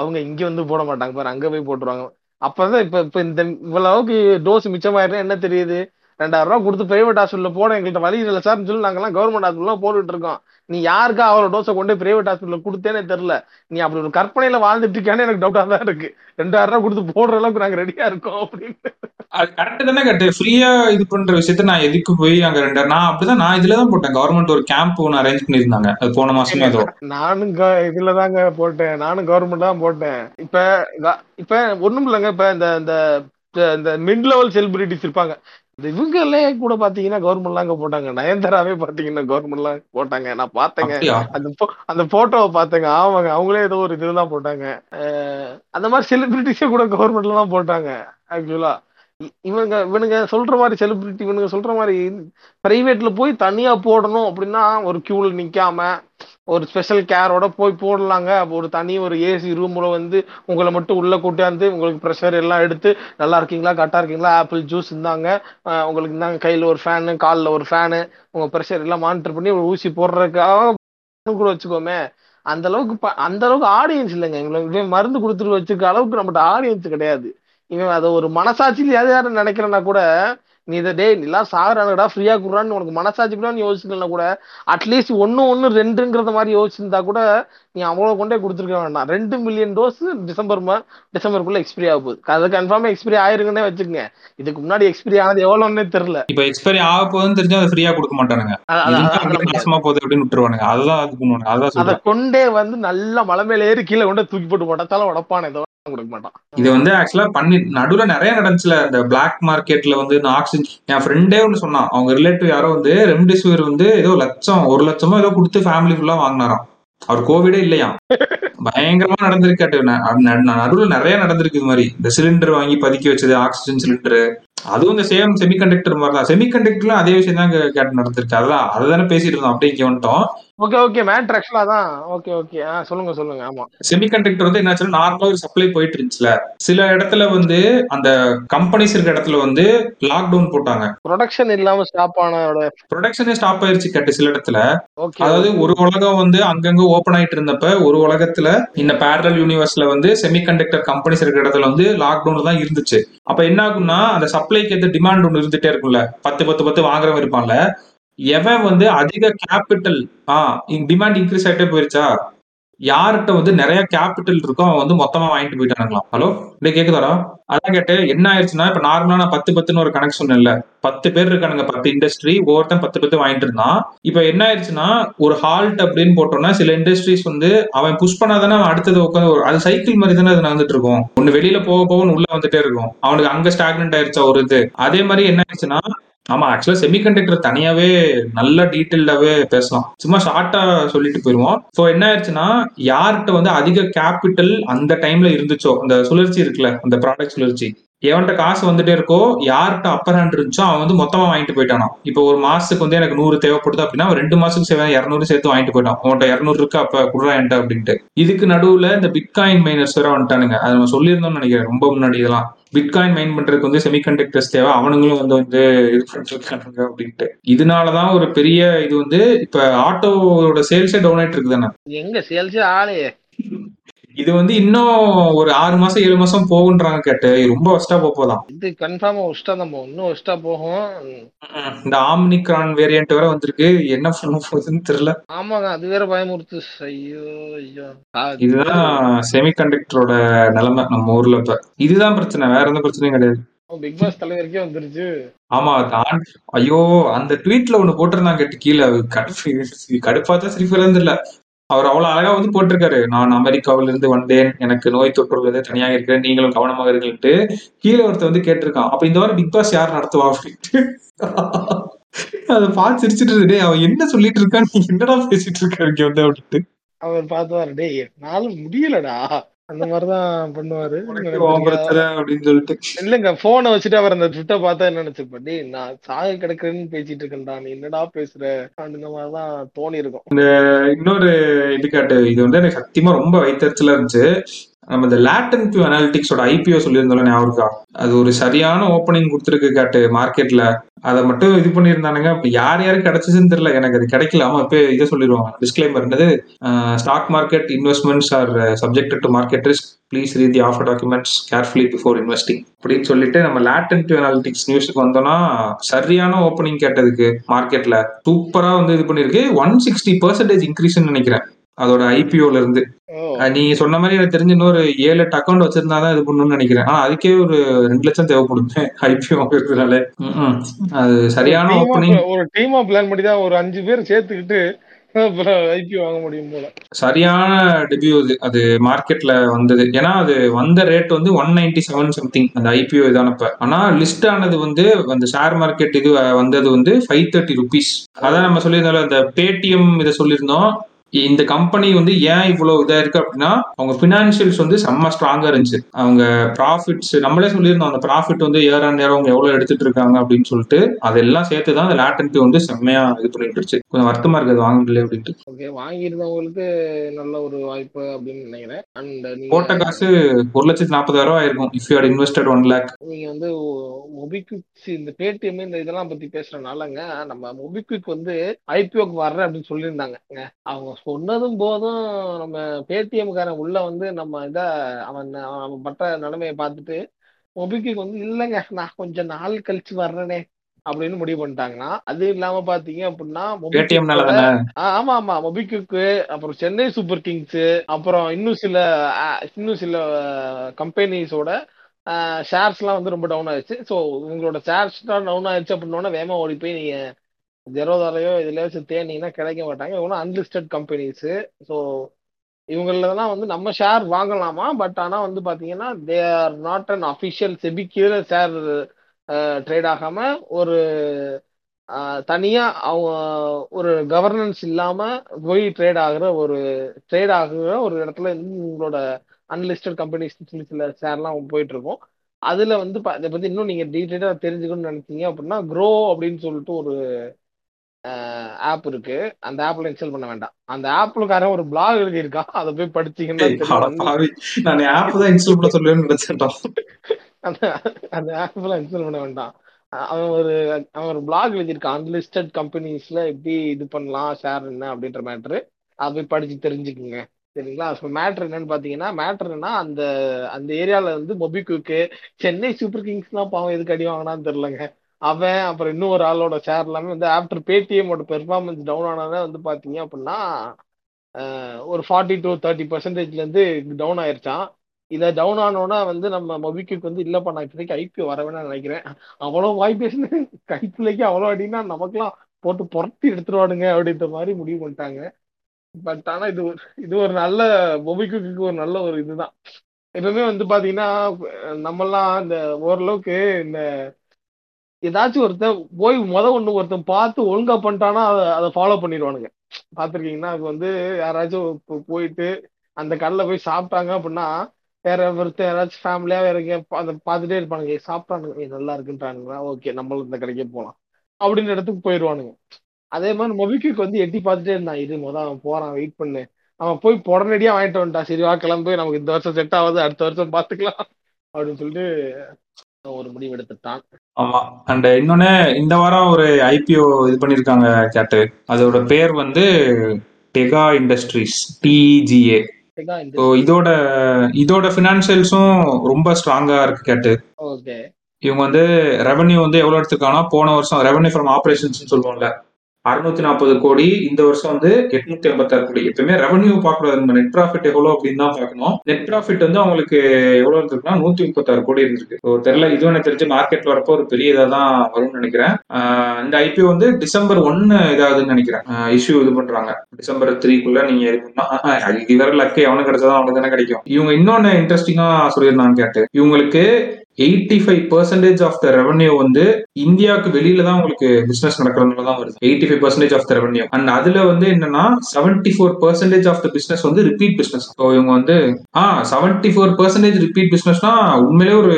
அவங்க இங்க வந்து போட மாட்டாங்க பாரு, அங்க போய் போட்டுருவாங்க. அப்பதான் இப்ப இப்ப இந்த இவ்வளவுக்கு டோஸ் மிச்சமாயிட்டா என்ன தெரியுது, ரெண்டாயிரம் ரூபா கொடுத்து பிரைவேட் ஹாஸ்பிட்டல் போட எங்கள்கிட்ட வழி இல்லை சார்ன்னு சொல்லி நாங்கெல்லாம் கவர்மெண்ட் ஹாஸ்பிட்டல் போட்டுட்டு இருக்கோம். நீ யாருக்கா அவ்வளோ டோஸை கொண்டு பிரைவேட் ஹாஸ்பிட்டல் கொடுத்தேனே தெரியல. நீ அப்படி ஒரு கற்பனையில வாழ்ந்துட்டு இருக்கானே, எனக்கு டவுட்டா தான் இருக்கு. ரெண்டாயிரம் ரூபா கொடுத்து போடுற அளவுக்கு நாங்க ரெடியா இருக்கோம் அப்படின்னு. அது கரெக்ட் தானே. கரெக்ட். ஃப்ரீயா இது பண்ற விஷயத்த நான் எதுக்கு போய் அங்க ரெண்டாயிரம்? நான் அப்படிதான் நான் இதுலதான் போட்டேன். கவர்மெண்ட் ஒரு கேம்ப் ஒன்று அரேஞ்ச் பண்ணிருந்தாங்க அது போன மாசமே. ஏதோ நானும் இதுலதாங்க போட்டேன், நானும் கவர்மெண்ட் தான் போட்டேன். இப்ப இப்ப ஒண்ணும் இல்லைங்க. இப்ப இந்த மிட் லெவல் செலிபிரிட்டிஸ் இருப்பாங்க, இவங்களே கூட பாத்தீங்கன்னா கவர்மெண்ட்லாம் போட்டாங்க. நயன்தாராவே பாத்தீங்கன்னா கவர்மெண்ட்லாம் போட்டாங்க. நான் பாத்தேங்க அந்த அந்த போட்டோவை பாத்தேங்க. ஆமாங்க, அவங்களே ஏதோ ஒரு இதுதான் போட்டாங்க. அந்த மாதிரி செலிபிரிட்டிஸே கூட கவர்மெண்ட்ல தான் போட்டாங்க. ஆக்சுவலா இவங்க இவனுங்க சொல்ற மாதிரி செலிபிரிட்டி இவனுங்க சொல்ற மாதிரி பிரைவேட்ல போய் தனியா போடணும் அப்படின்னா ஒரு கியூல நிக்காம ஒரு ஸ்பெஷல் கேரோட போய் போடலாங்க. ஒரு தனி ஒரு ஏசி ரூம்ல வந்து உங்களை மட்டும் உள்ள கூட்டாந்து உங்களுக்கு ப்ரெஷர் எல்லாம் எடுத்து நல்லா இருக்கீங்களா கரெக்டா இருக்கீங்களா ஆப்பிள் ஜூஸ் இருந்தாங்க உங்களுக்கு இருந்தாங்க கையில ஒரு ஃபேனு காலில் ஒரு ஃபேனு உங்க ப்ரெஷர் எல்லாம் மானிட்டர் பண்ணி ஊசி போடுறதுக்காக கூட வச்சுக்கோமே. அந்த அளவுக்கு அந்த அளவுக்கு ஆடியன்ஸ் இல்லைங்க. இவங்க மருந்து கொடுத்துட்டு வச்சுக்க அளவுக்கு நம்மகிட்ட ஆடியன்ஸ் கிடையாது. இவன் அதை ஒரு மனசாட்சியில் யார் யாரும் நினைக்கிறேன்னா கூட நீ இதை டே எல்லாம் சாகுறானுடா ஃப்ரீயா குடுறான்னு உனக்கு மனசாட்சி கூட நீ யோசிச்சுக்கலாம் கூட. அட்லீஸ்ட் ஒன்னு ஒன்னு ரெண்டுங்கிறத மாதிரி யோசிச்சிருந்தா கூட நீ அவ்வளோ கொண்டே கொடுத்துருக்க வேண்டாம். ரெண்டு மில்லியன் டோஸ் டிசம்பர் மா டிசம்பருக்குள்ள எக்ஸ்பிரி ஆக போகுது. அது கன்ஃபார்மா எக்ஸ்பிரி ஆயிருக்குன்னே வச்சுக்கோங்க. இதுக்கு முன்னாடி எக்ஸ்பிரி ஆனது எவ்வளோன்னே தெரியல. இப்போ எக்ஸ்பிரி ஆக போகுதுன்னு தெரிஞ்சா அதை ஃப்ரீயா கொடுக்க மாட்டானுங்க, அப்படின்னு விட்டுருவானுங்க. அதுதான் அது பண்ணுவாங்க. அதான் அதை கொண்டே வந்து நல்லா மலை மேல ஏறி கீழே கொண்டே தூக்கி போட்டு போட்டாச்சாலும் உடப்பான ஏதோ கொடுக்க மாட்டான். இது வந்து ஆக்சுவலா பண்ணி நடுவுல நிறைய நடந்துச்சுல. இந்த பிளாக் மார்க்கெட்ல வந்து ஆக்சிஜன் என் ஃப்ரெண்டே ஒன்னு சொன்னான். அவங்க ரிலேட்டிவ் யாரோ வந்து ரெம்டெசிவிர் வந்து ஏதோ லட்சம் ஒரு லட்சமோ ஏதோ கொடுத்து ஃபேமிலி ஃபுல்லா வாங்கினாராம். அவர் கோவிடே இல்லையா. பயங்கரமா நடந்திருக்காட்டு. நடுவுல நிறைய நடந்திருக்கு இது மாதிரி. இந்த சிலிண்டர் வாங்கி பதுக்கி வச்சது ஆக்சிஜன் சிலிண்டரு. அதுவும் இந்த சேம் செமிகண்டக்டர் மாதிரி தான். செமிகண்டக்டர்ல அதே விஷயம் தான் கேட்டு நடந்திருக்கு. அதான் அதுதானே பேசிட்டு இருந்தோம். அப்படியே இங்க வந்துட்டோம். ஓகே ஓகே மேட் ஆக்சுவலா தான். ஓகே ஓகே சொல்லுங்க சொல்லுங்க. ஆமா, செமிகண்டக்டர் வந்து என்னாச்சுன்னா நார்மலா ஒரு சப்ளை போயிட்டு இருந்துச்சுல. சில இடத்துல வந்து அந்த கம்பெனிஸ் இருக்க இடத்துல வந்து லாக்டவுன் போட்டாங்க. ப்ரொடக்ஷன் இல்லாம ஸ்டாப் ஆனோட ப்ரொடக்ஷனே ஸ்டாப் ஆயிருச்சு கேட்டு சில இடத்துல. அதாவது ஒரு உலகம் வந்து அங்கங்க ஓபன் ஆயிட்டு இருந்தப்ப ஒரு உலகத்துல இந்த பேரலல் யூனிவர்ஸ்ல வந்து செமிகண்டக்டர் கம்பெனிஸ் இருக்கிற இடத்துல வந்து லாக்டவுன்ல தான் இருந்துச்சு. அப்ப என்ன ஆகும்னா அந்த சப்ளைக்கு ஏற்ற டிமாண்ட் ஒன்று இருந்துட்டே இருக்கும்ல. பத்து பத்து பத்து வாங்குறவன் இருப்பான்ல. எவன் வந்து அதிக கேபிட்டல் ஆஹ் டிமாண்ட் இன்க்ரீஸ் ஆகிட்டே போயிருச்சா யார்கிட்ட வந்து நிறைய கேபிட்டல் இருக்கோ அவன் வந்து மொத்தமா வாங்கிட்டு போயிட்டானுங்களாம். ஹலோ இப்படி கேக்குதாரா? அதான் கேட்டு என்ன ஆயிடுச்சுன்னா இப்ப நார்மலா நான் பத்து பத்துன்னு ஒரு கணக்கு சொன்னேன் இல்ல, பத்து பேர் இருக்கானுங்க, பத்து இண்டஸ்ட்ரி, ஒவ்வொருத்தன் பத்து பத்து வாங்கிட்டு இருந்தான். இப்ப என்ன ஆயிடுச்சுன்னா ஒரு ஹால்ட் அப்படின்னு போட்டோம்னா சில இண்டஸ்ட்ரீஸ் வந்து அவன் புஷ் பண்ணாதானே அவன் அடுத்தது உட்காந்து அது சைக்கிள் மாதிரி தானே அது நடந்துட்டு இருக்கும். ஒன்னு வெளியில போக போகன்னு உள்ள வந்துட்டே இருக்கும். அவனுக்கு அங்க ஸ்டாக்னன்ட் ஆயிடுச்சா ஒரு இது. அதே மாதிரி என்ன ஆயிடுச்சுன்னா ஆமா ஆக்சுவலா செமிகண்டக்டர் தனியாவே நல்ல டீட்டெயில்டாவே பேசலாம். சும்மா ஷார்ட்டா சொல்லிட்டு போயிருவோம். ஸோ என்ன ஆயிடுச்சுன்னா யார்கிட்ட வந்து அதிக கேபிட்டல் அந்த டைம்ல இருந்துச்சோ அந்த சுழற்சி இருக்குல்ல அந்த ப்ராடக்ட் சுழற்சி எவன்கிட்ட காசு வந்துட்டே இருக்கோ, யார்கிட்ட அப்பர் ஹேண்ட் இருந்துச்சோ அவன் வந்து மொத்தமா வாங்கிட்டு போயிட்டானா. இப்போ ஒரு மாசத்துக்கு வந்து எனக்கு நூறு தேவைப்படுது அப்படின்னா ரெண்டு மாசத்துக்கு சேவை இருநூறு சேர்த்து வாங்கிட்டு போயிட்டான். அவன்கிட்ட இருநூறு இருக்கு, அப்ப குடுறா என்கிட்ட அப்படின்ட்டு. இதுக்கு நடுவுல இந்த பிட்காயின் மைனர்ஸ் வேற வந்துட்டானுங்க. அது நம்ம சொல்லியிருந்தோம்னு நினைக்கிறேன் ரொம்ப முன்னாடி. இதெல்லாம் பிட்காயின் மைன் பண்றதுக்கு வந்து செமிகண்டக்டர்ஸ் தேவை, அவனுங்களும் வந்து வந்து இது பண்ணிருக்கானுங்க அப்படின்ட்டு. இதனாலதான் ஒரு பெரிய இது வந்து இப்ப ஆட்டோவோட சேல்ஸே டவுன் ஆயிட்டு இருக்கு தானே. எங்க சேல்ஸே ஆலையே இது வந்து இன்னும் ஒரு ஆறு மாசம் ஏழு மாசம் போகுன்றாங்க. கேட்டு ரொம்ப ஒஸ்டா போகலாம். இது கன்ஃபார்மா ஒஸ்டா தான் போகும், இன்னும் ஒஸ்டா போகும். இந்த ஆம்னிக்ரான் வேரியன்ட் வேற வந்திருக்கு, என்ன பண்ண போகுதுன்னு தெரியல. ஆமாங்க, அது வேற பயமுறுத்து. ஐயோ ஐயோ, இதுதான் செமிகண்டக்டரோட நிலைமை நம்ம ஊர்ல. இப்ப இதுதான் பிரச்சனை, வேற எந்த பிரச்சனையும் கிடையாது. பிக் பாஸ் தலைவருக்கே வந்துருச்சு. ஆமா, ஐயோ அந்த ட்வீட்ல ஒண்ணு போட்டிருந்தான் கேட்டு, கீழே கடுப்பு கடுப்பாத்தான் சிரிப்பு இருந்தில்ல. அவர் அவ்வளவு அழகா வந்து போட்டிருக்காரு, நான் அமெரிக்காவிலிருந்து வந்தேன், எனக்கு நோய் தொற்றுள்ளது, தனியாக இருக்கிறேன், நீங்களும் கவனமாக இருக்கீங்கன்ட்டு. கீழே ஒருத்தர் வந்து கேட்டிருக்கான், அப்ப இந்த வாரம் பிக் பாஸ் யார் நடத்துவா அப்படின்ட்டு. அதை பார்த்து சிரிச்சுட்டு இருந்தே அவன் என்ன சொல்லிட்டு இருக்கான், நீ என்னடா பேசிட்டு இருக்க இங்க வந்து அப்படின்ட்டு. அவர் பார்த்துவாரு, டே நானும் முடியலடா அந்த மாதிரிதான் பண்ணுவாரு அப்படின்னு சொல்லிட்டு. இல்லங்க, போனை வச்சுட்டு அவர் அந்த ட்விட்டர் பார்த்தா என்ன நினைச்சிருப்பேன், நான் சாக கிடக்குறேன்னு பேசிட்டு இருக்கேன்டா, நீ என்னடா பேசுற அப்படின்ற மாதிரிதான் தோணி இருக்கும். இந்த இன்னொரு எடுக்காட்டு இது வந்து எனக்கு சத்தியமா ரொம்ப வைத்தறிச்சலா இருந்துச்சு. நம்ம இந்த லேட்டன் பியூ அனாலிட்டிக்ஸோட ஐபிஓ சொல்லியிருந்தோம்ல, ஞாபகம் இருக்கா? அது ஒரு சரியான ஓப்பனிங் கொடுத்துருக்கு காட்டு மார்க்கெட்ல. அதை மட்டும் இது பண்ணியிருந்தானுங்க. இப்போ யார் யாருக்கு கிடைச்சதுன்னு தெரியல, எனக்கு அது கிடைக்கல. ஆமா, இப்போ இதை சொல்லிடுவாங்க டிஸ்க்ளைமர் என்னது, stock market investments are subjected to market risk, please read the offer documents carefully before investing அப்படின்னு சொல்லிட்டு நம்ம லேட்டன் பியூ அனாலிட்டிக்ஸ் நியூஸுக்கு வந்தோம்னா சரியான ஓப்பனிங் கேட்டதுக்கு மார்க்கெட்ல சூப்பரா வந்து இது பண்ணிருக்கு. ஒன் சிக்ஸ்டி பெர்சன்டேஜ் இன்க்ரீஸ்ன்னு நினைக்கிறேன் அதோட ஐபிஓல இருந்து. நீங்க சொன்ன மாதிரி எனக்கு தெரிஞ்ச இன்னொரு ஏழு எட்டு அக்கௌண்ட் வச்சிருந்தாதான் இது பண்ணணும்னு நினைக்கிறேன். ஆனா அதுக்கே ஒரு ரெண்டு லட்சம் தேவைப்படுது ஐபிஓ இருக்கிறதுனால. அது சரியான ஓப்பனிங், ஒரு டீமா பிளான் பண்ணி தான் ஒரு அஞ்சு பேர் சேர்த்துக்கிட்டு ஐபிஓ வாங்க முடியும் போல. சரியான டெபியூ அது அது மார்க்கெட்ல வந்தது. ஏன்னா அது வந்த ரேட் வந்து ஒன் நைன்டி செவன் சம்திங் அந்த ஐபிஓ இதானப்ப. ஆனா லிஸ்ட் ஆனது வந்து அந்த ஷேர் மார்க்கெட் இது வந்தது வந்து ஃபைவ் தேர்ட்டி ருபீஸ். அதான் நம்ம சொல்லியிருந்தோம் அந்த பேடிஎம் இதை சொல்லியிருந்தோம். இந்த கம்பெனி வந்து ஏன் இவ்வளவு இதா இருக்கு அப்படின்னா அவங்க பினான்சியல்ஸ் வந்து செம்ம ஸ்ட்ராங்கா இருந்துச்சு. அவங்க ப்ராஃபிட்ஸ் நம்மளே சொல்லியிருந்தோம், அந்த ப்ராஃபிட் வந்து இயர் ஆன் இயர் அவங்க எவ்வளவு எடுத்துட்டு இருக்காங்க அப்படின்னு சொல்லிட்டு அதெல்லாம் சேர்த்துதான் அந்த லேட்டன்ட் வந்து செம்மையா இது பண்ணிட்டு இருந்துச்சு. கொஞ்சம் வருத்தமா இருக்கு அது வாங்க முடியல அப்படின்ட்டு. ஓகே, வாங்கியிருந்தவங்களுக்கு நல்ல ஒரு வாய்ப்பு அப்படின்னு நினைக்கிறேன். அண்ட் போட்ட காசு ஒரு லட்சத்து நாற்பதாயிரம் ரூபாய் ஆயிருக்கும் if you are invested one lakh. நீங்க வந்து மொபிக்விக் இந்த பேடிஎம் இந்த இதெல்லாம் பத்தி பேசுறதுனாலங்க நம்ம மொபிக்விக் வந்து ஐபிஓக்கு வர்றேன் அப்படின்னு சொல்லியிருந்தாங்க. அவங்க சொன்னதும் போதும் நம்ம பேடிஎம் காரன் உள்ள வந்து நம்ம இதை அவன் அவன் பட்ட நிலைமையை பார்த்துட்டு மொபிக்விக் வந்து இல்லைங்க நான் கொஞ்சம் நாள் கழிச்சு வர்றேனே அப்படின்னு முடிவு பண்ணிட்டாங்கன்னா. அது இல்லாம பாத்தீங்க அப்படின்னா ஆமா ஆமா மொபிக்விக்கு அப்புறம் சென்னை சூப்பர் கிங்ஸ் அப்புறம் இன்னும் சில இன்னும் சில கம்பெனிஸோட ஷேர்ஸ் எல்லாம் வந்து ரொம்ப டவுன் ஆயிடுச்சு. ஸோ உங்களோட ஷேர்ஸ் தான் டவுன் ஆயிடுச்சு அப்படின்னா வேமா ஓடி போய் நீங்க ஜெரோதாலையோ இதுலயோ தேனீங்கன்னா கிடைக்க மாட்டாங்க. இவங்கன்னா அன்லிஸ்டட் கம்பெனிஸு. ஸோ இவங்களெல்லாம் வந்து நம்ம ஷேர் வாங்கலாமா, பட் ஆனால் வந்து பார்த்தீங்கன்னா they are not an official SEBI கீழே ஷேர் ட்ரேட் ஆகாமல் ஒரு தனியாக அவங்க ஒரு கவர்னன்ஸ் இல்லாமல் போய் ட்ரேட் ஆகிற ஒரு ட்ரேட் ஆகுற ஒரு இடத்துல இருந்து உங்களோட அன்லிஸ்டட் கம்பெனிஸ் சில ஷேர்லாம் போயிட்டுருக்கோம். அதுல வந்து இதை பத்தி இன்னும் நீங்க டீட்டெயிலா தெரிஞ்சுக்கணும்னு நினைச்சீங்க அப்படின்னா க்ரோ அப்படின்னு சொல்லிட்டு ஒரு ஆப் இருக்கு. அந்த ஆப்ல இன்ஸ்டால் பண்ண வேண்டாம், அந்த ஆப்லக்காரன் ஒரு பிளாக் எழுதியிருக்கான், அதை போய் படிச்சீங்கன்னா. அந்த ஆப்ல இன்ஸ்டால் பண்ண வேண்டாம், அவன் ஒரு அவன் ஒரு பிளாக் எழுதியிருக்கான் அன்லிஸ்டட் கம்பெனிஸ்ல எப்படி இது பண்ணலாம் ஷேர் என்ன அப்படின்ற மேட்ரு. அதை போய் படிச்சு தெரிஞ்சுக்குங்க, சரிங்களா? ஸோ மேட்ரு என்னன்னு பார்த்தீங்கன்னா, மேட்ரு என்னன்னா அந்த அந்த ஏரியாவில் வந்து மொபிக்விக்கு சென்னை சூப்பர் கிங்ஸ்லாம் பாவம் எதுக்கு அடி வாங்கினான்னு தெரிலங்க. அவன் அப்புறம் இன்னும் ஒரு ஆளோட ஷேர் எல்லாமே வந்து ஆஃப்டர் பேடிஎம்மோட பெர்ஃபார்மன்ஸ் டவுன் ஆனதான் வந்து பார்த்தீங்க அப்படின்னா ஒரு ஃபார்ட்டி டு தேர்ட்டி பர்சன்டேஜ்லேருந்து டவுன் ஆயிருச்சான். இதை டவுன் ஆனோன்னா வந்து நம்ம மொபிக்விக் வந்து இல்லைப்பா நான் இப்போதைக்கு ஐபிஓ வரவேன்னு நினைக்கிறேன், அவ்வளோ வாய்ப்பேஷன் கைப்பிள்ளைக்கு அவ்வளோ அடின்னா நமக்குலாம் போட்டு புரட்டி எடுத்துருவாடுங்க அப்படின்ற மாதிரி முடிவு பண்ணிட்டாங்க. பட் ஆனா இது ஒரு இது ஒரு நல்ல மொபிக்விக்கு ஒரு நல்ல ஒரு இதுதான். எப்பவுமே வந்து பாத்தீங்கன்னா நம்மெல்லாம் இந்த ஓரளவுக்கு இந்த ஏதாச்சும் ஒருத்தன் போய் முத ஒண்ணு ஒருத்தன் பார்த்து ஒழுங்கா பண்ணிட்டானா அதை அதை ஃபாலோ பண்ணிடுவானுங்க. பாத்திருக்கீங்கன்னா அது வந்து யாராச்சும் போயிட்டு அந்த கடல போய் சாப்பிட்டாங்க அப்படின்னா வேற ஒருத்தர் யாராச்சும் ஃபேமிலியா வேற எங்கேயா பா- அதை பார்த்துட்டே இருப்பானுங்க. ஏய், சாப்பிட்டானுங்க, ஏய், நல்லா இருக்குன்றானுங்களா, ஓகே நம்மளும் இந்த கடைக்கே போகலாம் அப்படின்னு இடத்துக்கு போயிடுவானுங்க. அதே மாதிரி மொபிக்விக் வந்து எட்டி பார்த்துட்டே இருந்தான், இது முத அவன் போறான் வெயிட் பண்ணு, அவன் போய் உடனடியா வாங்கிட்டு வந்துட்டான், சரி வா கிளம்பு நமக்கு இந்த வருஷம் செட் ஆகாது அடுத்த வருஷம் பாத்துக்கலாம் அப்படின்னு சொல்லிட்டு அவன் ஒரு முடிவு எடுத்துட்டான். ஆமா. அண்ட் இன்னொன்னு, இந்த வாரம் ஒரு ஐபிஓ இது பண்ணிருக்காங்க கேட்டு. அதோட பேர் வந்து Tega Industries, TGA. Tega so Industries. இதோட இதோட ஃபினான்சியல்ஸும் ரொம்ப ஸ்ட்ராங்கா இருக்கு கேட்டு. ஓகே இவங்க வந்து ரெவன்யூ வந்து எவ்வளவு எடுத்திருக்காங்கன்னா, போன வருஷம் ரெவன்யூ ஃப்ரம் ஆபரேஷன்ஸ் சொல்லுவோம்ல அறுநூத்தி நாற்பது கோடி, இந்த வருஷம் வந்து எட்நூத்தி ஐம்பத்தாறு கோடி. எப்பயுமே ரெவன்யூ பார்க்கக்கூடாது, நம்ம நெட் ப்ராஃபிட் எவ்வளவு அப்படின்னு தான் பார்க்கணும். நெட் ப்ராஃபிட் வந்து அவங்களுக்கு எவ்வளவு இருந்திருக்குன்னா நூத்தி முப்பத்தாறு கோடி இருந்திருக்கு. ஒரு தெரியல, இதுவும் எனக்கு தெரிஞ்சு மார்க்கெட் வரப்போ ஒரு பெரிய இதாக தான் வரும்னு நினைக்கிறேன். ஆஹ் இந்த ஐபிஓ வந்து டிசம்பர் ஒன்னு இதாகுதுன்னு நினைக்கிறேன். இஷ்யூ இது பண்றாங்க டிசம்பர் த்ரீக்குள்ள நீங்க இது பண்ணா, ஆஹ் அது இது வேற லக்கு, அவனுக்கு கிடைச்சதா அவனுக்கு தானே கிடைக்கும். இவங்க இன்னொன்னு இன்ட்ரெஸ்டிங்கா சொல்லியிருந்தாங்க கேட்டு, இவங்களுக்கு eighty five percentage of the revenue வந்து இந்தியாவுக்கு வெளியில தான் உங்களுக்கு பிசினஸ் நடக்கிறதுனால தான் வருது. Eighty five percentage of the revenue. And அதுல வந்து என்னன்னா seventy four percentage of the business வந்து ரிப்பீட் பிசினஸ். இவங்க வந்து ஆ செவன்டி ஃபோர் பர்சன்டேஜ் ரிப்பீட் பிசினஸ்னா உண்மையிலே ஒரு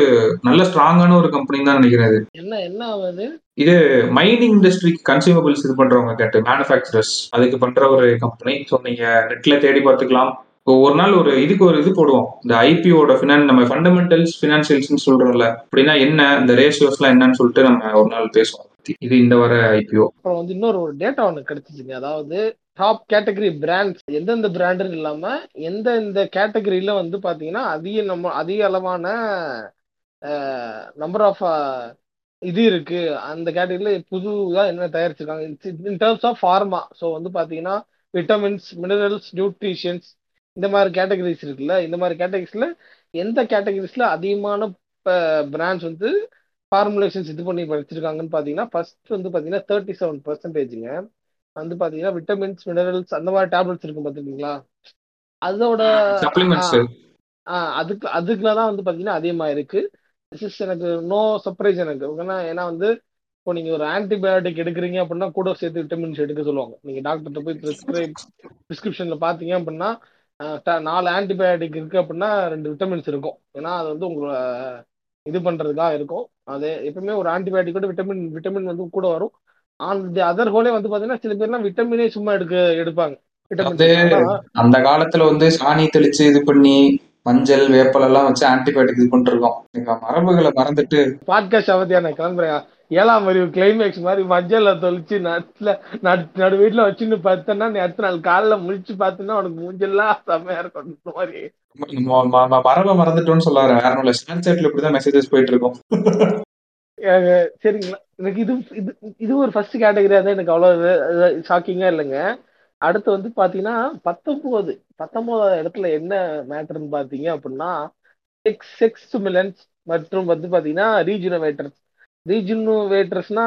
நல்ல ஸ்ட்ராங்கான ஒரு கம்பெனி தான் நினைக்கிறேன். இது என்ன என்ன ஆகுது? இது மைனிங் இண்டஸ்ட்ரிக்கு கன்சியூமபிள்ஸ் இது பண்றவங்க கேட்டு, மேனுஃபேக்சரர்ஸ் அதுக்கு பண்ற ஒரு கம்பெனி. ஸோ நீங்க நெட்ல தேடி பார்த்துக்கலாம். இப்போ ஒரு நாள் ஒரு இதுக்கு ஒரு இது போடுவோம், இந்த ஐபிஓட ஃபினான் நம்ம ஃபண்டமெண்டல்ஸ் ஃபினான்சியல்ஸ் சொல்றோம்ல, அப்படின்னா என்ன இந்த ரேஷியோஸ்லாம் என்னன்னு சொல்லிட்டு நம்ம ஒரு நாள் பேசுவோம் பத்தி. இது இந்த வர ஐபிஓ. அப்புறம் வந்து இன்னொரு ஒரு டேட்டா ஒன்று கிடைச்சிச்சுங்க, அதாவது டாப் கேட்டகரி பிராண்ட்ஸ் எந்தெந்த பிராண்டுன்னு இல்லாம எந்த இந்த கேட்டகரியில வந்து பாத்தீங்கன்னா அதிக நம்ம அதிக அளவான நம்பர் ஆஃப் இது இருக்கு அந்த கேட்டகரியில புதுதா என்ன தயாரிச்சிருக்காங்க in terms of pharma. So வந்து பாத்தீங்கன்னா விட்டமின்ஸ், மினரல்ஸ், நியூட்ரிஷன்ஸ் இந்த மாதிரி கேட்டகரிஸ் இருக்குல்ல, இந்த மாதிரி கேட்டகரிஸ்ல எந்த கேட்டகரிஸ்ல அதிகமான பிராண்ட்ஸ் வந்து ஃபார்முலேஷன்ஸ் இது பண்ணி வச்சிருக்காங்கன்னு பார்த்தீங்கன்னா ஃபர்ஸ்ட் வந்து பார்த்தீங்கன்னா தேர்ட்டி செவன் பர்சன்டேஜுங்க வந்து பார்த்தீங்கன்னா விட்டமின்ஸ், மினரல்ஸ் அந்த மாதிரி டேப்லெட்ஸ் இருக்கும் பார்த்துருக்கீங்களா, அதோட ஆ சப்ளிமெண்ட்ஸ் ஆ அதுக்கு அதுக்குல தான் வந்து பார்த்தீங்கன்னா அதிகமாக இருக்கு. This is எனக்கு நோ சர்ப்ரைஸ் எனக்கு. ஏன்னா ஏன்னா வந்து இப்போ நீங்கள் ஒரு ஆன்டிபயோட்டிக் எடுக்கிறீங்க அப்படின்னா கூட சேர்த்து விட்டமின்ஸ் எடுக்க சொல்லுவாங்க. நீங்கள் டாக்டர்கிட்ட போய் ப்ரிஸ்கிரைப் ப்ரிஸ்கிரிப்ஷனில் பார்த்தீங்க அப்படின்னா அஹ், ட- நாலு ஆன்டிபயோட்டிக் இருக்குது அப்படின்னா ரெண்டு விட்டமின்ஸ் இருக்கும். ஏன்னா அது வந்து உங்களை இது பண்ணுறதுக்காக இருக்கும். அது எப்பவுமே ஒரு ஆன்டிபயோட்டிக்கோட விட்டமின் விட்டமின் வந்து கூட வரும். அந்த அதர் ஹோலே வந்து பார்த்தீங்கன்னா சில பேர்லாம் விட்டமினே சும்மா எடுக்க எடுப்பாங்க விட்டமின்ஸ். வந்து ஆனால் அந்த காலத்துல வந்து சாணி தெளிச்சு இது பண்ணி மஞ்சள் வேப்பல் எல்லாம் வச்சு ஆன்டிபயோட்டிக் இது பண்ணிருக்கோம். நீங்க மரபுகளை மறந்துட்டு பாட்காஸ்ட் அவதியா நான் கிளம்புறேன். ஏழாம் அறிவு கிளைமேக்ஸ் மாதிரி மஞ்சள்ல தொளிச்சு நட்டுல நட் நடு வீட்டுல வச்சுன்னு பார்த்தேன்னா நீ அடுத்த நாள் காலைல முழிச்சு பார்த்தேன்னா உனக்கு மூஞ்செல்லாம் செம்மையா இருக்கும் அந்த மாதிரி. நம்ம நம்ம- நம்ம மரபை மறந்துட்டோம்னு சொல்ல வரேன். வேற ஒன்றும் இல்லை, ஸ்னாப்சாட்ல இப்படிதான் மெசேஜஸ் போயிட்டு இருக்கும். அஹ் சரிங்களா, எனக்கு இது இது இது ஒரு ஃபர்ஸ்ட் கேட்டகரியா தான் எனக்கு அவ்வளவு ஷாக்கிங்கா இல்லைங்க. அடுத்து வந்து பாத்தீங்கன்னா பத்தொன்பது பத்தொன்பதாவது இடத்துல என்ன மேட்டர்னு பாத்தீங்க அப்படின்னா செக்ஸ் செக்ஸ் ஸ்டிமுலன்ஸ் மற்றும் வந்து பாத்தீங்கன்னா ரீஜுனவேட்டர்ஸ். ரீஜுனவேட்டர்ஸ்னா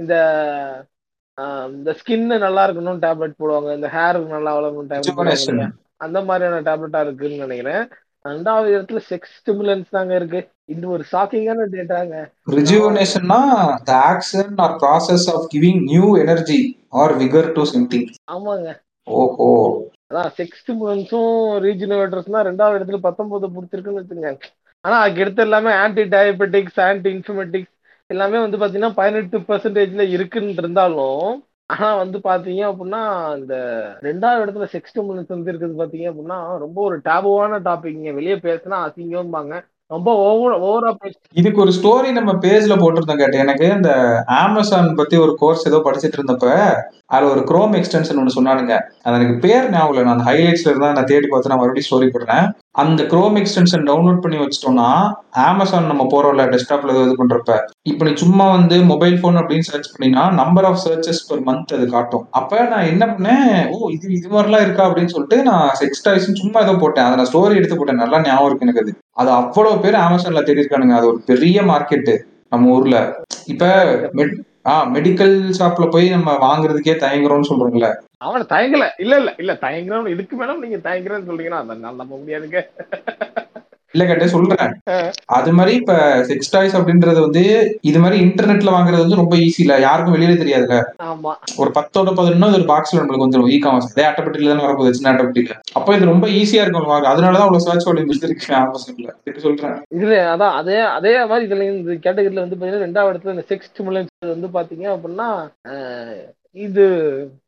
இந்த ஆஹ் இந்த ஸ்கின்னு நல்லா இருக்கணும் டேப்லெட் போடுவாங்க, இந்த ஹேர் நல்லா வளரணும் டேப்லெட் போடுவாங்க Rejuvenation. இல்லையா, அந்த மாதிரியான டேப்லெட்டா இருக்குன்னு நினைக்கிறேன். ரெண்டாவது இடத்துல செக்ஸ் ஸ்டிமுலன்ஸ் தாங்க இருக்கு. இது ஒரு ஷாக்கிங்கான டேட்டாங்க. நான் வந்து ரிஜுவனேஷன்னா the action or process of giving new energy or vigour to something. ஆமாங்க ஓஹோ, அதான் செக்ஸ் ஸ்டிமுலன்ஸும் ரீஜுனவேட்டர்ஸ்னா ரெண்டாவது இடத்துல பத்தொன்பது பிடிச்சிருக்குன்னு வச்சுங்க. ஆனா அதுக்கு எடுத்து எல்லாமே ஆன்டி டயபெட்டிக்ஸ், ஆன்டி இன்ஃபர்மெட்டிக்ஸ் எல்லாமே வந்து பாத்தீங்கன்னா பதினெட்டு பெர்சன்டேஜ்ல இருக்குன்னு இருந்தாலும் ஆனா வந்து பாத்தீங்க அப்படின்னா இந்த ரெண்டாவது இடத்துல செக்ஸ் ஸ்டிமுலன்ஸ் வந்து இருக்குது பாத்தீங்க அப்படின்னா ரொம்ப ஒரு டேபுவான டாபிக்ங்க. வெளியே பேசினா அசிங்கம்பாங்க, ரொம்ப ஓவர் ஓவரா பேச. இதுக்கு ஒரு ஸ்டோரி நம்ம பேஜ்ல போட்டிருந்தோம் கேட்டு. எனக்கு இந்த அமேசான் பத்தி ஒரு கோர்ஸ் ஏதோ படிச்சிட்டு இருந்தப்ப அதுல ஒரு குரோம் எக்ஸ்டென்ஷன் ஒன்று சொன்னானுங்க. அது எனக்கு பேர் ஞாபகம் இல்லை, நான் அந்த ஹைலைட்ஸ்ல இருந்தா நான் தேடி பார்த்து நான் மறுபடியும் ஸ்டோரி போடுறேன். அந்த குரோம் எக்ஸ்டென்ஷன் டவுன்லோட் பண்ணி வச்சிட்டோம்னா அமேசான் நம்ம போறோம்ல டெஸ்க்டாப்ல ஏதோ இது பண்றப்ப, இப்போ நீ சும்மா வந்து மொபைல் ஃபோன் அப்படின்னு சர்ச் பண்ணினா number of searches per month அது காட்டும். அப்ப நான் என்ன பண்ணேன், ஓ இது இது மாதிரிலாம் இருக்கா அப்படின்னு சொல்லிட்டு நான் செக்ஸ் டாய்ஸ் சும்மா ஏதோ போட்டேன். அதை நான் ஸ்டோரி எடுத்து போட்டேன், நல்லா ஞாபகம் இருக்கு எனக்கு. அது அது அவ்வளவு பேர் அமேசான்ல தேடி இருக்கானுங்க. அது ஒரு பெரிய மார்க்கெட் நம்ம ஊர்ல. இப்ப ஆமாங்க மெட் ஆ மெடிக்கல் ஷாப்ல போய் நம்ம வாங்குறதுக்கே தயங்குறோம்னு சொல்றோம்ல. அவனை தயங்கல இல்ல இல்ல இல்ல தயங்குறவன் இதுக்கு மேலும் நீங்க தயங்குறேன்னு சொல்றீங்கன்னா அதை நான் நம்ப முடியாதுங்க. இல்ல கேட்டே சொல்றேன். அது மாதிரி இப்ப செக்ஸ் டாய்ஸ் அப்படின்றது வந்து இது மாதிரி இன்டர்நெட்ல வாங்குறது வந்து ரொம்ப ஈஸி இல்ல, யாருக்கும் வெளியில தெரியாதுல. ஒரு பத்தோட பதினொன்னு ஒரு பாக்ஸ்ல நம்மளுக்கு வந்துடும் இ காமர்ஸ். அதே ஆட்டோபேட்டிக்ல தானே வரப்போகுது, சின்ன ஆட்டோபேட்டிக்ல. அப்போ இது ரொம்ப ஈஸியா இருக்கும், அதனாலதான் அவ்வளவு சர்ச் வால்யூம் வச்சிருக்கேன் ஆமசான்ல சொல்றேன். இதுல அதான் அதே அதே மாதிரி இதுல இந்த கேட்டகரியில வந்து பாத்தீங்கன்னா ரெண்டாவது இடத்துல இந்த செக்ஸ் ஸ்டிமுலன்ஸ் வந்து பாத்தீங்க அப்படின்னா இது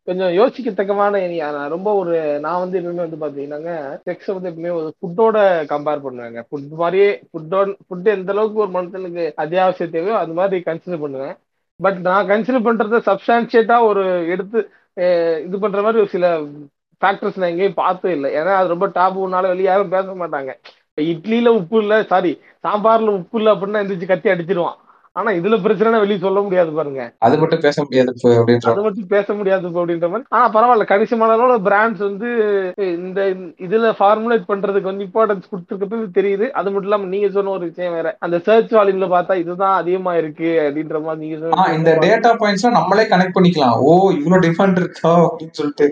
கொஞ்சம் யோசிக்கத்தக்கமான ரொம்ப ஒரு நான் வந்து எப்பவுமே வந்து பாத்தீங்கன்னாங்க செக்ஸ் வந்து எப்பவுமே ஒரு ஃபுட்டோட கம்பேர் பண்ணுவாங்க. ஃபுட் மாதிரியே ஃபுட்டோட ஃபுட் எந்த அளவுக்கு ஒரு மனுஷனுக்கு அத்தியாவசிய தேவையோ அது மாதிரி கன்சிடர் பண்ணுவேன். பட் நான் கன்சிடர் பண்றத சப்ஸ்டான்சியேட்டா ஒரு எடுத்து இது பண்ற மாதிரி ஒரு சில ஃபேக்டர்ஸ் நான் எங்கேயும் பார்த்தே இல்லை. ஏன்னா அது ரொம்ப டாபுனால வெளியே யாரும் பேச மாட்டாங்க. இட்லியில உப்பு இல்லை, சாரி சாம்பார்ல உப்பு இல்லை அப்படின்னா எந்திரிச்சு கத்தி அடிச்சிருவான். ஆனா இதுல பிரச்சனை வெளியே சொல்ல முடியாது பாருங்க, அது மட்டும் பேச முடியாது அது மட்டும் பேச முடியாது அப்படின்ற மாதிரி. ஆனா பரவாயில்ல, கணிசமான பிராண்ட்ஸ் வந்து இந்த இதுல ஃபார்முலேட் பண்றதுக்கு வந்து இம்பார்ட்டன்ஸ் கொடுத்துருக்கிறது தெரியுது. அது மட்டும் இல்லாம நீங்க சொன்ன ஒரு விஷயம் வேற, அந்த சர்ச் வால்யூம்ல பார்த்தா இதுதான் அதிகமா இருக்கு அப்படின்ற மாதிரி நீங்க சொன்ன இந்த டேட்டா பாயிண்ட்ஸ் நம்மளே கனெக்ட் பண்ணிக்கலாம். ஓ இவ்வளவு டிஃபரெண்ட் இருக்கா அப்படின்னு சொல்லிட்டு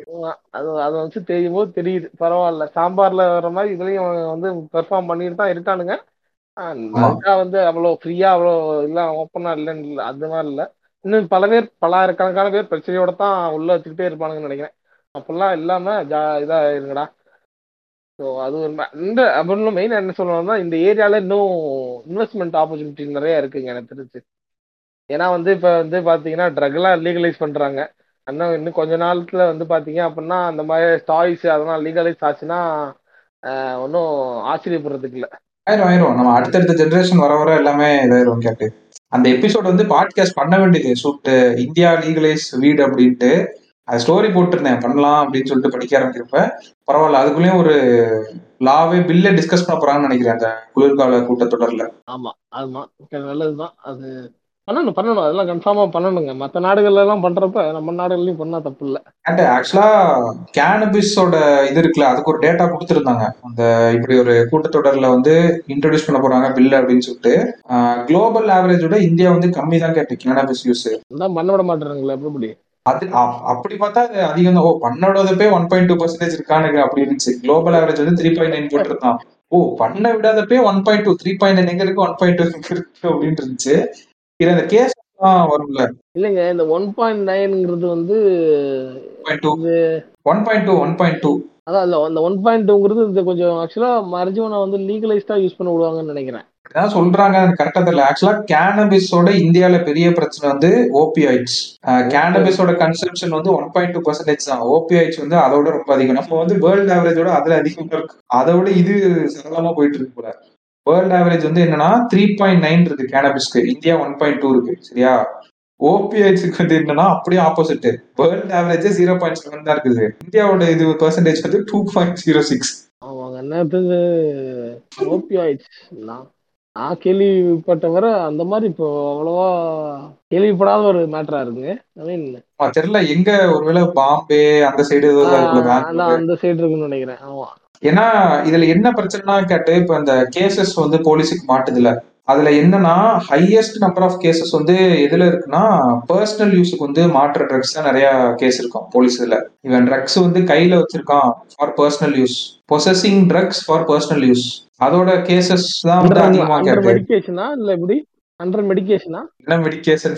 அது அது வந்து தெரியும் போது தெரியுது. பரவாயில்ல, சாம்பார்ல வர மாதிரி இதுலயும் வந்து பெர்ஃபார்ம் பண்ணிட்டு தான் இருக்கானுங்க. வந்து அவ்வளோ ஃப்ரீயா அவ்வளோ இல்லை, ஓப்பனா இல்லைன்னு இல்லை, அது மாதிரி இல்லை. இன்னும் பல பேர் பலாயிரக்கணக்கான பேர் பிரச்சனையோட தான் உள்ள வச்சுக்கிட்டே இருப்பானுங்கன்னு நினைக்கிறேன். அப்படிலாம் இல்லாம ஜா இதா இருங்கடா. ஸோ அது ஒரு இந்த அப்படின்னு மெயினாக என்ன சொல்லணும்னா இந்த ஏரியால இன்னும் இன்வெஸ்ட்மெண்ட் ஆப்பர்ச்சுனிட்டி நிறைய இருக்குங்க எனக்கு தெரிஞ்சு. ஏன்னா வந்து இப்போ வந்து பார்த்தீங்கன்னா ட்ரக்லாம் லீகலைஸ் பண்றாங்க. ஆனால் இன்னும் கொஞ்ச நாளுக்குள்ள வந்து பார்த்தீங்க அப்படின்னா அந்த மாதிரி டாய்ஸ் அதெல்லாம் லீகலைஸ் ஆச்சுன்னா ஒன்றும் ஆச்சரியப்படுறதுக்கு இல்லை, ஆயிரும் ஆயிரும். நம்ம அடுத்தடுத்த ஜெனரேஷன் வர வர எல்லாமே இதாயிரும். கேட்டு அந்த எபிசோட் வந்து பாட்காஸ்ட் பண்ண வேண்டியது சூட் இந்தியா லீகலைஸ் வீடு அப்படின்ட்டு அது ஸ்டோரி போட்டுருந்தேன் பண்ணலாம் அப்படின்னு சொல்லிட்டு படிக்க ஆரம்பிக்கிறப்ப பரவாயில்ல. அதுக்குள்ளேயும் ஒரு லாவே பில்ல டிஸ்கஸ் பண்ண போறாங்கன்னு நினைக்கிறேன் அந்த குளிர்கால கூட்டத்தொடர்ல. ஆமா ஆமா நல்லதுதான் அது, பண்ணணும் பண்ணணும் அதெல்லாம் கன்ஃபார்மா பண்ணணுங்க. மற்ற நாடுகள்ல எல்லாம் பண்றப்ப நம்ம நாடுகள்லயும் பண்ணா தப்பு இல்லை. அண்ட் ஆக்சுவலா கேனபிஸோட இது இருக்குல்ல, அதுக்கு ஒரு டேட்டா கொடுத்துருந்தாங்க. அந்த இப்படி ஒரு கூட்டத்தொடர்ல வந்து இன்ட்ரோடியூஸ் பண்ண போறாங்க பில் அப்படின்னு சொல்லிட்டு. குளோபல் ஆவரேஜோட இந்தியா வந்து கம்மி தான் கேட்டு கேனபிஸ் யூஸ். அதான் பண்ண விட மாட்டேறாங்களே எப்படி? அது அப்படி பார்த்தா அது அதிகம் தான். ஓ பண்ணோட போய் ஒன் பாயிண்ட் டூ பர்சன்டேஜ் இருக்கானுங்க அப்படின்னு இருந்துச்சு. குளோபல் ஆவரேஜ் வந்து த்ரீ பாயிண்ட் நைன் போட்டுருந்தான். ஓ பண்ண விடாதப்பே one point two three point nine எங்க இருக்கு, ஒன் பாயிண்ட் டூ எங்க இருக்கு அப்படின்னு இருந்துச்சு. இல்லைங்க இந்த ஒன் பாயிண்ட் நைன்ங்கிறது வந்து one point two one point two அதான் இல்லை, அந்த ஒன் பாயிண்ட் டூங்கிறது இந்த கொஞ்சம் ஆக்சுவலா மரிஜுவானா வந்து லீகலைஸ்டா யூஸ் பண்ண விடுவாங்கன்னு நினைக்கிறேன். அதான் சொல்றாங்க கரெக்டா தெரியல. ஆக்சுவலா கேனபிஸோட இந்தியால பெரிய பிரச்சனை வந்து ஓபியாய்ட்ஸ். கேனபிஸோட கன்சம்ஷன் வந்து ஒன் பாயிண்ட் டூ பர்சன்டேஜ் தான். ஓபியாய்ட்ஸ் வந்து அதோட ரொம்ப அதிகம். நம்ம வந்து வேர்ல்டு ஆவரேஜோட அதுல அதிகமா இருக்கு, அதோட இது சரளமா போயிட்டு இருக்கு போல. வேர்ல்ட் ஆவரேஜ் வந்து என்னன்னா த்ரீ பாயிண்ட் நைன் இருக்கு கேனபிஸ்க்கு, இந்தியா ஒன் பாயிண்ட் டூ இருக்கு. சரியா ஓபிஐஸ்க்கு வந்து என்னன்னா அப்படியே opposite, world average zero point seven தான் இருக்குது, இந்தியாவோட இது பெர்சன்டேஜ் வந்து டூ பாயிண்ட் ஜீரோ சிக்ஸ். அவங்க என்னது ஓபிஐஸ்லாம் நான் கேள்விப்பட்ட வர அந்த மாதிரி இப்போ அவ்வளவா கேள்விப்படாத ஒரு மேட்டரா இருக்குங்க. தெரியல எங்க ஒருவேளை பாம்பே அந்த சைடு அந்த சைடு இருக்குன்னு நினைக்கிறேன். ஆமா ஏன்னா இதுல என்ன பிரச்சனைனா கேட்டு இப்ப இந்த கேசஸ் வந்து போலீஸுக்கு மாட்டுதுல, அதுல என்னன்னா ஹையஸ்ட் நம்பர் ஆஃப் கேசஸ் வந்து எதுல இருக்குன்னா பர்சனல் யூஸுக்கு வந்து மாற்ற ட்ரக்ஸ் தான் நிறைய கேஸ் இருக்கும் போலீஸ். இதுல இவன் ட்ரக்ஸ் வந்து கையில வச்சிருக்கான் for personal use, possessing drugs for personal use, அதோட கேசஸ் தான் வந்து அதிகமா மெடிக்கேஷனா இல்ல எப்படி அண்டர் மெடிக்கேஷனா என்ன மெடிக்கேஷன்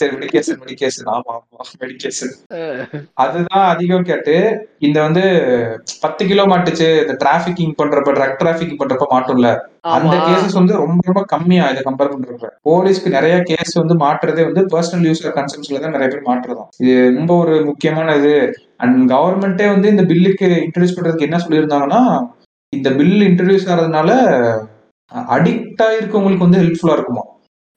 சரி மெடிக்கேஷன் மெடிக்கேஷன் ஆமா ஆமா மெடிக்கேஷன் அதுதான் அதிகம் கேட்டு. இந்த வந்து பத்து கிலோ மாட்டுச்சு இந்த டிராபிகிங் பண்றப்ப, ட்ரக் டிராபிகிங் பண்றப்ப மாட்டும்ல, அந்த கேசஸ் வந்து ரொம்ப ரொம்ப கம்மியா இதை கம்பேர் பண்றப்ப. போலீஸ்க்கு நிறைய கேஸ் வந்து மாட்டுறதே வந்து பர்சனல் யூஸர் கன்சம்ஷன்ல தான் நிறைய பேர் மாட்டுறதும். இது ரொம்ப ஒரு முக்கியமான இது. அண்ட் கவர்மெண்டே வந்து இந்த பில்லுக்கு இன்ட்ரடியூஸ் பண்றதுக்கு என்ன சொல்லியிருந்தாங்கன்னா இந்த பில் இன்ட்ரடியூஸ் ஆகிறதுனால அடிக்ட் ஆயிருக்கவங்களுக்கு வந்து ஹெல்ப்ஃபுல்லா இருக்குமா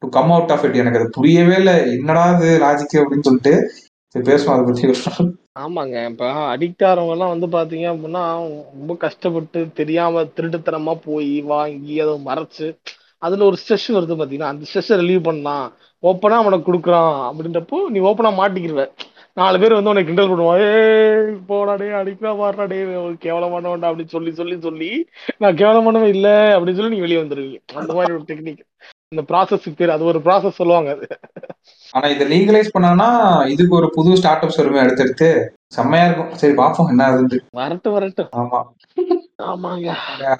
to come out of it. எனக்கு அது புரியவே இல்லை, என்னடா அது லாஜிக் அப்படின்னு சொல்லிட்டு பேசுவோம் அதை பற்றி. ஆமாங்க இப்போ அடிக்ட் ஆகிறவங்கலாம் வந்து பார்த்தீங்க அப்படின்னா ரொம்ப கஷ்டப்பட்டு தெரியாம திருட்டுத்தனமாக போய் வாங்கி அதை மறைச்சு அதில் ஒரு ஸ்ட்ரெஸ் வருது பார்த்தீங்கன்னா, அந்த ஸ்ட்ரெஸ்ஸை ரிலீவ் பண்ணலாம் ஓப்பனாக அவனை கொடுக்குறான் அப்படின்றப்போ நீ ஓப்பனாக மாட்டிக்கிறவ. நாலு பேர் வந்து உனக்கு கிண்டல் பண்ணுவான், ஏ போடாடே அடிக்கிறா பாடுறாடே கேவலமான வேண்டாம் அப்படின்னு சொல்லி சொல்லி சொல்லி நான் கேவலமானவன் இல்லை அப்படின்னு சொல்லி நீ வெளியே வந்துடுவீங்க. அந்த மாதிரி ஒரு டெக்னிக் இந்த ப்ராசஸ்க்கு பேர், அது ஒரு ப்ராசஸ் சொல்லுவாங்க அது. ஆனா இதை லீகலைஸ் பண்ணா இதுக்கு ஒரு புது ஸ்டார்ட் அப்ஸ் வருமே எடுத்துட்டு, செம்மையா இருக்கும். சரி பாப்போம் என்ன ஆகுது. வரட்டும் வரட்டும். ஆமா ஆமாங்க.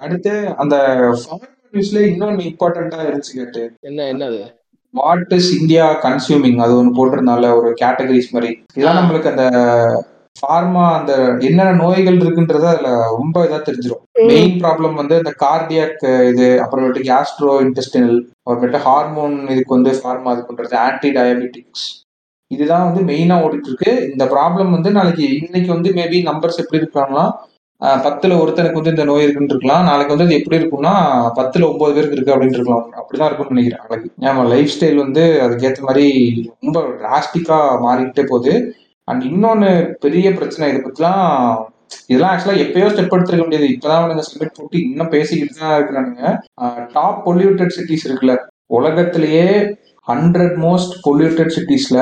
அடுத்து அந்த ஃபாரின் நியூஸ்ல இன்னொன்னு இம்பார்ட்டன்ட்டா இருந்துச்சு கேட்டு. என்ன என்னது? வாட் இஸ் இந்தியா கன்சியூமிங், அது ஒன்று போட்டிருந்தால ஒரு கேட்டகரிஸ் மாதிரி. இதெல்லாம் நம்மளுக்கு அந்த ஃபார்மா அந்த என்னென்ன நோய்கள் இருக்குன்றத அதுல ரொம்ப இதா தெரிஞ்சிடும். மெயின் ப்ராப்ளம் வந்து இந்த கார்டியாக் இது, அப்புறமேட்டு கேஸ்ட்ரோ இன்டெஸ்டினல், அப்புறமேட்டு ஹார்மோன், இதுக்கு வந்து ஃபார்மா இது பண்றது, ஆன்டி டயபெட்டிக்ஸ், இதுதான் வந்து மெயினா ஓடிட்டு இருக்கு. இந்த ப்ராப்ளம் வந்து நாளைக்கு இன்னைக்கு வந்து மேபி நம்பர்ஸ் எப்படி இருக்காங்கன்னா பத்துல ஒருத்தனுக்கு வந்து இந்த நோய் இருக்குன்னு இருக்கலாம், நாளைக்கு வந்து அது எப்படி இருக்கும்னா பத்துல ஒன்பது பேருக்கு இருக்கு அப்படின்னு இருக்கலாம். அப்படிதான் இருக்கும்னு நினைக்கிறேன் நாளைக்கு. நம்ம லைஃப் ஸ்டைல் வந்து அதுக்கேற்ற மாதிரி ரொம்ப டிராஸ்டிக்கா மாறிக்கிட்டே போகுது. அண்ட் இன்னொன்னு பெரிய பிரச்சனை இதை பத்திலாம், இதெல்லாம் ஆக்சுவலா எப்பயோ ஸ்டெப் எடுத்துருக்க முடியாது. இப்பதான் நாங்கள் சப்மிட் போட்டு இன்னும் பேசிக்கிட்டு தான் இருக்கிறானுங்க. டாப் பொல்யூட்டட் சிட்டிஸ் இருக்குல்ல, உலகத்திலேயே ஹண்ட்ரட் மோஸ்ட் பொல்யூட்டட் சிட்டிஸ்ல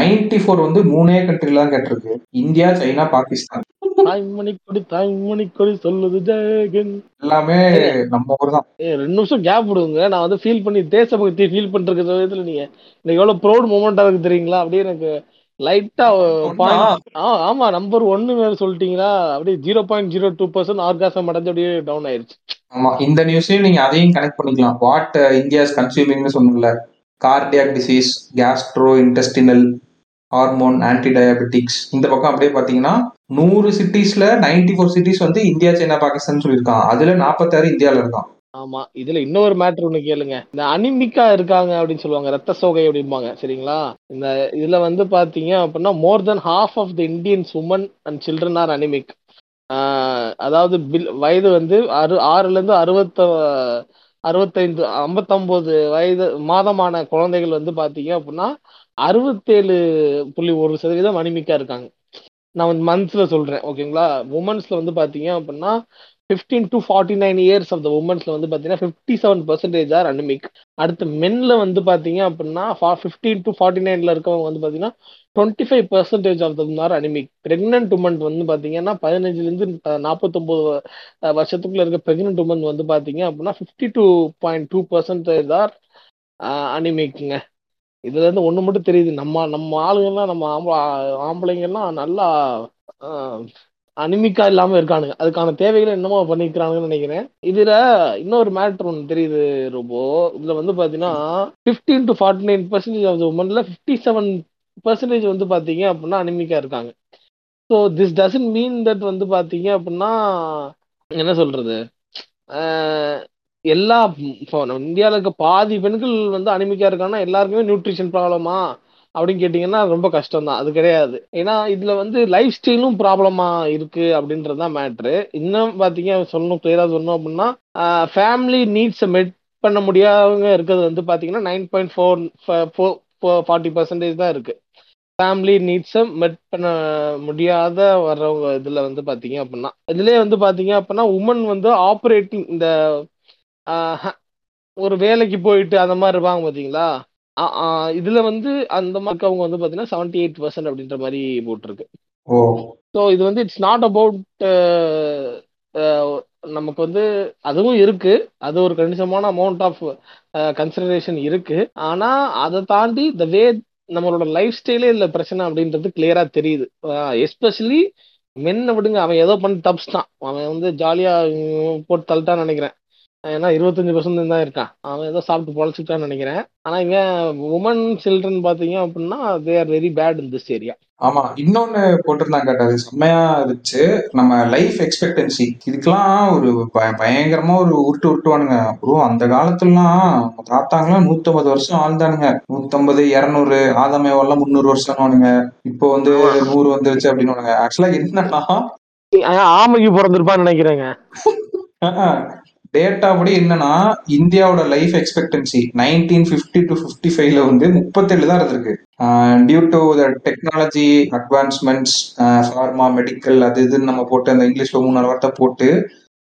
நைன்டி ஃபோர் வந்து மூணே கண்ட்ரில தான் கேட்டிருக்கு. India, China, Pakistan. எல்லாமே நம்ம ஊர் தான். ரெண்டு நிமிஷம் கேப் விடுங்க. நான் வந்து ஃபீல் பண்ணி தேசபக்தி ஃபீல் பண்ற சமயத்துல நீங்க எனக்கு எவ்வளவு ப்ரௌட் மூமெண்டா இருக்கு தெரியுங்களா? அப்படியே எனக்கு லைட்டா ஆமா நம்பர் ஒன்னு மேல சொல்லிட்டீங்களா அப்படியே zero point zero two percent orgasm அடைஞ்சு அப்படியே டவுன் ஆயிருச்சு. ஆமா, இந்த நியூஸையும் நீங்க அதையும் கனெக்ட் பண்ணிக்கலாம். வாட் இந்தியாஸ் கன்சியூமிங்னு சொன்னல, cardiac disease, Castro intestinal, hormone, anti diabetics. இந்த பக்கம் அப்படியே பாத்தீங்கன்னா நூறு சிட்டிஸ்ல நைன்டி ஃபோர் சிட்டிஸ் வந்து இந்தியா, சைனா, பாகிஸ்தான் சொல்லியிருக்கான். அதுல நாப்பத்தாறு இந்தியாவில இருக்கான். ஆமா, இதுல இன்னொரு மேட்டர் ஒண்ணு கேளுங்க. இந்த அனிமிக்கா இருக்காங்க அப்படின்னு சொல்லுவாங்க, ரத்த சோகை அப்படிம்பாங்க, சரிங்களா? இந்த இதுல வந்து பாத்தீங்க அப்படின்னா more than half of the Indians women and children are anaemic. அதாவது பில் வயது வந்து அறு ஆறுல இருந்து அறுபத்த அறுபத்தைந்து ஐம்பத்தொம்போது வயது மாதமான குழந்தைகள் வந்து பார்த்தீங்க அப்படின்னா அறுபத்தேழு புள்ளி ஒரு சதவீதம் அனிமிக்காக இருக்காங்க. நான் வந்து மந்த்ஸில் சொல்கிறேன், ஓகேங்களா? உமன்ஸில் வந்து பார்த்தீங்க அப்படின்னா fifteen to forty nine years of the உமன்ஸில் வந்து பார்த்தீங்கன்னா fifty seven percentage are anaemic. அடுத்து மென்னில் வந்து பார்த்தீங்க அப்படின்னா ஃபிஃப்டீன் டு ஃபார்ட்டி நைனில் இருக்கவங்க வந்து பார்த்தீங்கன்னா twenty five percentage of them are anaemic. Pregnant women வந்து பார்த்தீங்கன்னா பதினஞ்சுலேருந்து நாற்பத்தொம்போது வருஷத்துக்குள்ள இருக்க ப்ரெக்னென்ட் உமன் வந்து பார்த்தீங்க அப்படின்னா fifty two point two percentage are அனிமிக்குங்க. இதுல இருந்து ஒண்ணு மட்டும் தெரியுது, நம்ம நம்ம ஆளுங்கெல்லாம் நம்ம ஆம்பளை ஆம்பளைங்கெல்லாம் நல்லா அனிமிக்கா இல்லாம இருக்கானுங்க. அதுக்கான தேவைகளை என்னமோ பண்ணிக்கிறானுங்கன்னு நினைக்கிறேன். இதுல இன்னொரு மேட்டர் ஒன்று தெரியுது ரொம்ப. இதுல வந்து பாத்தீங்கன்னா fifteen to forty nine percentage of உமன்ல பிப்டி செவன் பர்சன்டேஜ் வந்து பாத்தீங்க அப்படின்னா அனிமிக்கா இருக்காங்க. So this doesn't mean that வந்து பாத்தீங்க அப்படின்னா என்ன சொல்றது, எல்லா இந்தியாவில் இருக்க பாதி பெண்கள் வந்து அனிமிக்கா இருக்காங்கன்னா எல்லாருக்குமே நியூட்ரிஷன் ப்ராப்ளமா அப்படின்னு கேட்டிங்கன்னா ரொம்ப கஷ்டம்தான். அது கிடையாது. ஏன்னா இதில் வந்து லைஃப் ஸ்டைலும் ப்ராப்ளமாக இருக்குது அப்படின்றது தான் மேட்ரு. இன்னும் பார்த்தீங்க சொல்லணும், கிளியராக சொல்லணும் அப்படின்னா ஃபேமிலி நீட்ஸை மெட் பண்ண முடியாதவங்க இருக்கிறது வந்து பார்த்தீங்கன்னா nine point four four forty percentage தான் இருக்குது. ஃபேமிலி நீட்ஸை மெட் பண்ண முடியாத வர்றவங்க இதில் வந்து பார்த்தீங்க அப்படின்னா இதுலேயே வந்து பார்த்தீங்க அப்படின்னா உமன் வந்து ஆப்ரேட்டிங் இந்த ஒரு வேலைக்கு போயிட்டு அந்த மாதிரி இருப்பாங்க பார்த்தீங்களா, இதுல வந்து அந்த மாதிரி அவங்க வந்து பார்த்தீங்கன்னா செவன்டி எயிட் பர்சன்ட் அப்படின்ற மாதிரி போட்டிருக்கு. ஸோ இது வந்து இட்ஸ் நாட் அபவுட் நமக்கு வந்து அதுவும் இருக்கு, அது ஒரு கணிசமான அமௌண்ட் ஆஃப் கன்சிடரேஷன் இருக்கு. ஆனா அதை தாண்டி த வே நம்மளோட லைஃப் ஸ்டைலே இல்லை பிரச்சனை அப்படின்றது கிளியரா தெரியுது. எஸ்பெஷலி மென்னை விடுங்க, அவன் ஏதோ பண்ணி தப்ஸ் தான், அவன் வந்து ஜாலியா போட்டு தள்ளிட்டான்னு நினைக்கிறேன். ஏன்னா இருபத்தஞ்சு பர்சன்ட் தான் இருக்கான், அவன் ஏதோ சாப்பிட்டு பொழைச்சிட்டான்னு நினைக்கிறேன். ஆனா இங்க உமன் சில்ட்ரன் பாத்தீங்க அப்படின்னா they are very bad in this area. ஆமா, இன்னொன்னு போட்டிருந்தாங்க அது செம்மையா இருந்துச்சு. நம்ம லைஃப் எக்ஸ்பெக்டன்சி இதுக்கெல்லாம் ஒரு பயங்கரமா ஒரு உருட்டு உருட்டுவானுங்க. அப்புறம் அந்த காலத்துலாம் தாத்தாங்களா நூத்தம்பது வருஷம் ஆழ்ந்தானுங்க, நூத்தம்பது இருநூறு ஆதமேவெல்லாம் முந்நூறு வருஷம்னுவானுங்க. இப்போ வந்து நூறு வந்துருச்சு அப்படின்னு. ஆக்சுவலா என்னன்னா ஆமைக்கு பிறந்திருப்பான்னு நினைக்கிறேங்க. டேட்டா படி என்னன்னா இந்தியாவோட life expectancy nineteen fifty to fifty ஃபைவ்ல வந்து முப்பத்தேழு தான் இருந்திருக்கு. Due to the technology advancements, pharma, medical, அது இதுன்னு நம்ம போட்டு அந்த இங்கிலீஷ்ல மூணு நாலு வார்த்தை போட்டு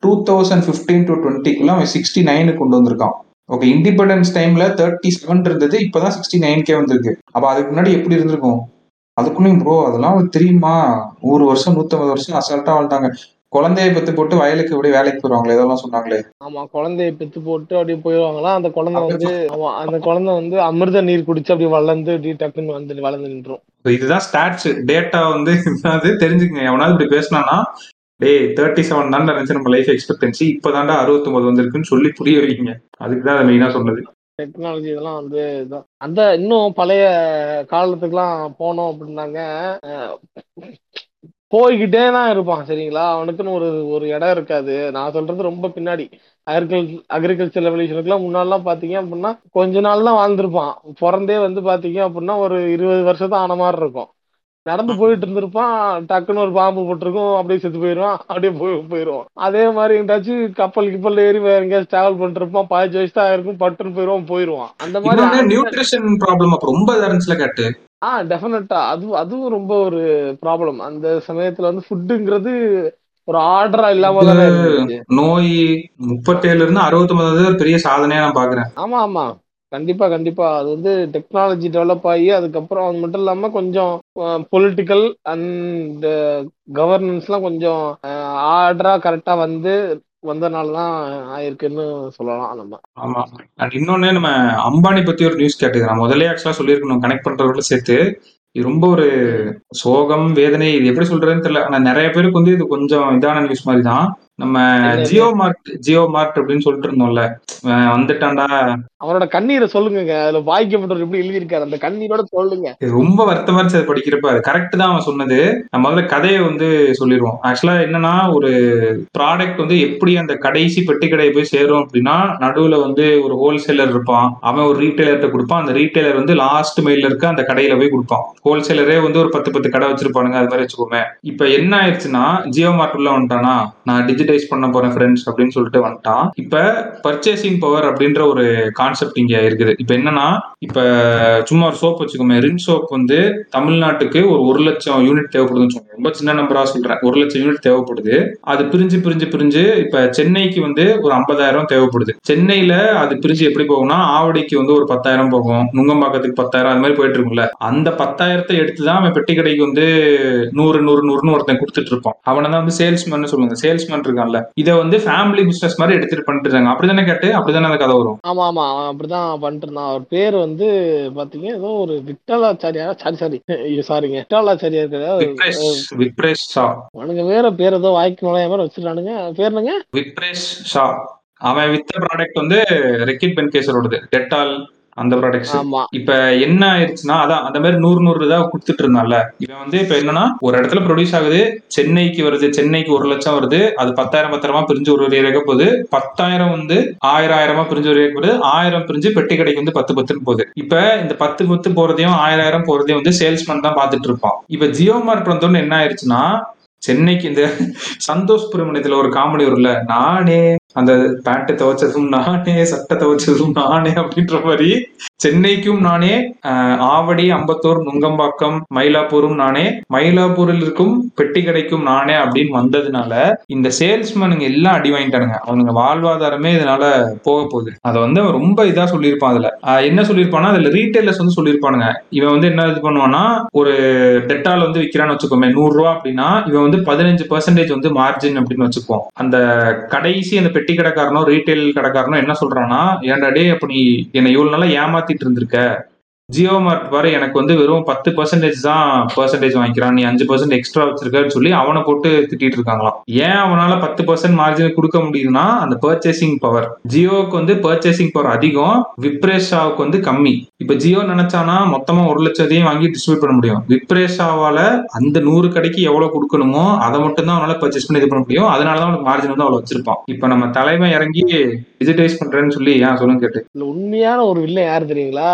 டூ தௌசண்ட் பிப்டீன் டு டுவெண்ட்டிக்குள்ள அவன் சிக்ஸ்டி நைனுக்கு கொண்டு வந்திருக்கான். ஓகே, இண்டிபெண்டன்ஸ் டைம்ல தேர்ட்டி செவன் இருந்தது, இப்பதான் சிக்ஸ்டி நைன்கே வந்திருக்கு. அப்ப அதுக்கு முன்னாடி எப்படி இருந்திருக்கும்? அதுக்குள்ளேயும் ப்ரோ அதெல்லாம் தெரியுமா? நூறு வருஷம் நூத்தம்பது வருஷம் அசால்ட்டா வாழ்ந்தாங்க. குழந்தையை பெத்து போட்டு வயலுக்கு இப்படி வேலைக்கு போயிருவாங்களே இதெல்லாம் சொன்னாங்களே. ஆமா, குழந்தையை பெத்து போட்டு அப்படியே போயிருவாங்களா. அந்த குழந்தை வந்து அந்த குழந்தை வந்து அமிர்த நீர் குடிச்சு அப்படி வளர்ந்து அப்படி டக்குன்னு வந்து வளர்ந்து நின்றோம். இதுதான் ஸ்டாட்ஸ் டேட்டா வந்து தெரிஞ்சுக்கங்க. எவனாவது இப்படி பேசினானா டே தேர்ட்டி செவன் தாண்டா இருந்துச்சு நம்ம லைஃப் எக்ஸ்பெக்டன்சி, இப்பதான்டா அறுபத்தி ஒன்பது வந்திருக்குன்னு சொல்லி புரிய வைங்க. அதுக்குதான் அது மெயினா சொன்னது. டெக்னாலஜி இதெல்லாம் வந்து இதுதான். அந்த இன்னும் பழைய காலத்துக்குலாம் போனோம் அப்படின்னாங்க போய்கிட்டே தான் இருப்பான் சரிங்களா. அவனுக்குன்னு ஒரு ஒரு இடம் இருக்காது. நான் சொல்றது ரொம்ப பின்னாடி அக்ரிகல் அக்ரிகல்ச்சர் ரெவல்யூஷனுக்குலாம் முன்னாடிலாம் பார்த்தீங்க அப்படின்னா கொஞ்ச நாள் தான் வாழ்ந்துருப்பான். பிறந்தே வந்து பார்த்தீங்க அப்படின்னா ஒரு இருபது வருஷம் தான் ஆன மாதிரி இருக்கும். நடந்து போயிட்டு இருந்திருப்பான், டக்குன்னு ஒரு பாம்பு போட்டிருக்கும், அப்படியே செத்து போயிடுவான், அப்படியே போய் போயிடுவான். அதே மாதிரி எங்கிட்டாச்சும் கப்பல் கிப்பல் ஏறி எங்கேயாச்சும் டிராவல் பண்ணிட்டு இருப்பான், பாய்ச்சி வயசு தான் இருக்கும், பட்டுன்னு போயிடுவான் போயிடுவான். அந்த மாதிரி நியூட்ரிஷன் ப்ராப்ளம் அப்போ ரொம்ப இருந்துச்சுல கேட்டு. ஆ டெஃபினட்டா அது அதுவும் ரொம்ப ஒரு ப்ராப்ளம். அந்த சமயத்துல வந்து ஃபுட்டுங்கிறது ஒரு ஆர்டரா இல்லாம தானே இருந்துச்சு. நோய் முப்பத்தேழுல இருந்து அறுபத்தி ஒன்பது ஒரு பெரிய சாதனையா நான் பாக்குறேன். ஆமா ஆமா கண்டிப்பா கண்டிப்பா. அது வந்து டெக்னாலஜி டெவலப் ஆகி அதுக்கப்புறம் அது மட்டும் இல்லாம கொஞ்சம் பொலிட்டிக்கல் அண்ட் கவர்னன்ஸ் எல்லாம் கொஞ்சம் ஆர்டரா கரெக்டா வந்து வந்தனாலதான் ஆயிருக்குன்னு சொல்லலாம் நம்ம. ஆமா, அண்ட் இன்னொன்னு நம்ம அம்பானி பத்தி ஒரு நியூஸ் கேட்டுக்கிறேன். முதலே ஆக்சுவலா சொல்லியிருக்கணும் கனெக்ட் பண்றவர்களும் சேர்த்து. இது ரொம்ப ஒரு சோகம் வேதனை, இது எப்படி சொல்றதுன்னு தெரியல. ஆனா நிறைய பேருக்கு வந்து இது கொஞ்சம் இதான நியூஸ் மாதிரி தான். நம்ம ஜியோ மார்ட் ஜியோ மார்ட் அப்படின்னு சொல்லிட்டு இருந்தோம்ல, வந்துட்டான்டா. அவரோட கண்ணீரை சொல்லுங்க, அதுல வாய்க்கப்பட்டவர் எப்படி எழுதியிருக்காரு அந்த கண்ணீரோட சொல்லுங்க. ரொம்ப வருத்தமா இருந்துச்சு அது படிக்கிறப்ப. அது கரெக்ட் தான் அவன் சொன்னது. நம்ம முதல்ல கதையை வந்து சொல்லிடுவோம். ஆக்சுவலா என்னன்னா, ஒரு ப்ராடக்ட் வந்து எப்படி அந்த கடைசி பெட்டி கடையை போய் சேரும் அப்படின்னா, நடுவுல வந்து ஒரு ஹோல்சேலர் இருப்பான், அவன் ஒரு ரீட்டைலர்கிட்ட கொடுப்பான், அந்த ரீட்டைலர் வந்து லாஸ்ட் மைல்ல இருக்க அந்த கடையில போய் கொடுப்பான். ஹோல்சேலரே வந்து ஒரு பத்து பத்து கடை வச்சிருப்பானுங்க, அது மாதிரி வச்சுக்கோமே. இப்ப என்ன ஆயிடுச்சுன்னா, ஜியோ மார்ட் உள்ள வந்துட்டானா நான் டிஜிட்டைஸ் பண்ண போறேன் ஃப்ரெண்ட்ஸ் அப்படின்னு சொல்லிட்டு வந்துட்டான். இப்ப பர்ச்சேசிங் பவர் அப்படின்ற ஒரு கான்செப்ட் இங்க இருக்குது. இப்ப என்னன்னா, இப்ப சும்மா ஒரு சோப் வச்சுக்கோமே, ரின் சோப் வந்து தமிழ்நாட்டுக்கு ஒரு ஒரு லட்சம் யூனிட் தேவைப்படுதுன்னு சொல்லுவாங்க. ரொம்ப சின்ன நம்பரா சொல்றேன், ஒரு லட்சம் யூனிட் தேவைப்படுது. அது பிரிஞ்சு பிரிஞ்சு பிரிஞ்சு இப்ப சென்னைக்கு வந்து ஒரு ஐம்பதாயிரம் தேவைப்படுது. சென்னையில அது பிரிஞ்சு எப்படி போகும்னா, ஆவடிக்கு வந்து ஒரு பத்தாயிரம் போகும், நுங்கம்பாக்கத்துக்கு பத்தாயிரம், அது மாதிரி போயிட்டு இருக்கும்ல. அந்த பத்தாயிரத்தை எடுத்துதான் அவன் பெட்டி கடைக்கு வந்து நூறு நூறு நூறுன்னு ஒருத்தன் கொடுத்துட்டு இருப்பான். அவனை தான் வந்து சேல்ஸ்மேன் சொல்லுங்க. சேல்ஸ்மேன் இருக்கான்ல, இத வந்து ஃபேமிலி பிசினஸ் மாதிரி எடுத்துட்டு பண்ணிட்டு இருக்காங்க. அப்படிதானே கேட்டு, அப்படிதானே அந்த கதை வரும். ஆமா ஆமா அப்படிதான் பண்ணிட்டு இருந்தான். அவர் பேர் வந்து பாத்தீங்க ஏதோ ஒரு விட்டாலாச்சாரியா சாரி சாரி சாரிங்க விட்டாலாச்சாரியா இருக்கிறாங்க. வேற பேர் ஏதோ வாய்க்கு நுழைய மாதிரி வச்சிருக்கானுங்க. பேருங்க விப்ரேஷ் ஷா. அவன் வித்த ப்ராடக்ட் வந்து ரெக்கிட் பென்கேசரோடது டெட்டால் அந்த ப்ராடக்ட். இப்ப என்ன ஆயிடுச்சுன்னா, அதான் அந்த மாதிரி நூறு நூறு தான் கொடுத்துட்டு இருந்தான்ல. இவன் வந்து இப்ப என்னன்னா, ஒரு இடத்துல ப்ரொடியூஸ் ஆகுது, சென்னைக்கு வருது, சென்னைக்கு ஒரு லட்சம் வருது, அது பத்தாயிரம் பத்தாயிரமா பிரிஞ்சு ஒரு ஏரியாவுக்கு போகுது, பத்தாயிரம் வந்து ஆயிரம் ஆயிரமா பிரிஞ்சு ஒரு ஏரியாவுக்கு போகுது, ஆயிரம் பிரிஞ்சு பெட்டி கடைக்கு வந்து பத்து பத்துன்னு போகுது. இப்ப இந்த பத்து பத்து போறதையும் ஆயிரம் ஆயிரம் போறதையும் வந்து சேல்ஸ்மேன் தான் பாத்துட்டு இருப்பான். இப்ப ஜியோ மார்ட் வந்தோன்னு என்ன ஆயிடுச்சுன்னா, சென்னைக்கு இந்த சந்தோஷ் பிரமணியத்துல ஒரு காமெடி வரும்ல, நானே அந்த பேண்ட்டை துவைச்சதும் நானே, சட்டை துவைச்சதும் நானே அப்படின்ற மாதிரி சென்னைக்கும் நானே, ஆவடி, அம்பத்தூர், நுங்கம்பாக்கம், மயிலாப்பூரும் நானே, மயிலாப்பூரில் இருக்கும் பெட்டி கடைக்கும் நானே அப்படின்னு வந்ததுனால இந்த சேல்ஸ்மேனுங்க எல்லாம் அடி வாங்கிட்டானுங்க. அவனுங்க வாழ்வாதாரமே இதனால போக போகுது. அதை வந்து அவன் ரொம்ப இதா சொல்லியிருப்பான். அதுல என்ன சொல்லியிருப்பான்னா, அதுல ரீட்டைலர்ஸ் வந்து சொல்லியிருப்பானுங்க. இவன் வந்து என்ன இது பண்ணுவான்னா, ஒரு டெட்டால் வந்து விற்கிறான்னு வச்சுக்கோமே, நூறு ரூபா அப்படின்னா இவன் வந்து பதினஞ்சு பர்சன்டேஜ் வந்து மார்ஜின் அப்படின்னு வச்சுப்போம். அந்த கடைசி அந்த பெட்டி கடைக்காரனோ ரீட்டைல் கடைக்காரனோ என்ன சொல்றான்னா, ஏண்டாடே அப்படி என்னை இவ்வளவு நாளா ஏமாத்திட்டு இருந்திருக்க, ஜியோ மார்ட் வரை எனக்கு வந்து வெறும் பத்து பர்சன்டேஜ் தான் பர்சன்டேஜ் வாங்கிக்கிறான், நீ அஞ்சு பர்சன்ட் எக்ஸ்ட்ரா வச்சிருக்கான்னு சொல்லி அவனை போட்டு திட்டிட்டு இருக்காங்களாம். ஏன் அவனால பத்து பர்சன்ட் மார்ஜின் கொடுக்க முடியுதுன்னா, அந்த பர்ச்சேசிங் பவர். ஜியோவுக்கு வந்து பர்ச்சேசிங் பவர் அதிகம், விப்ரேஷாவுக்கு வந்து கம்மி. இப்ப ஜியோ நினைச்சானா மொத்தமா ஒரு லட்சத்தையும் வாங்கி டிஸ்ட்ரிபியூட் பண்ண முடியும். விப்ரேஷாவால அந்த நூறு கடைக்கு எவ்வளவு கொடுக்கணுமோ அதை மட்டும் தான் அவனால பர்ச்சேஸ் பண்ணி இது பண்ண முடியும். அதனாலதான் அவனுக்கு மார்ஜின் வந்து அவ்வளவு வச்சிருப்பான். இப்ப நம்ம தலைமை இறங்கி டிஜிட்டைஸ் பண்றேன்னு சொல்லி ஏன் சொல்லுங்க கேட்டு. உண்மையான ஒரு வில்லன் யாரு தெரியுங்களா?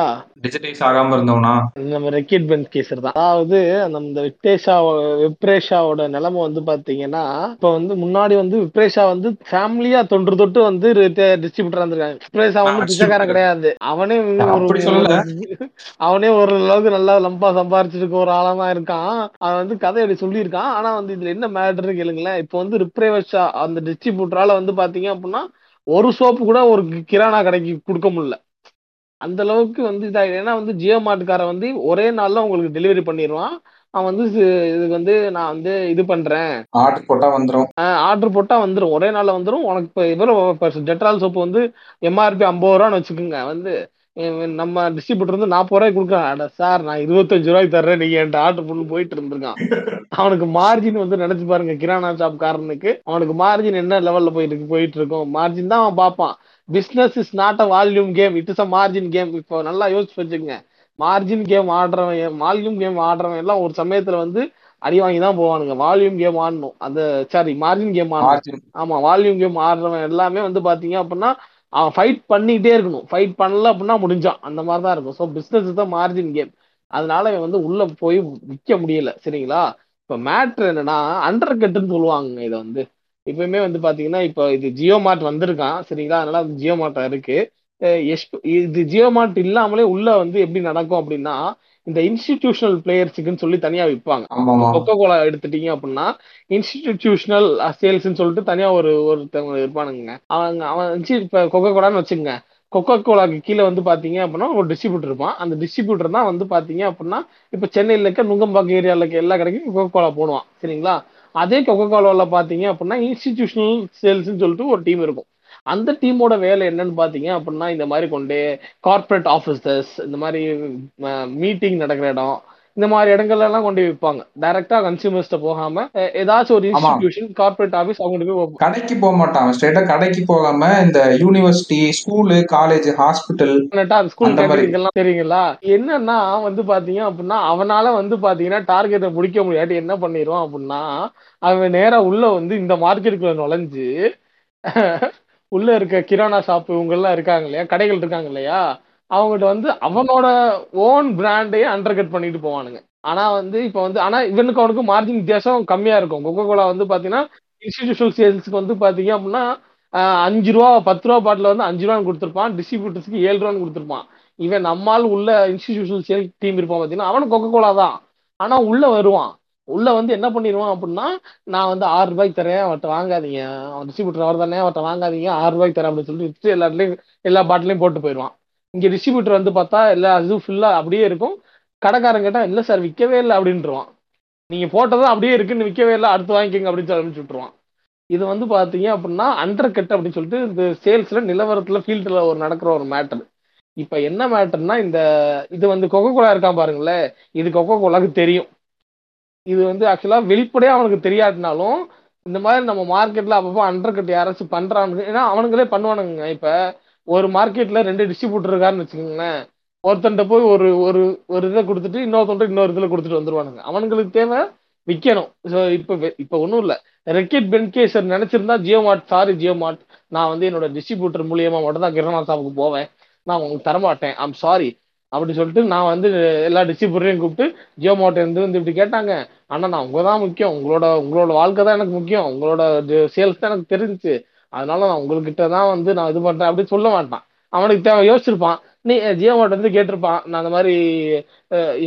டிஜிட்டைஸ் ஆகாம இருந்தவனா நம்ம ரெக்கிட் பென்ஸ் கேசர் தான். அதாவது நம்ம விப்ரேஷா விப்ரேஷாவோட நிலைமை வந்து பாத்தீங்கன்னா, இப்ப வந்து முன்னாடி வந்து விப்ரேஷா வந்து ஃபேமிலியா தொன்று தொட்டு வந்து டிஸ்ட்ரிபியூட்டரா இருந்திருக்காங்க. விப்ரேஷா வந்து பிச்சைக்காரன் கிடையாது. அவனே அவனே ஒரு அளவுக்கு நல்லா லம்பா சம்பாரிச்சிருக்க ஒரு ஆளமா இருக்கான். அவன் வந்து கதையை சொல்லியிருக்கான். ஆனா வந்து இதுல என்ன மேட்டர்னு கேளுங்களேன். இப்ப வந்து விப்ரேஷா அந்த டிஸ்ட்ரிபியூட்டரால வந்து பாத்தீங்க அப்படின்னா ஒரு சோப்பு கூட ஒரு கிரானா கடைக்கு கொடுக்க முடியல. அந்த அளவுக்கு வந்து இதாக. ஏன்னா வந்து ஜியோ மார்ட்கார வந்து ஒரே நாள்ல உங்களுக்கு டெலிவரி பண்ணிடுவான். அவன் வந்து இதுக்கு வந்து நான் வந்து இது பண்றேன், ஆர்டர் போட்டா வந்துடும் ஆர்டர் போட்டா வந்துடும் ஒரே நாள்ல வந்துடும் உனக்கு. இப்போ இவ்வளவு டெட்ரால் சோப்பு வந்து எம்ஆர்பி ஐம்பது ரூபான்னு வச்சுக்கோங்க, வந்து நம்ம டிஸ்ட்ரிபியூட்டர் வந்து நாற்பது ரூபாய்க்கு கொடுக்குறான். சார் நான் இருபத்தஞ்சு ரூபாய்க்கு தர்றேன் நீங்க என்கிட்ட ஆர்டர் பண்ணு போயிட்டு இருந்திருக்கான். அவனுக்கு மார்ஜின் வந்து நினைச்சு பாருங்க, கிரானா ஷாப்காரனுக்கு அவனுக்கு மார்ஜின் என்ன லெவல்ல போயிட்டு போயிட்டு இருக்கும். மார்ஜின் தான் அவன் பார்ப்பான். Business is not a volume game, it is a margin game. இப்போ நல்லா யோசிச்சு வச்சுக்கோங்க, மார்ஜின் கேம் ஆடுறவன் வால்யூம் கேம் ஆடுறவன் எல்லாம் ஒரு சமயத்துல வந்து அடி வாங்கி தான் போவானுங்க. வால்யூம் கேம் ஆடணும் அந்த சாரி மார்ஜின் கேம் ஆடணும். ஆமா வால்யூம் கேம் ஆடுறவன் எல்லாமே வந்து பாத்தீங்க அப்படின்னா அவன் ஃபைட் பண்ணிக்கிட்டே இருக்கணும், ஃபைட் பண்ணல அப்படின்னா முடிஞ்சான், அந்த மாதிரி தான் இருக்கும். ஸோ பிஸ்னஸ் தான் மார்ஜின் கேம், அதனால இவன் வந்து உள்ள போய் விற்க முடியல. சரிங்களா, இப்போ மேட்ரு என்னன்னா அண்டர் கட்டுன்னு சொல்லுவாங்க இதை வந்து. இப்பயுமே வந்து பாத்தீங்கன்னா இப்போ இது ஜியோ மார்ட் வந்திருக்கான். சரிங்களா, அதனால அது ஜியோ மார்ட்டா இருக்கு. இது ஜியோ மார்ட் இல்லாமலே உள்ள வந்து எப்படி நடக்கும் அப்படின்னா, இந்த இன்ஸ்டிடியூஷனல் பிளேயர்ஸுக்குன்னு சொல்லி தனியா விற்பாங்க. கொக்கோ கோலா எடுத்துட்டீங்க அப்படின்னா இன்ஸ்டிடியூஷனல் சேல்ஸ்ன்னு சொல்லிட்டு தனியா ஒரு ஒருத்தவங்க இருப்பானுங்க. அவங்க அவன் இப்ப கொக்கோ கோலான்னு வச்சுக்கோங்க, கொக்கோ கோலாக்கு கீழே வந்து பாத்தீங்க அப்படின்னா ஒரு டிஸ்ட்ரிபியூட்டர் இருப்பான். அந்த டிஸ்ட்ரிபியூட்டர் தான் வந்து பாத்தீங்க அப்படின்னா இப்ப சென்னையில இருக்க நுங்கம்பாக்கம் ஏரியால இருக்க எல்லா கடைக்கும் கொக்கோ கோலா போடுவான். சரிங்களா, அதே கொக்கோ கோலால பாத்தீங்க அப்படின்னா இன்ஸ்டிடியூஷனல் சேல்ஸ்ன்னு சொல்லிட்டு ஒரு டீம் இருக்கும். அந்த டீமோட வேலை என்னன்னு பாத்தீங்க அப்படின்னா இந்த மாதிரி கொண்டு கார்பரேட் ஆஃபீஸஸ், இந்த மாதிரி மீட்டிங் நடக்கிற இடம், இந்த மாதிரி இடங்கள்ல எல்லாம் கொண்டு விற்பாங்க. டைரக்டா கன்சியூமர்ஸ்ட போகாம ஏதாச்சும் ஒரு இன்ஸ்டிடியூஷன் கார்பரேட் ஆஃபீஸ் அவங்க போய் கடைக்கு போக மாட்டாங்க. ஸ்ட்ரெயிட்டா கடைக்கு போகாம இந்த university, school, college, hospital, school எல்லாம் தெரியுங்களா. என்னன்னா வந்து பாத்தீங்க அப்படின்னா அவனால வந்து பாத்தீங்கன்னா டார்கெட்டை முடிக்க முடியாட்டி என்ன பண்ணிடுவான் அப்படின்னா அவன் நேரா உள்ள வந்து இந்த மார்க்கெட்டுக்குள்ள நுழைஞ்சு உள்ள இருக்க கிரானா ஷாப்பு இவங்கெல்லாம் இருக்காங்க இல்லையா, கடைகள் இருக்காங்க இல்லையா, அவங்ககிட்ட வந்து அவனோட ஓன் பிராண்டையே அண்டர்கட் பண்ணிட்டு போவானுங்க. ஆனா வந்து இப்ப வந்து ஆனா இவனுக்கு அவனுக்கு மார்ஜின் வித்தியாசம் கம்மியா இருக்கும். கொக்கோ கோலா வந்து பாத்தீங்கன்னா இன்ஸ்டிடியூஷனல் சேல்ஸுக்கு வந்து பாத்தீங்க அப்படின்னா அஞ்சு ரூபா பத்து ரூபா பாட்டில் வந்து அஞ்சு ரூபான்னு கொடுத்துருப்பான், டிஸ்ட்ரிபியூட்டர்ஸ்க்கு ஏழு ரூபான்னு கொடுத்துருப்பான். இவன் நம்மால் உள்ள இன்ஸ்டிடியூஷனல் சேல்ஸ் டீம் இருப்பான் பாத்தீங்கன்னா அவனுக்கு கொக்கோ கோலா தான். ஆனா உள்ள வருவான், உள்ள வந்து என்ன பண்ணிடுவான் அப்படின்னா நான் வந்து ஆறு ரூபாய்க்கு தரேன் அவர்கிட்ட வாங்காதீங்க, அவன் டிஸ்ட்ரிபியூட்டர் அவர் தானே அவர்கிட்ட வாங்காதீங்க, ஆறு ரூபாய்க்கு தரேன் அப்படின்னு சொல்லிட்டு விட்டு எல்லாத்துலையும் எல்லா பாட்டிலையும் போட்டு போயிடுவான். இங்கே டிஸ்ட்ரிபியூட்டர் வந்து பார்த்தா எல்லா இதுவும் ஃபுல்லாக அப்படியே இருக்கும். கடைக்காரன் கேட்டால் இல்லை சார் விற்கவே இல்லை அப்படின்ட்டுருவான். நீங்கள் போட்டதான் அப்படியே இருக்குன்னு விற்கவே இல்லை அடுத்து வாங்கிக்கோங்க அப்படின்னு சொல்லி அனுப்பிச்சு விட்டுருவான். இது வந்து பார்த்தீங்க அப்படின்னா அண்டர் கட் அப்படின்னு சொல்லிட்டு இந்த சேல்ஸில் நிலவரத்தில் ஃபீல்டில் ஒரு நடக்கிற ஒரு மேட்டர். இப்போ என்ன மேட்டர்னா இந்த இது வந்து கொக்கோ கோலா இருக்கான் பாருங்களேன், இது கொக்கோ கோலாக்கு தெரியும். இது வந்து ஆக்சுவலா வெளிப்படையா அவனுக்கு தெரியாதுனாலும் இந்த மாதிரி நம்ம மார்க்கெட்ல அப்பப்போ அண்டர் கட் யாராச்சும் பண்றாங்க. ஏன்னா அவனுங்களே பண்ணுவானுங்க. இப்ப ஒரு மார்க்கெட்ல ரெண்டு டிஸ்ட்ரிபியூட்டர் இருக்காருன்னு வச்சுக்கோங்களேன், ஒருத்தன்ட்ட போய் ஒரு ஒரு ஒரு இதை கொடுத்துட்டு இன்னொருத்தன்ட்டு இன்னொரு இதுல கொடுத்துட்டு வந்துருவானுங்க. அவனுங்களுக்கு தேவை விற்கணும். ஸோ இப்போ இப்போ ஒன்றும் இல்லை, ரெக்கெட் பென்கேசர் நினைச்சிருந்தா ஜியோ மார்ட் சாரி ஜியோ மார்ட் நான் வந்து என்னோட டிஸ்ட்ரிபியூட்டர் மூலியமா மட்டும் தான் கிரானா ஷாப்புக்கு போவேன், நான் உங்களுக்கு தரமாட்டேன், ஐம் சாரி அப்படின்னு சொல்லிட்டு நான் வந்து எல்லா டிஸ்ட்ரிபியூட்டரையும் கூப்பிட்டு ஜியோ மார்ட் இருந்து வந்து இப்படி கேட்டாங்க, ஆனால் நான் உங்க தான் முக்கியம், உங்களோட உங்களோட வாழ்க்கை தான் எனக்கு முக்கியம், உங்களோட சேல்ஸ் தான் எனக்கு தெரிஞ்சிச்சு, அதனால நான் உங்ககிட்ட தான் வந்து நான் இது பண்றேன் அப்படின்னு சொல்ல மாட்டான். அவனுக்கு தேவை யோசிச்சிருப்பான். நீ ஜியோ மார்ட் வந்து கேட்டிருப்பான் நான் அந்த மாதிரி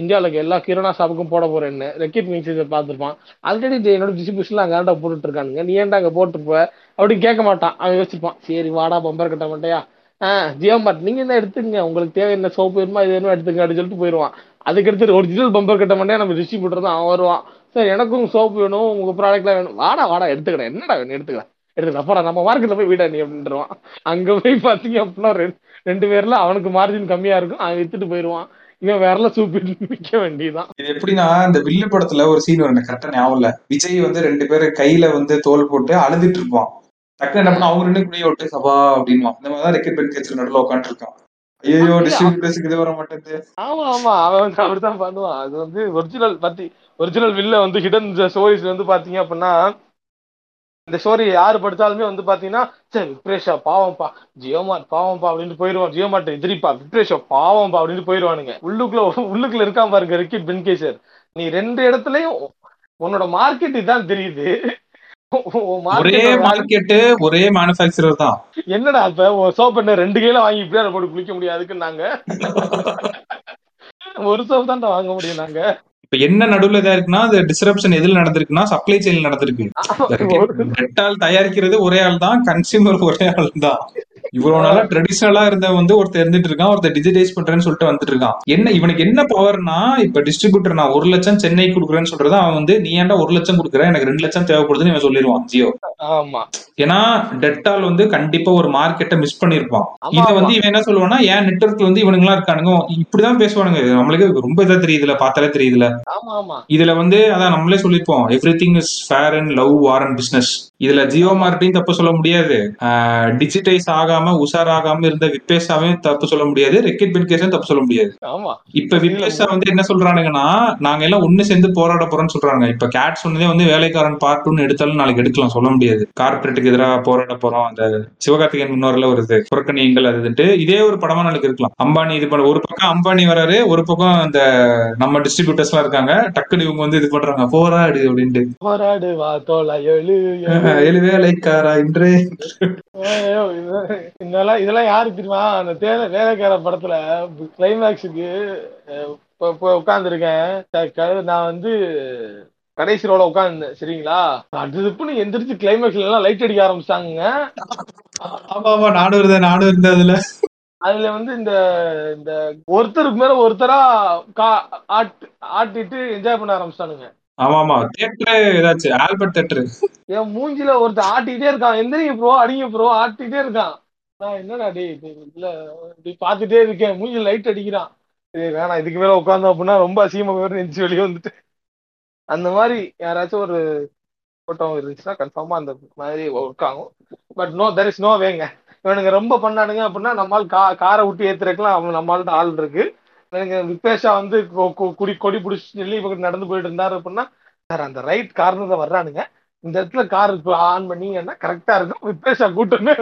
இந்தியாவில் எல்லா கிரானா ஷாப்புக்கும் போட போறேன்னு ரெக்கெட் மிக்சேஜை பார்த்துருப்பான். ஆல்ரெடி என்னோட டிஸ்ட்ரிபியூஷன்ல அங்கே ஏன்டா போட்டுட்டு இருக்கானுங்க, நீ ஏன்டா அங்கே போட்டு போ அப்படின்னு கேட்க மாட்டான். அவன் யோசிச்சிருப்பான் சரி வாடா பம்பர் கட்ட மாட்டையா ஆ ஜியோ மார்ட் நீங்க என்ன எடுத்துங்க, உங்களுக்கு தேவை என்ன சோப்பு வேணுமா இது வேணுமா எடுத்துங்க அப்படின்னு சொல்லிட்டு போயிடுவான். அதுக்கடுத்து ஒரிஜினல் பம்பர் கட்ட மாட்டேன் நம்ம டிஸ்ட்ரிபியூட்டர் தான் அவன் வருவான். சார் எனக்கும் சோப்பு வேணும், உங்க ப்ராடக்ட்லாம் வேணும், வாடா வாடா எடுத்துக்கிறேன், என்னடா வேணும் எடுத்துக்கிறேன் எடுத்துக்கலாம் போடா நம்ம மார்க்கெட்ல போய் வீடா நீ அப்படின்றவான். அங்க போய் பாத்தீங்க அப்படின்னா ரெண்டு ரெண்டு பேர்ல அவனுக்கு மார்ஜின் கம்மியா இருக்கும், அவன் வித்துட்டு போயிடுவான். இவன் வேறல சூப்பிட்டு நிக்க வேண்டியதான். இது எப்படின்னா இந்த வில்லு படத்துல ஒரு சீன் வரும், கரெக்டா ஞாபகம் இல்ல, விஜய் வந்து ரெண்டு பேரு கையில வந்து தோல் போட்டு அழுதுட்டு இருப்பான். டக்குனு என்ன பண்ணா அவங்க ரெண்டு குடியை விட்டு சபா அப்படின்வான். இந்த மாதிரிதான் ரெக்கெட் பென் கேச்சர் நடுவில் உட்காந்து இருக்கான். ஐயோ டிஸ்ட்ரிபியூட்டர்ஸ்க்கு இது வர மாட்டேங்குது. ஆமா ஆமா அவன் வந்து அப்படிதான் பண்ணுவான். அது வந்து ஒரிஜினல் பத்தி ஒரிஜினல் வில்ல வந்து ஹிடன் ஸ்டோரிஸ் வந்து பாத்தீங்க அப்படின்னா இந்த ஸ்டோரி யாரு படித்தாலுமே வந்து பாத்தீங்கன்னா சரி விப்ரேஷா பாவம்பா, ஜியோமார்ட் பாவம்பா அப்படின்னு போயிடுவான். ஜியோமார்ட் எதிரிப்பா, விப்ரேஷா பாவம்பா அப்படின்னு போயிடுவானுங்க. உள்ளுக்குள்ள உள்ளுக்குள்ள இருக்காம பாருங்க ரெக்கெட் பென் கேச்சர், நீ ரெண்டு இடத்துலயும் உன்னோட மார்க்கெட் இதான் தெரியுது, ஒரே மார்க்கெட்டு ஒரே மேனுஃபேக்சரர் தான். என்னடா இப்ப சோப்பு என்ன ரெண்டு கையில வாங்கி இப்படியே போட்டு குளிக்க முடியாதுக்கு, நாங்க ஒரு சோப்பு தான் வாங்க முடியும். நாங்க இப்ப என்ன நடுவுல இதா இருக்குன்னா அது டிஸ்ரப்ஷன் எதுல நடந்திருக்குன்னா சப்ளை செயின் நடந்திருக்கு. தயாரிக்கிறது ஒரே ஆள் தான், கன்சியூமர் ஒரே ஆள் தான். இவ்வளவு நாளா ட்ரெடிஷனலா இருந்த வந்து ஒருத்தர் இருந்துட்டு இருக்கான், ஒருத்தர் டிஜிடைஸ் பண்றேன்னு சொல்லிட்டு வந்துட்டு இருக்கான். என்ன இவனுக்கு என்ன பவர்னா, இப்ப டிஸ்ட்ரிபியூட்டர் நான் ஒரு லட்சம் சென்னை குடுக்குறேன்னு சொல்றது, அவன் வந்து நீ ஏன்டா ஒரு லட்சம் குடுக்குறேன் எனக்கு ரெண்டு லட்சம் தேவைப்படுதுன்னு இவன் சொல்லிடுவான் ஜியோ. ஆமா, ஏன்னா டெட்டால் வந்து கண்டிப்பா ஒரு மார்க்கெட்டை மிஸ் பண்ணிருப்பான். இத வந்து இவன் என்ன சொல்லுவான்னா, ஏன் நெட்வொர்க்ல வந்து இவனுங்க எல்லாம் இருக்கானுங்க இப்படிதான் பேசுவானுங்க, நம்மளுக்கு ரொம்ப இதா தெரியுதுல, பார்த்தாலே தெரியுதுல. இதுல வந்து அதான் நம்மளே சொல்லிருப்போம், everything is fair and love war and business. இதுல ஜியோ மார்க்கெட்டையும் தப்பு சொல்ல முடியாது, டிஜிட்டைஸ் ஆகாம உசாராகாம இருந்த விப்பேசாவையும் தப்பு சொல்ல முடியாது, ரெக்கெட் பின்கேஸையும் தப்பு சொல்ல முடியாது. இப்ப விப்பேசா வந்து என்ன சொல்றானுங்கன்னா, நாங்க எல்லாம் ஒண்ணு சேர்ந்து போராட போறோம்னு சொல்றாங்க. இப்ப கேட் சொன்னதே வந்து வேலைக்காரன் பார்ட் ஒன்னு எடுத்தாலும் நாளைக்கு எடுக்கலாம் சொல்ல முடியாது. கார்பரேட்டுக்கு எதிராக போராட போறோம், அந்த சிவகார்த்திகேயன் முன்னோர்ல வருது புறக்கணியங்கள், அதுட்டு இதே ஒரு படமா நாளைக்கு இருக்கலாம். அம்பானி இது பண்ண, ஒரு பக்கம் அம்பானி வராரு, ஒரு பக்கம் அந்த நம்ம டிஸ்ட்ரிபியூட்டர்ஸ் எல்லாம் இருக்காங்க, டக்குனு இவங்க வந்து இது பண்றாங்க, போராடு அப்படின்ட்டு, போராடு வா தோளா எழு எழுவேலைக்காரா இன்று. இதெல்லாம் இதெல்லாம் யாருக்கு தெரியுமா, அந்த தேல வேலைக்கார படத்துல கிளைமேக்ஸுக்கு உட்காந்துருக்கேன் நான் வந்து, கடைசி ரோல உட்காந்துருந்தேன் சரிங்களா, அடுப்புன்னு எந்திரிச்சு கிளைமேக்ஸ்ல எல்லாம் லைட் அடிக்க ஆரம்பிச்சாங்க. ஆமா ஆமா, நானும் இருந்தேன் நானும் இருந்தேன் அதுல. அதுல வந்து இந்த இந்த ஒருத்தருக்கு மேல ஒருத்தரா ஆட்டிட்டு என்ஜாய் பண்ண ஆரம்பிச்சானுங்க. ஆமா ஆமா, தியேட்டரு ஏதாச்சு ஆல்பர்ட் தியேட்டரு, என் மூஞ்சில ஒருத்தர் ஆட்டிக்கிட்டே இருக்கான், எந்திரிங்க ப்ரோ அடிங்க ப்ரோ ஆட்டிகிட்டே இருக்கான். நான் என்னடா டே இல்ல இப்படி பாத்துட்டே இருக்கேன், மூஞ்சில லைட் அடிக்கிறான், வேணா இதுக்கு மேல உட்காந்தோம் அப்படின்னா ரொம்ப அசிங்கமா போயிடும், நெஞ்சு வெளியே வந்துட்டு. அந்த மாதிரி யாராச்சும் ஒரு போட்டோம் இருந்துச்சுன்னா கன்ஃபார்மா அந்த மாதிரி ஒர்க் ஆகும். But no there is no வேங்க, இவனுங்க ரொம்ப பண்ணானுங்க அப்படின்னா நம்மளால் கா காரை விட்டு ஏத்துறக்கலாம், அவன் நம்மள்ட்ட ஆள் இருக்கு. எனக்கு விப்பேஷா வந்து குடி கொடி பிடிச்சி சொல்லி இவங்க நடந்து போயிட்டு இருந்தாரு அப்படின்னா, சார் அந்த ரைட் கார்னர்ல வர்றானுங்க, இந்த இடத்துல கார் ஆன் பண்ணீங்கன்னா கரெக்டா இருக்கும், விப்பேஷா கூட்டமே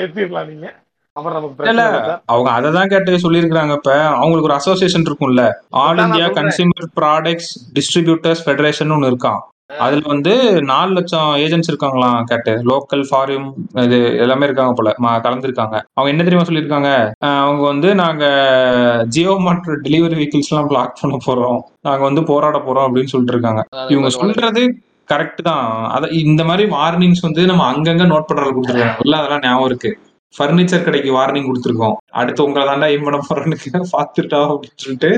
ஏத்திடலாம் நீங்க. அவங்க அததான் கேட்டு சொல்லிருக்காங்க. இப்ப அவங்களுக்கு ஒரு அசோசியேஷன் இருக்கும்ல, All India consumer products distributors federation ஒன்னு இருக்கான். அதுல வந்து நாலு லட்சம் ஏஜென்ட்ஸ் இருக்காங்களாம் கேட்டு, லோக்கல் ஃபாரின் இது எல்லாமே இருக்காங்க போல கலந்துருக்காங்க. அவங்க என்ன தெரியுமா சொல்லியிருக்காங்க, அவங்க வந்து நாங்க ஜியோ மார்ட் டெலிவரி வெஹிக்கிள்ஸ் எல்லாம் பிளாக் பண்ண போறோம், நாங்க வந்து போராட போறோம் அப்படின்னு சொல்லிட்டு இருக்காங்க. இவங்க சொல்றது கரெக்ட் தான். அத இந்த மாதிரி வார்னிங்ஸ் வந்து நம்ம அங்கங்க நோட் பண்றது கொடுத்துருக்காங்க, அதெல்லாம் ஞாபகம் இருக்கு. பர்னிச்சர் கடைக்கு வார்னிங் கொடுத்துருக்கோம், அடுத்து உங்களை தாண்டா ஏம் பண்ண போறோன்னு பாத்துட்டா அப்படின்னு சொல்லிட்டு.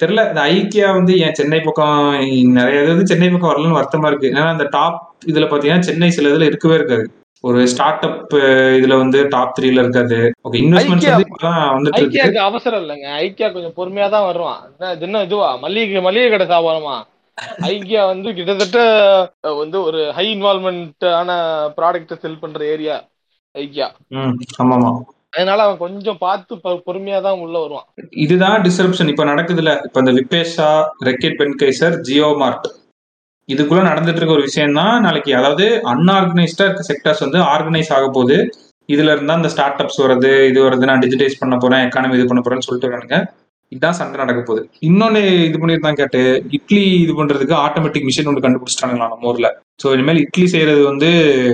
தெரியல, இந்த ஐக்கியா வந்து ஏன் சென்னை பக்கம் நிறைய இது வந்து சென்னை பக்கம் வரலன்னு வருத்தமா இருக்கு. ஏன்னா அந்த டாப் இதுல பாத்தீங்கன்னா சென்னை சில இதுல இருக்கவே இருக்காது, ஒரு ஸ்டார்ட் அப் இதுல வந்து டாப் த்ரீல இருக்காது. ஓகே, இன்வெஸ்ட்மெண்ட் அவசரம் இல்லைங்க, ஐக்கியா கொஞ்சம் பொறுமையா தான் வருவான். இது என்ன இதுவா மல்லிகை மளிகை கடை சாப்பிடுமா, ஐக்கியா வந்து கிட்டத்தட்ட வந்து ஒரு ஹை இன்வால்மெண்ட் ஆன ப்ராடக்ட் செல் பண்ற ஏரியா ஐக்கியா. ஆமாமா, அதனால அவன் கொஞ்சம் பார்த்து பொறுமையா தான் உள்ள வருவான். இதுதான் டிஸ்ரப்ஷன் இப்ப நடக்குதுல. இப்ப இந்த விப்பேஷா, ரெக்கெட் பென்கைசர், ஜியோ மார்ட் இதுக்குள்ள நடந்துட்டு இருக்க ஒரு விஷயம் தான். நாளைக்கு அதாவது அன்ஆர்கனைஸ்டா இருக்க செக்டர்ஸ் வந்து ஆர்கனைஸ் ஆக போகுது. இதுல இருந்தா அந்த ஸ்டார்ட் அப்ஸ் வருது, இது வருது, நான் டிஜிடைஸ் பண்ண போறேன், எக்கானமி இது பண்ண போறேன்னு சொல்லிட்டு வரானுங்க. இதுதான் சண்டை நடக்க போகுது. இன்னொன்னு இது பண்ணிருந்தான் கேட்டு, இட்லி இது பண்றதுக்கு ஆட்டோமேட்டிக் மிஷின் ஒன்று கண்டுபிடிச்சிட்டானுங்களா நம்ம ஊர்ல. ஸோ இனிமேல் இட்லி செய்யறது வந்து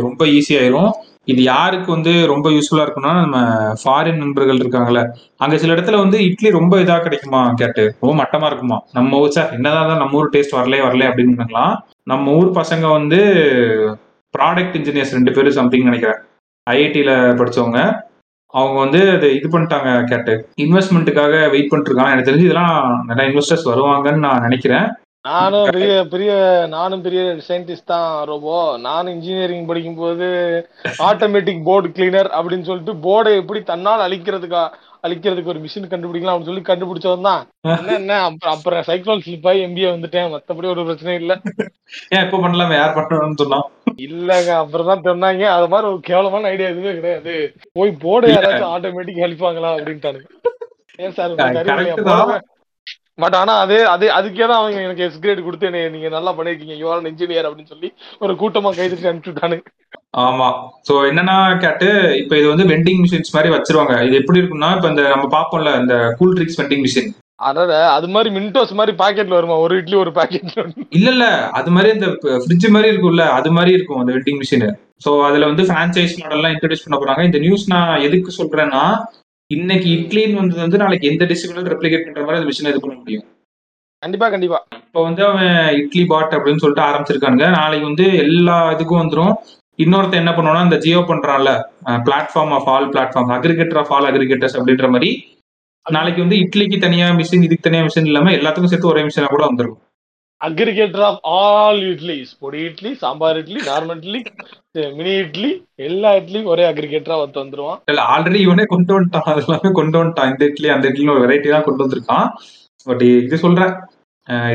ரொம்ப ஈஸியாயிரும். இது யாருக்கு வந்து ரொம்ப யூஸ்ஃபுல்லா இருக்குன்னா, நம்ம ஃபாரின் நண்பர்கள் இருக்காங்கல்ல, அங்க சில இடத்துல வந்து இட்லி ரொம்ப இதா கிடைக்குமா கேட்டு, ரொம்ப மட்டமா இருக்குமா. நம்ம ஊர் சார் என்னதான் நம்ம ஊர் டேஸ்ட் வரலையே வரலையே அப்படின்னு நம்ம ஊர் பசங்க வந்து ப்ராடக்ட் இன்ஜினியர்ஸ் ரெண்டு பேரும் சம்திங் நினைக்கிறேன், ஐஐடியில படிச்சவங்க, அவங்க வந்து அது இது பண்ணிட்டாங்க கேட்டு, இன்வெஸ்ட்மெண்ட்டுக்காக வெயிட் பண்ணிட்டு இருக்காங்க. எனக்கு தெரிஞ்சு இதெல்லாம் நிறைய இன்வெஸ்டர்ஸ் வருவாங்கன்னு நான் நினைக்கிறேன். நானும் பெரிய பெரிய நானும் பெரிய சயின்டிஸ்ட் தான் ரோபோ. நானும் இன்ஜினியரிங் படிக்கும் போது ஆட்டோமேட்டிக் போர்டு கிளீனர் அப்படின்னு சொல்லிட்டு போர்டை எப்படி தன்னால் அழிக்கிறதுக்கா அழிக்கிறதுக்கு ஒரு மிஷின் கண்டுபிடிக்கலாம் அப்படின்னு சொல்லி கண்டுபிடிச்சவன் தான். என்ன என்ன அப்புறம் அப்புறம் சைக்கிள் ஸ்லிப் ஆகி எம்பிஏ வந்துட்டேன், மற்றபடி ஒரு பிரச்சனையும் இல்லை. ஏன் இப்போ பண்ணலாமே, யார் பண்ணணும்னு சொன்னான் இல்லங்க, அப்புறம் தான் சொன்னாங்க. அது மாதிரி ஒரு கேவலமான ஐடியா எதுவுமே கிடையாது, போய் போர்டு யாராச்சும் ஆட்டோமேட்டிக் அழிப்பாங்களா அப்படின்ட்டானுங்க. ஏன் சார், பட் ஆனா அதே அதே அதுக்கே தான் அவங்க எனக்கு எஸ் கிரேட் கொடுத்து என்ன நீங்க நல்லா பண்ணிருக்கீங்க, யூ ஆர் இன்ஜினியர் அப்படின்னு சொல்லி ஒரு கூட்டமா கைதுக்கு அனுப்பிச்சுட்டானு. ஆமா, சோ என்னன்னா கேட்டு, இப்ப இது வந்து வெண்டிங் மிஷின்ஸ் மாதிரி வச்சிருவாங்க. இது எப்படி இருக்குன்னா, இப்ப இந்த நம்ம பாப்போம்ல இந்த கூல் ட்ரிங்க்ஸ் வெண்டிங் மிஷின், அதாவது அது மாதிரி மின்டோஸ் மாதிரி பாக்கெட்ல வருமா, ஒரு இட்லி ஒரு பாக்கெட்ல இல்ல இல்ல அது மாதிரி இந்த ஃப்ரிட்ஜ் மாதிரி இருக்கும்ல, அது மாதிரி இருக்கும் அந்த வெண்டிங் மிஷின். சோ அதுல வந்து பிரான்சைஸ் மாடல் எல்லாம் இன்ட்ரோடியூஸ் பண்ண போறாங்க. இந்த நியூஸ் நான் எதுக்கு சொல்றேன்னா, இன்னைக்கு இட்லின்னு வந்தது வந்து நாளைக்கு எந்த டிஸ்ட்ரிபியூட்டர் ரெப்ளிகேட் பண்ற மாதிரி அந்த மிஷினை இது பண்ண முடியும். கண்டிப்பா கண்டிப்பா. இப்ப வந்து அவன் இட்லி பாட் அப்படின்னு சொல்லிட்டு ஆரம்பிச்சிருக்கானுங்க, நாளைக்கு வந்து எல்லா இதுக்கும் வந்துடும். இன்னொருத்த என்ன பண்ணுவோம்னா இந்த ஜியோ பண்றான்ல platform of all platform, aggregator of all aggregators அப்படின்ற மாதிரி நாளைக்கு வந்து இட்லிக்கு தனியா மிஷின், இதுக்கு தனியா மிஷின் இல்லாம எல்லாத்துக்கும் சேர்த்து ஒரே மிஷினா கூட வந்துருக்கும். அக்ரிகேட்டர் ஆஃப் ஆல் இட்லிஸ், பொடி இட்லி, சாம்பார் இட்லி, நார்மல் இட்லி, மினி இட்லி, எல்லா இட்லியும் ஒரே அக்ரிகேட்டரா வந்து வந்துருவான். இல்ல ஆல்ரெடி இவனே கொண்டு வந்துட்டான், அது எல்லாமே கொண்டு வந்துட்டான். இந்த இட்லி அந்த இட்லியும் ஒரு வெரைட்டி தான் கொண்டு வந்திருக்கான். பட் இது சொல்றேன்,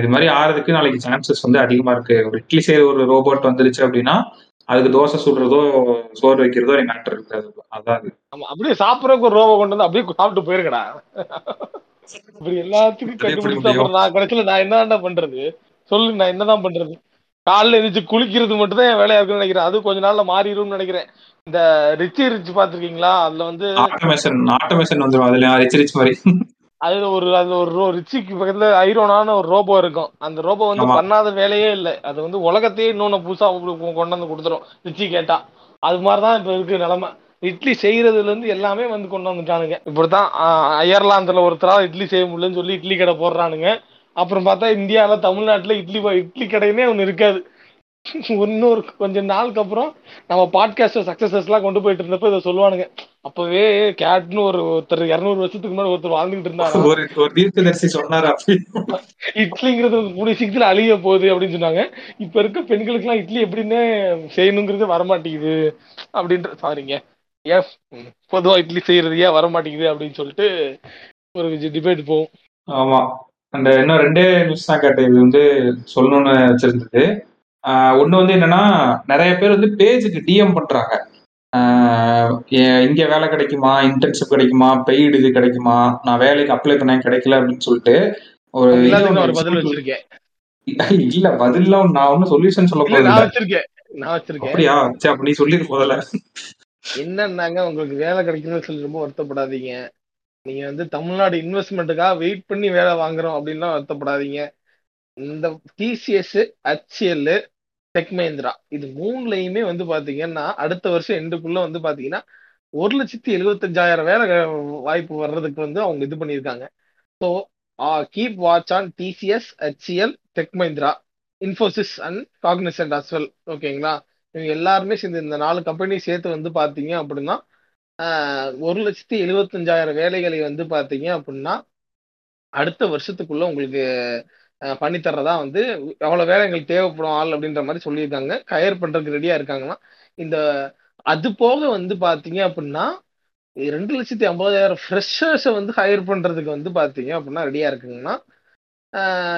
இது மாதிரி ஆறதுக்கு நாளைக்கு சான்சஸ் வந்து அதிகமா இருக்கு. ஒரு இட்லி செய்யற ஒரு ரோபோட் வந்துருச்சு அப்படின்னா அதுக்கு தோசை சுடுறதோ சோறு வைக்கிறதோ எனக்கு மேட்டர் இருக்காது. அதான் அப்படியே சாப்பிடறதுக்கு ஒரு ரோபோ கொண்டு வந்து அப்படியே சாப்பிட்டு போயிருக்கடா. இப்படி எல்லாத்துக்கும் கண்டுபிடிச்சு நான் கடைசியில நான் என்னடா பண்றது சொல்லு, நான் என்னதான் பண்றது? காலைல எழுந்து குளிக்கிறது மட்டும் தான் என் வேலையா இருக்குன்னு நினைக்கிறேன். அது கொஞ்ச நாள்ல மாறிடும்னு நினைக்கிறேன். இந்த ரிச்சி ரிச் பாத்துருக்கீங்களா? அதுல வந்து ஆட்டோமேஷன் ஆட்டோமேஷன் வந்துடும். அதுல ரிச்சி ரிச் மாதிரி அதுல ஒரு அதுல ஒரு ரிச்சிக்கு பக்கத்துல ஐரோனான ஒரு ரோபோ இருக்கும். அந்த ரோபோ வந்து பண்ணாத வேலையே இல்லை. அது வந்து உலகத்தையே இன்னொன்னு புதுசா கொண்டு வந்து கொடுத்துரும் ரிச்சி கேட்டா. அது மாதிரிதான் இப்ப இருக்கு நிலைமை. இட்லி செய்யறதுல இருந்து எல்லாமே வந்து கொண்டு வந்துட்டானுங்க. இப்படித்தான் அயர்லாந்துல ஒருத்தரா இட்லி செய்ய முடியலன்னு சொல்லி இட்லி கடை போடுறானுங்க. அப்புறம் பார்த்தா இந்தியாவில தமிழ்நாட்டுல இட்லி இட்லி கடையினே ஒண்ணு இருக்காது. இன்னொரு கொஞ்ச நாளுக்கு அப்புறம் நம்ம பாட்காஸ்ட் சக்சஸஸ் எல்லாம் கொண்டு போயிட்டு இருந்தப்ப இதை சொல்லுவானுங்க, அப்பவே கேட்னு ஒரு ஒருத்தர் இருநூறு வருஷத்துக்கு முன்னாடி ஒருத்தர் வாழ்ந்துகிட்டு இருந்தாங்க, இட்லிங்கிறது மூணு சீக்கிரத்துல அழிய போகுது அப்படின்னு சொன்னாங்க. இப்ப இருக்க பெண்களுக்கு எல்லாம் இட்லி எப்படின்னு செய்யணுங்கிறது வரமாட்டேங்குது அப்படின்ற சாரிங்க ஏன் பொதுவா இட்லி செய்யறது ஏன் வரமாட்டேங்குது அப்படின்னு சொல்லிட்டு ஒரு டிபேட் போகும். ஆமா, அந்த இன்னும் ரெண்டே நியூஸ் தான் கேட்டேன், இது வந்து சொல்லணும்னு வச்சிருந்தது. ஒன்று வந்து என்னன்னா, நிறைய பேர் வந்து பேஜுக்கு டிஎம் பண்றாங்க, இங்கே வேலை கிடைக்குமா, இன்டர்ன்ஷிப் கிடைக்குமா, பெய்டு இது கிடைக்குமா, நான் வேலைக்கு அப்ளை பண்ணேன் கிடைக்கல அப்படின்னு சொல்லிட்டு ஒரு இல்ல பதில் நான் ஒன்னும் சொல்யூஷன் சொல்ல போறேன். அப்படியா சரி, அப்படி சொல்லிட்டு போதல என்னன்னாங்க, உங்களுக்கு வேலை கிடைக்கணும்னு சொல்லி ரொம்ப வருத்தப்படாதீங்க. நீங்க வந்து தமிழ்நாடு இன்வெஸ்ட்மெண்ட்டுக்காக வெயிட் பண்ணி வேலை வாங்குறோம் அப்படின்லாம் வருத்தப்படாதீங்க. இந்த டிசிஎஸ், ஹெச்எல், டெக் மஹிந்திரா இது மூணுலையுமே வந்து பாத்தீங்கன்னா அடுத்த வருஷம் எண்டுக்குள்ள வந்து பாத்தீங்கன்னா ஒரு லட்சத்தி எழுபத்தஞ்சாயிரம் வேலை வாய்ப்பு வர்றதுக்கு வந்து அவங்க இது பண்ணியிருக்காங்க. So keep watch on TCS, HL, tech Mahindra, Infosys and Cognizant as well. ஓகேங்களா, இவங்க எல்லாருமே சேர்ந்து இந்த நாலு கம்பெனி சேர்த்து வந்து பாத்தீங்க அப்படின்னா ஒரு லட்சத்தி எழுபத்தஞ்சாயிரம் வேலைகளை வந்து பார்த்தீங்க அப்படின்னா அடுத்த வருஷத்துக்குள்ள உங்களுக்கு பண்ணித்தர்றதா வந்து எவ்வளோ வேலை எங்களுக்கு தேவைப்படும் ஆள் அப்படின்ற மாதிரி சொல்லியிருக்காங்க. கயர் பண்ணுறதுக்கு ரெடியாக இருக்காங்கன்னா இந்த அது போக வந்து பார்த்தீங்க அப்படின்னா ரெண்டு லட்சத்தி ஐம்பதாயிரம் ஃப்ரெஷர்ஸை வந்து ஹையர் பண்ணுறதுக்கு வந்து பார்த்தீங்க அப்படின்னா ரெடியாக இருக்குங்கன்னா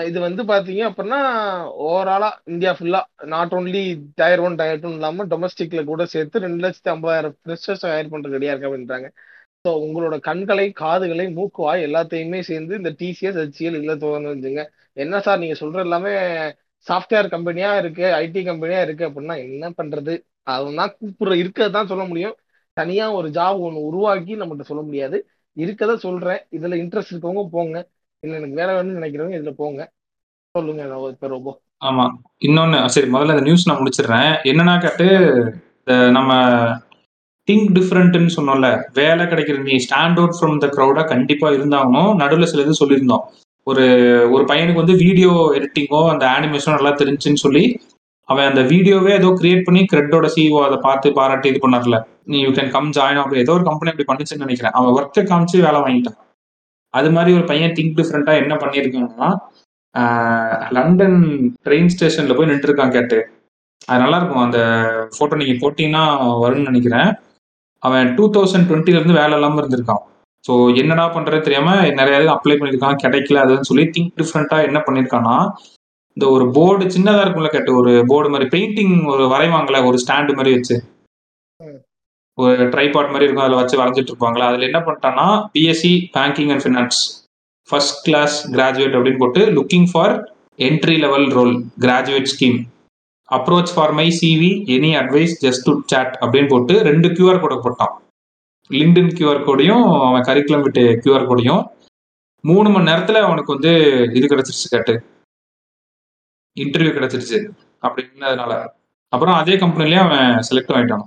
இது வந்து பார்த்தீங்க அப்படின்னா ஓவராலாக இந்தியா ஃபுல்லாக not only tier one tier டூன்னு இல்லாமல் டொமஸ்டிக்கில் கூட சேர்த்து ரெண்டு லட்சத்தி ஐம்பதாயிரம் ஃப்ரெஷர்ஸ் ஹையர் பண்ணுறது ரெடியாக இருக்கு அப்படின்றாங்க. ஸோ உங்களோட கண்களை, காதுகளை, மூக்கு, வாய் எல்லாத்தையுமே சேர்ந்து இந்த டிசிஎஸ், ஹெச்எல் இல்லை தோணுன்னு வந்துங்க. என்ன சார் நீங்கள் சொல்கிற எல்லாமே சாஃப்ட்வேர் கம்பெனியாக இருக்குது, ஐடி கம்பெனியாக இருக்குது அப்படின்னா என்ன பண்ணுறது? அதுதான் கூப்பிட்ற இருக்கிறதான் சொல்ல முடியும். தனியாக ஒரு ஜாப் ஒன்று உருவாக்கி நம்மகிட்ட சொல்ல முடியாது. இருக்கதை சொல்கிறேன். இதில் இன்ட்ரெஸ்ட் இருக்கவங்க போங்க, இல்லை எனக்கு வேலை வேணும்னு நினைக்கிறவங்க இதில் போங்க. சொல்லுங்க ரோபோ. ஆமாம், இன்னொன்று சரி முதல்ல இந்த நியூஸ் நான் முடிச்சிடுறேன். என்னன்னா கேட்டு நம்ம திங்க் டிஃப்ரெண்ட்னு சொன்னோம்ல, வேலை கிடைக்கிற நீ ஸ்டாண்ட் அவுட் ஃப்ரம் த க்ரௌடாக கண்டிப்பாக இருந்தாலும் நடுவில் சில இது சொல்லியிருந்தோம். ஒரு ஒரு பையனுக்கு வந்து வீடியோ எடிட்டிங்கோ அந்த ஆனிமேஷனோ நல்லா தெரிஞ்சுன்னு சொல்லி அவன் அந்த வீடியோவே ஏதோ கிரியேட் பண்ணி கிரெட்டோட சிஓ அதை பார்த்து பாராட்டி இது பண்ணார்ல, நீ யூ கேன் கம் ஜாயின் அப்படி ஏதோ ஒரு கம்பெனி அப்படி பண்ணிச்சுன்னு நினைக்கிறேன். அவன் ஒர்க்கை காமிச்சு வேலை வாங்கிட்டான். அது மாதிரி ஒரு பையன் திங்க் டிஃப்ரெண்டா என்ன பண்ணியிருக்காங்கன்னா லண்டன் ட்ரெயின் ஸ்டேஷன்ல போய் நின்று இருக்கான் கேட்டு. அது நல்லா இருக்கும், அந்த போட்டோ நீங்க போட்டீங்கன்னா வரும்னு நினைக்கிறேன். அவன் டூ தௌசண்ட் டுவெண்ட்டில இருந்து வேலை இல்லாமல் இருந்திருக்கான். ஸோ என்னடா பண்றது தெரியாம நிறைய இது அப்ளை பண்ணியிருக்கான், கிடைக்கல. அதுன்னு சொல்லி திங்க் டிஃப்ரெண்டா என்ன பண்ணியிருக்கான்னா, இந்த ஒரு போர்டு சின்னதா இருக்கும்ல கேட்டு, ஒரு போர்டு மாதிரி பெயிண்டிங் ஒரு வரைவாங்களே, ஒரு ஸ்டாண்டு மாதிரி வச்சு ஒரு ட்ரைபாட் மாதிரி இருக்கும், அதில் வச்சு வரைஞ்சிட்டு இருப்பாங்களா, அதில் என்ன பண்ணிட்டான்னா BSc banking and finance first class graduate அப்படின்னு போட்டு looking for entry level role graduate scheme approach for my CV any advice just to chat அப்படின்னு போட்டு ரெண்டு கியூஆர் கோடை போட்டான். லிங்க்டின் கியூஆர் கோடையும் அவன் கரிக்குலம் விட்டு கியூஆர் கோடையும். மூணு மணி நேரத்தில் அவனுக்கு வந்து இது கிடச்சிருச்சு கேட்டு, இன்டர்வியூ கிடச்சிருச்சு அப்படின்னதுனால. அப்புறம் அதே கம்பெனிலேயே அவன் செலக்ட் ஆகிட்டான்.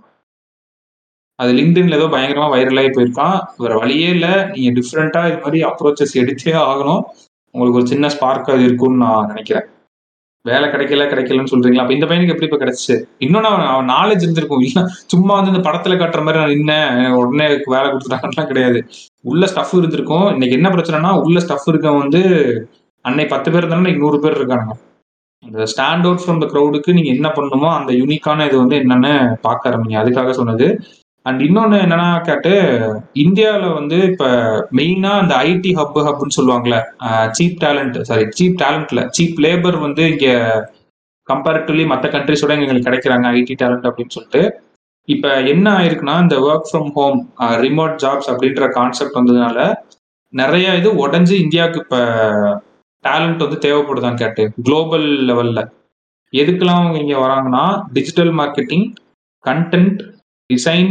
அது லிங்க்டின்ல ஏதோ பயங்கரமா வைரலாகி போயிருக்கான். வேற வழியே இல்லை, நீங்க டிஃப்ரெண்டா இது மாதிரி அப்ரோச்சஸ் எடுத்தே ஆகணும், உங்களுக்கு ஒரு சின்ன ஸ்பார்க் அது இருக்கும்னு நான் நினைக்கிறேன். வேலை கிடைக்கல கிடைக்கலன்னு சொல்றீங்களா? அப்ப இந்த பையனுக்கு எப்படி இப்ப கிடைச்சு? இன்னொன்னு அவன் அவன் நாலேஜ் இருந்திருக்கும். இல்ல சும்மா வந்து இந்த படத்துல காட்டுற மாதிரி நான் நின்னேன் உடனே வேலை கொடுத்துட்டாங்கலாம் கிடையாது. உள்ள ஸ்டஃப் இருந்திருக்கும். இன்னைக்கு என்ன பிரச்சனைனா உள்ள ஸ்டஃப் இருக்க வந்து அன்னைக்கு பத்து பேர் இருந்தாலும் இன்னைக்கு நூறு பேர் இருக்கானுங்க. அந்த ஸ்டாண்ட் அவுட் ஃப்ரம் த க்ரௌடுக்கு நீங்க என்ன பண்ணணுமோ அந்த யூனிக்கான இது வந்து என்னன்னு பார்க்க ஆரம்பிங்க. அதுக்காக சொன்னது. அண்ட் இன்னொன்னு என்னன்னா கேட்டு, இந்தியாவில வந்து இப்ப மெயினா அந்த ஐடி ஹப் ஹப்னு சொல்லுவாங்கல்ல, சீப் டேலண்ட் சாரி சீப் டேலண்ட்ல சீப் லேபர் வந்து இங்க கம்பேரிட்டிவ்லி மற்ற கண்ட்ரிஸோட எங்களுக்கு கிடைக்கிறாங்க ஐடி டேலண்ட் அப்படின்னு சொல்லிட்டு. இப்ப என்ன ஆயிருக்குன்னா இந்த work from home remote jobs அப்படின்ற கான்செப்ட் வந்ததுனால நிறைய இது உடஞ்சி இந்தியாவுக்கு இப்ப டேலண்ட் வந்து தேவைப்படுதான்னு கேட்டு குளோபல் லெவல்ல எதுக்கெல்லாம் அவங்க இங்க வராங்கன்னா digital marketing, content design,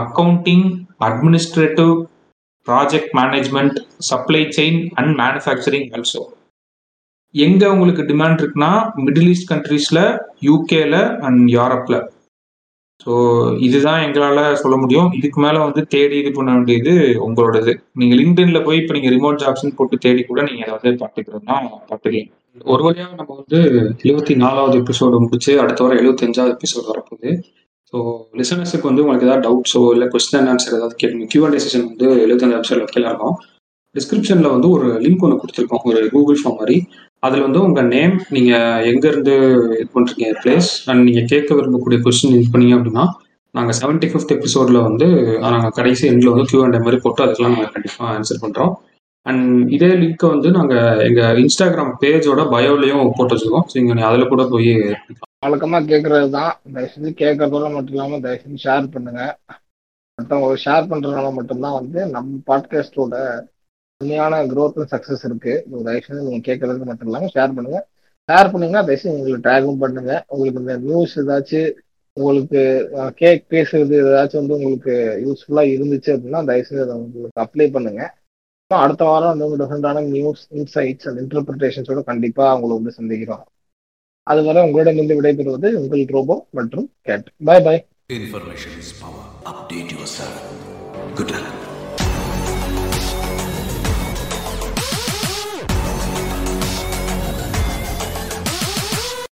accounting, administrative, project management, supply chain and manufacturing also. எங்க உங்களுக்கு டிமாண்ட் இருக்குன்னா மிடில் ஈஸ்ட் கண்ட்ரீஸ்ல, யூகேல அண்ட் யூரோப்ல. ஸோ இதுதான் எங்களால சொல்ல முடியும். இதுக்கு மேல வந்து தேடி இது பண்ண வேண்டியது உங்களோடது. நீங்க லிங்க்டின்ல போய் இப்ப நீங்க ரிமோட் ஜாப்ஸ்ன்னு போட்டு தேடி கூட நீங்க அதை வந்து பார்த்துக்கிறதுனா பார்த்துக்கலாம். ஒரு வழியாக நம்ம வந்து எழுபத்தி நாலாவது எபிசோடு முடிச்சு அடுத்த வாரம் எழுபத்தி அஞ்சாவது எபிசோடு வரப்போகுது. ஸோ லிசனர்ஸுக்கு வந்து உங்களுக்கு ஏதாவது டவுட்ஸோ இல்லை கொஸ்டின் அண்ட் ஆன்சர் ஏதாவது கேட்குங்க. கியூ அண்ட் ஏ செஷன் வந்து எழுபத்தஞ்சு எபிசோட்ல வைக்கலாம். டிஸ்கிரிப்ஷனில் வந்து ஒரு லிங்க் ஒன்று கொடுத்துருக்கோம், ஒரு கூகுள் ஃபார்ம் மாதிரி. அதில் வந்து உங்கள் நேம், நீங்கள் எங்கேருந்து இது பண்ணுறீங்க, பிளேஸ் அண்ட் நீங்கள் கேட்க விரும்பக்கூடிய கொஸ்டின் யூஸ் பண்ணீங்க அப்படின்னா நாங்கள் செவன்ட்டி ஃபிஃப்த் எபிசோடில் வந்து நாங்கள் கடைசி எண்டில் வந்து கியூ அண்ட் ஏ மாதிரி போட்டு அதுக்கெல்லாம் நாங்கள் கண்டிப்பாக ஆன்சர் பண்ணுறோம். அண்ட் இதே லிங்க்கை வந்து நாங்கள் எங்கள் இன்ஸ்டாகிராம் பேஜோட பயோலையும் போட்டு வச்சுருக்கோம். ஸோ இங்கே அதில் கூட போய் வழக்கமாக கேட்குறது தான். தயவுசெஞ்சு கேட்கறதோட மட்டும் இல்லாமல் தயவுசெஞ்சு ஷேர் பண்ணுங்கள். மற்றவங்க ஷேர் பண்ணுறதுனால மட்டும்தான் வந்து நம்ம பாட்காஸ்டோட உண்மையான க்ரோத் அண்ட் சக்ஸஸ் இருக்கு. தயவுசெய்து நீங்கள் கேட்கறதுக்கு மட்டும் இல்லாமல் ஷேர் பண்ணுங்க. ஷேர் பண்ணீங்கன்னா தயவுசெய்து உங்களுக்கு டேகும் பண்ணுங்க. உங்களுக்கு இந்த நியூஸ் ஏதாச்சும் உங்களுக்கு கேக் பேசுறது ஏதாச்சும் வந்து உங்களுக்கு யூஸ்ஃபுல்லாக இருந்துச்சு அப்படின்னா தயவுசெய்து அதை உங்களுக்கு அப்ளை பண்ணுங்க. அடுத்த வாரம் வந்து உங்களுக்கு டிஃப்ரெண்டான நியூஸ், இன்சைட்ஸ் அண்ட் இன்டர்பிரிட்டேஷன்ஸோட கண்டிப்பாக அவங்களை வந்து சந்திக்கிறோம். அதுவரை உங்களிடமிருந்து விடைபெறுவது உங்கள் ரோபோ மற்றும் கேட். பாய் பாய்.